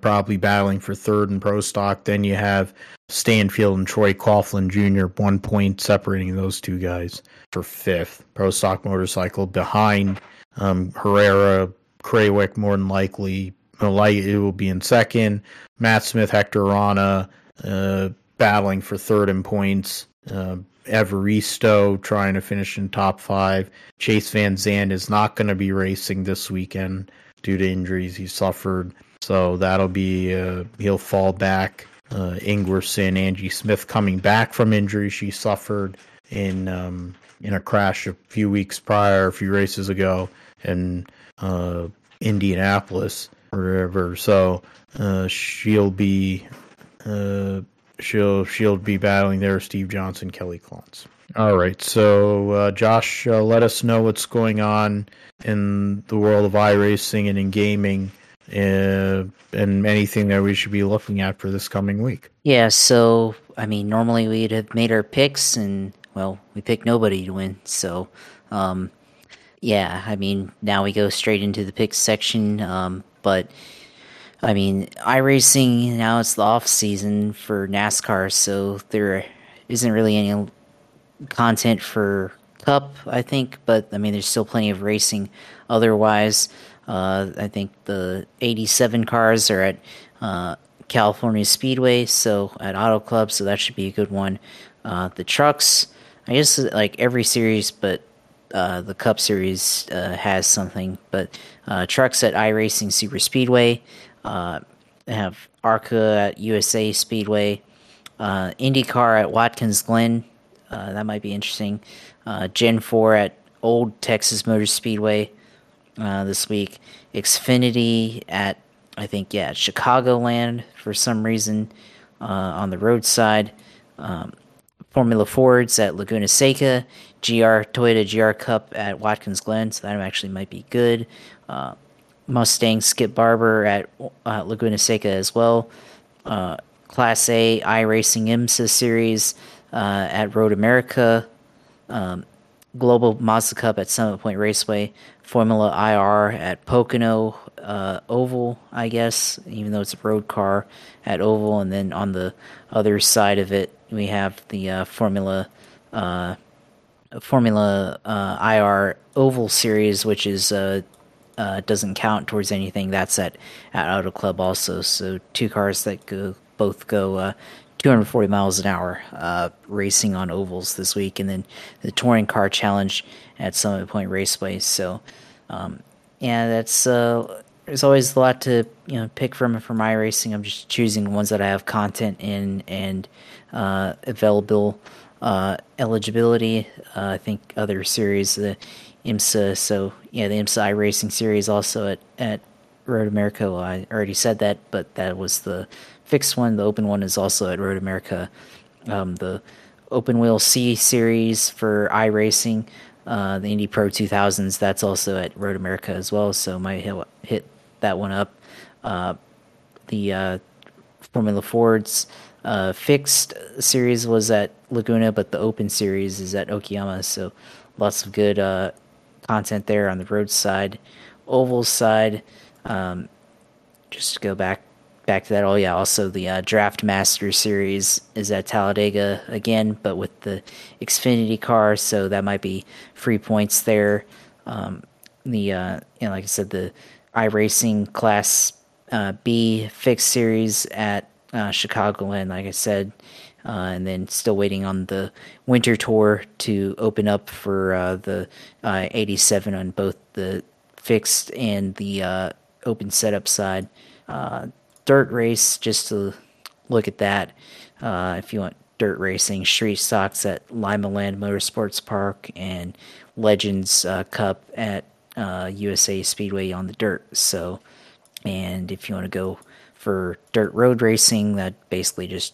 probably battling for 3rd in Pro Stock. Then you have Stanfield and Troy Coughlin Jr., 1 point separating those 2 guys for 5th. Pro Stock motorcycle behind Herrera, Krawick, more than likely. It will be in 2nd. Matt Smith, Hector Rana battling for 3rd in points. Evaristo trying to finish in top 5. Chase Van Zandt is not going to be racing this weekend due to injuries he suffered. So that'll be, he'll fall back. Ingerson, Angie Smith coming back from injury she suffered in a crash a few races ago in Indianapolis or wherever. So she'll be battling there. Steve Johnson, Kelly Klontz. All right, so Josh, let us know what's going on in the world of iRacing and in gaming. And anything that we should be looking at for this coming week. Yeah, so, I mean, normally we'd have made our picks, and, well, we picked nobody to win. So, yeah, I mean, now we go straight into the picks section. But, I mean, iRacing, now it's the off-season for NASCAR, so there isn't really any content for Cup, I think. But, I mean, there's still plenty of racing otherwise. I think the 87 cars are at California Speedway, so at Auto Club, so that should be a good one. The trucks, I guess like every series, but the Cup Series has something. But trucks at iRacing Super Speedway, have ARCA at USA Speedway, IndyCar at Watkins Glen, that might be interesting. Gen 4 at Old Texas Motor Speedway. This week, Xfinity at, I think, yeah, Chicagoland for some reason on the roadside. Formula Fords at Laguna Seca, Toyota GR Cup at Watkins Glen, so that actually might be good. Mustang Skip Barber at Laguna Seca as well. Class A iRacing IMSA Series at Road America. Global Mazda Cup at Summit Point Raceway, Formula IR at Pocono Oval, I guess, even though it's a road car at Oval. And then on the other side of it, we have the Formula IR Oval Series, which is doesn't count towards anything. That's at Auto Club also. So 2 cars that both go 240 miles an hour racing on ovals this week, and then the Touring Car Challenge at Summit Point Raceway. So, yeah, that's there's always a lot to pick from iRacing. I'm just choosing ones that I have content in and available eligibility. I think other series, the IMSA. So yeah, the IMSA iRacing series also at Road America. Well, I already said that, but that was the fixed one. The open one is also at Road America. The Open Wheel C series for iRacing, the Indy Pro 2000s, that's also at Road America as well, so might hit that one up. The Formula Ford's fixed series was at Laguna, but the open series is at Okayama, so lots of good content there on the road side. Oval side, just to go back to that. Oh yeah, also the Draft Master Series is at Talladega again, but with the Xfinity car, so that might be free points there. The like I said, the iRacing Class B fixed series at Chicagoland, like I said, and then still waiting on the Winter Tour to open up for the 87 on both the fixed and the open setup side. Dirt race, just to look at that if you want dirt racing, street stocks at Lima Land Motorsports Park and Legends Cup at USA Speedway on the dirt. So, and if you want to go for dirt road racing, that basically just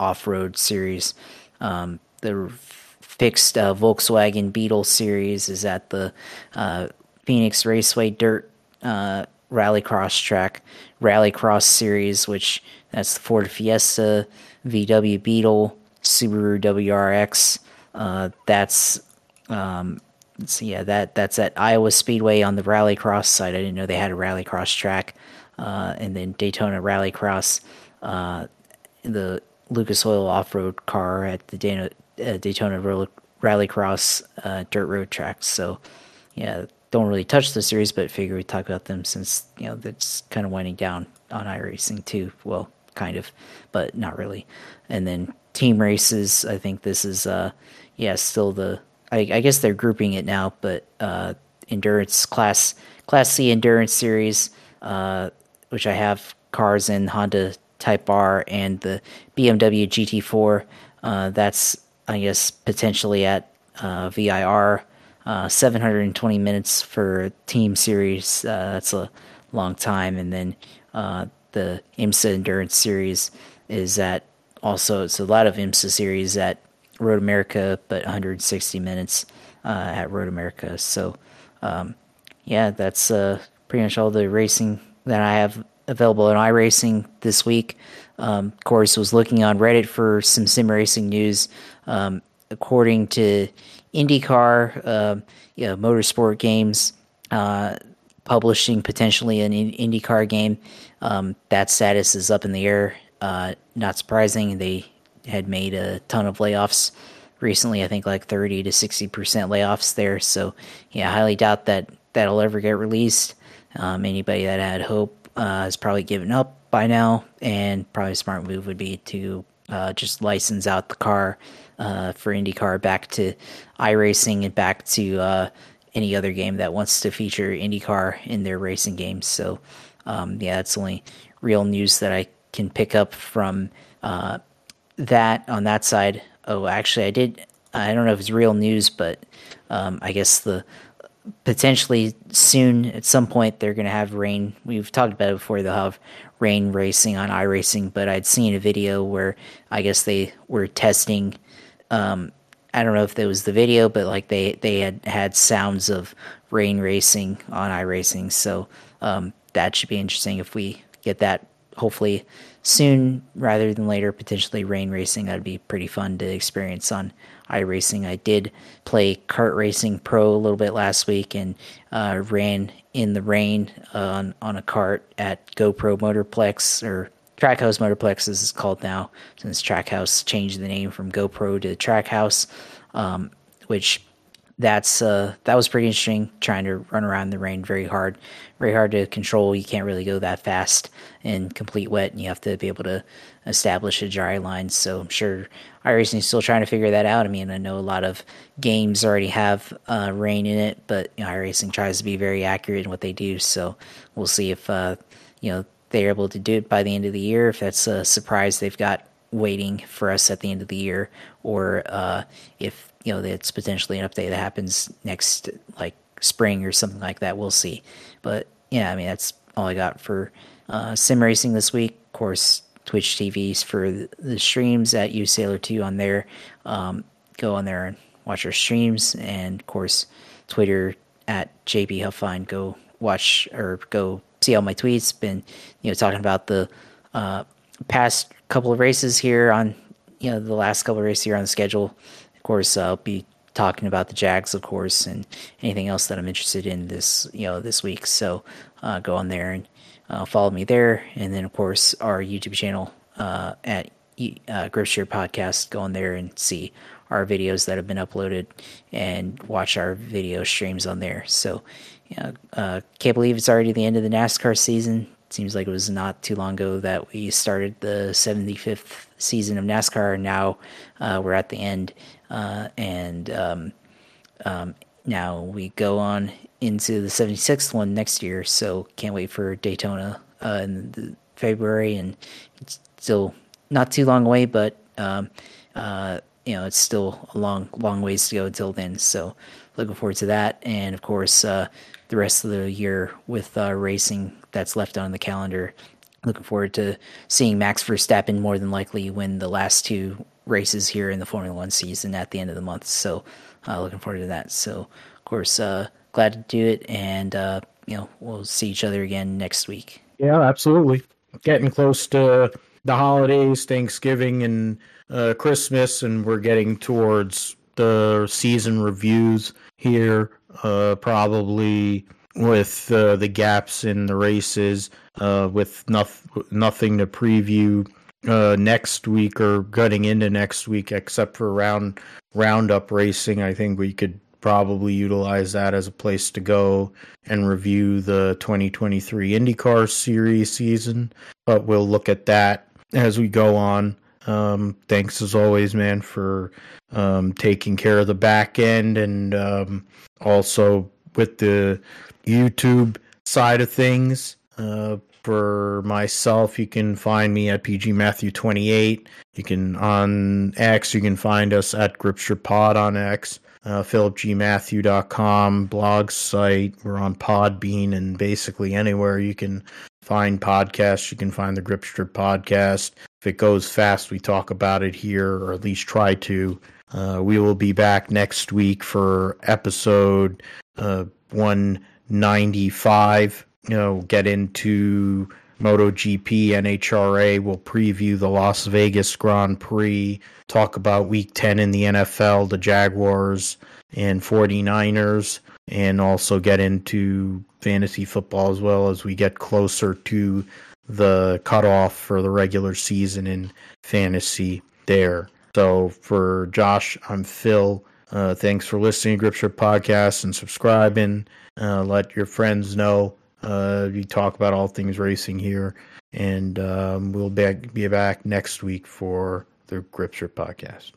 off-road series. The fixed Volkswagen Beetle series is at the Phoenix Raceway dirt Rallycross track, Rallycross series, which that's the Ford Fiesta, VW Beetle, Subaru WRX. That's that's at Iowa Speedway on the Rallycross side. I didn't know they had a Rallycross track, and then Daytona Rallycross, the Lucas Oil off-road car at the Daytona Rallycross dirt road tracks. So yeah, don't really touch the series, but figure we talk about them since that's kind of winding down on iRacing too. Well, kind of, but not really. And then team races, I think this is still the I guess they're grouping it now, but endurance class C endurance series, which I have cars in Honda Type R and the BMW GT4. That's I guess potentially at VIR. 720 minutes for team series. That's a long time. And then the IMSA Endurance Series is at also, it's a lot of IMSA series at Road America, but 160 minutes at Road America. So, that's pretty much all the racing that I have available in iRacing this week. Of course, was looking on Reddit for some sim racing news. According to IndyCar, Motorsport Games publishing potentially an IndyCar game. That status is up in the air. Not surprising, they had made a ton of layoffs recently. I think like 30 to 60% layoffs there. So yeah, highly doubt that that'll ever get released. Anybody that had hope has probably given up by now, and probably a smart move would be to just license out the car for IndyCar back to iRacing and back to any other game that wants to feature IndyCar in their racing games. So, that's the only real news that I can pick up from that on that side. Oh, actually, I don't know if it's real news, but I guess the potentially soon at some point they're going to have rain. We've talked about it before, they'll have rain racing on iRacing, but I'd seen a video where I guess they were testing. I don't know if that was the video, but like they had sounds of rain racing on iRacing. So that should be interesting if we get that hopefully soon rather than later, potentially rain racing. That'd be pretty fun to experience on iRacing. I did play Kart Racing Pro a little bit last week and ran in the rain on a kart at GoPro Motorplex, or Trackhouse Motorplex as it's called now, since Trackhouse changed the name from GoPro to Trackhouse, which that was pretty interesting, trying to run around the rain. Very hard to control. You can't really go that fast in complete wet, and you have to be able to establish a dry line. So I'm sure iRacing is still trying to figure that out. I mean, I know a lot of games already have rain in it, but iRacing tries to be very accurate in what they do. So we'll see if they're able to do it by the end of the year, if that's a surprise they've got waiting for us at the end of the year, or if it's potentially an update that happens next spring or something like that. We'll see. But yeah, I mean, that's all I got for sim racing this week. Of course, Twitch TVs for the streams at uSailor2 on there. Go on there and watch our streams, and of course Twitter at JB Huffine. Go watch or go see all my tweets. Been talking about the past couple of races here on the last couple of races here on the schedule. Of course, I'll be talking about the Jags, of course, and anything else that I'm interested in this week. So go on there and follow me there, and then of course our YouTube channel at Gripshare Podcast. Go on there and see our videos that have been uploaded and watch our video streams on there. So can't believe it's already the end of the NASCAR season. Seems like it was not too long ago that we started the 75th season of NASCAR. Now we're at the end, and now we go on into the 76th one next year. So can't wait for Daytona in February, and it's still not too long away, but it's still a long ways to go until then. So looking forward to that, and of course the rest of the year with racing that's left on the calendar. Looking forward to seeing Max Verstappen more than likely win the last two races here in the Formula One season at the end of the month. So looking forward to that. So of course glad to do it, and we'll see each other again next week. Yeah, absolutely. Getting close to the holidays, Thanksgiving and Christmas, and we're getting towards the season reviews here, probably with the gaps in the races, with nothing to preview next week or gutting into next week except for roundup racing. I think we could probably utilize that as a place to go and review the 2023 IndyCar Series season, but we'll look at that as we go on. Thanks as always, man, for taking care of the back end, and also with the YouTube side of things. For myself, you can find me at PGMatthew28. On X, you can find us at GripsurePod on X. PhilipGMatthew.com blog site. We're on Podbean, and basically anywhere you can find podcasts, you can find the Gripstrip podcast. If it goes fast, we talk about it here, or at least try to. We will be back next week for episode 195. Get into MotoGP, NHRA. We'll preview the Las Vegas Grand Prix, talk about Week 10 in the NFL, the Jaguars and 49ers, and also get into fantasy football as well as we get closer to the cutoff for the regular season in fantasy there. So for Josh, I'm Phil. Thanks for listening to Gripshare Podcast and subscribing. Let your friends know. We talk about all things racing here, and we'll be back next week for the Gripshare Podcast.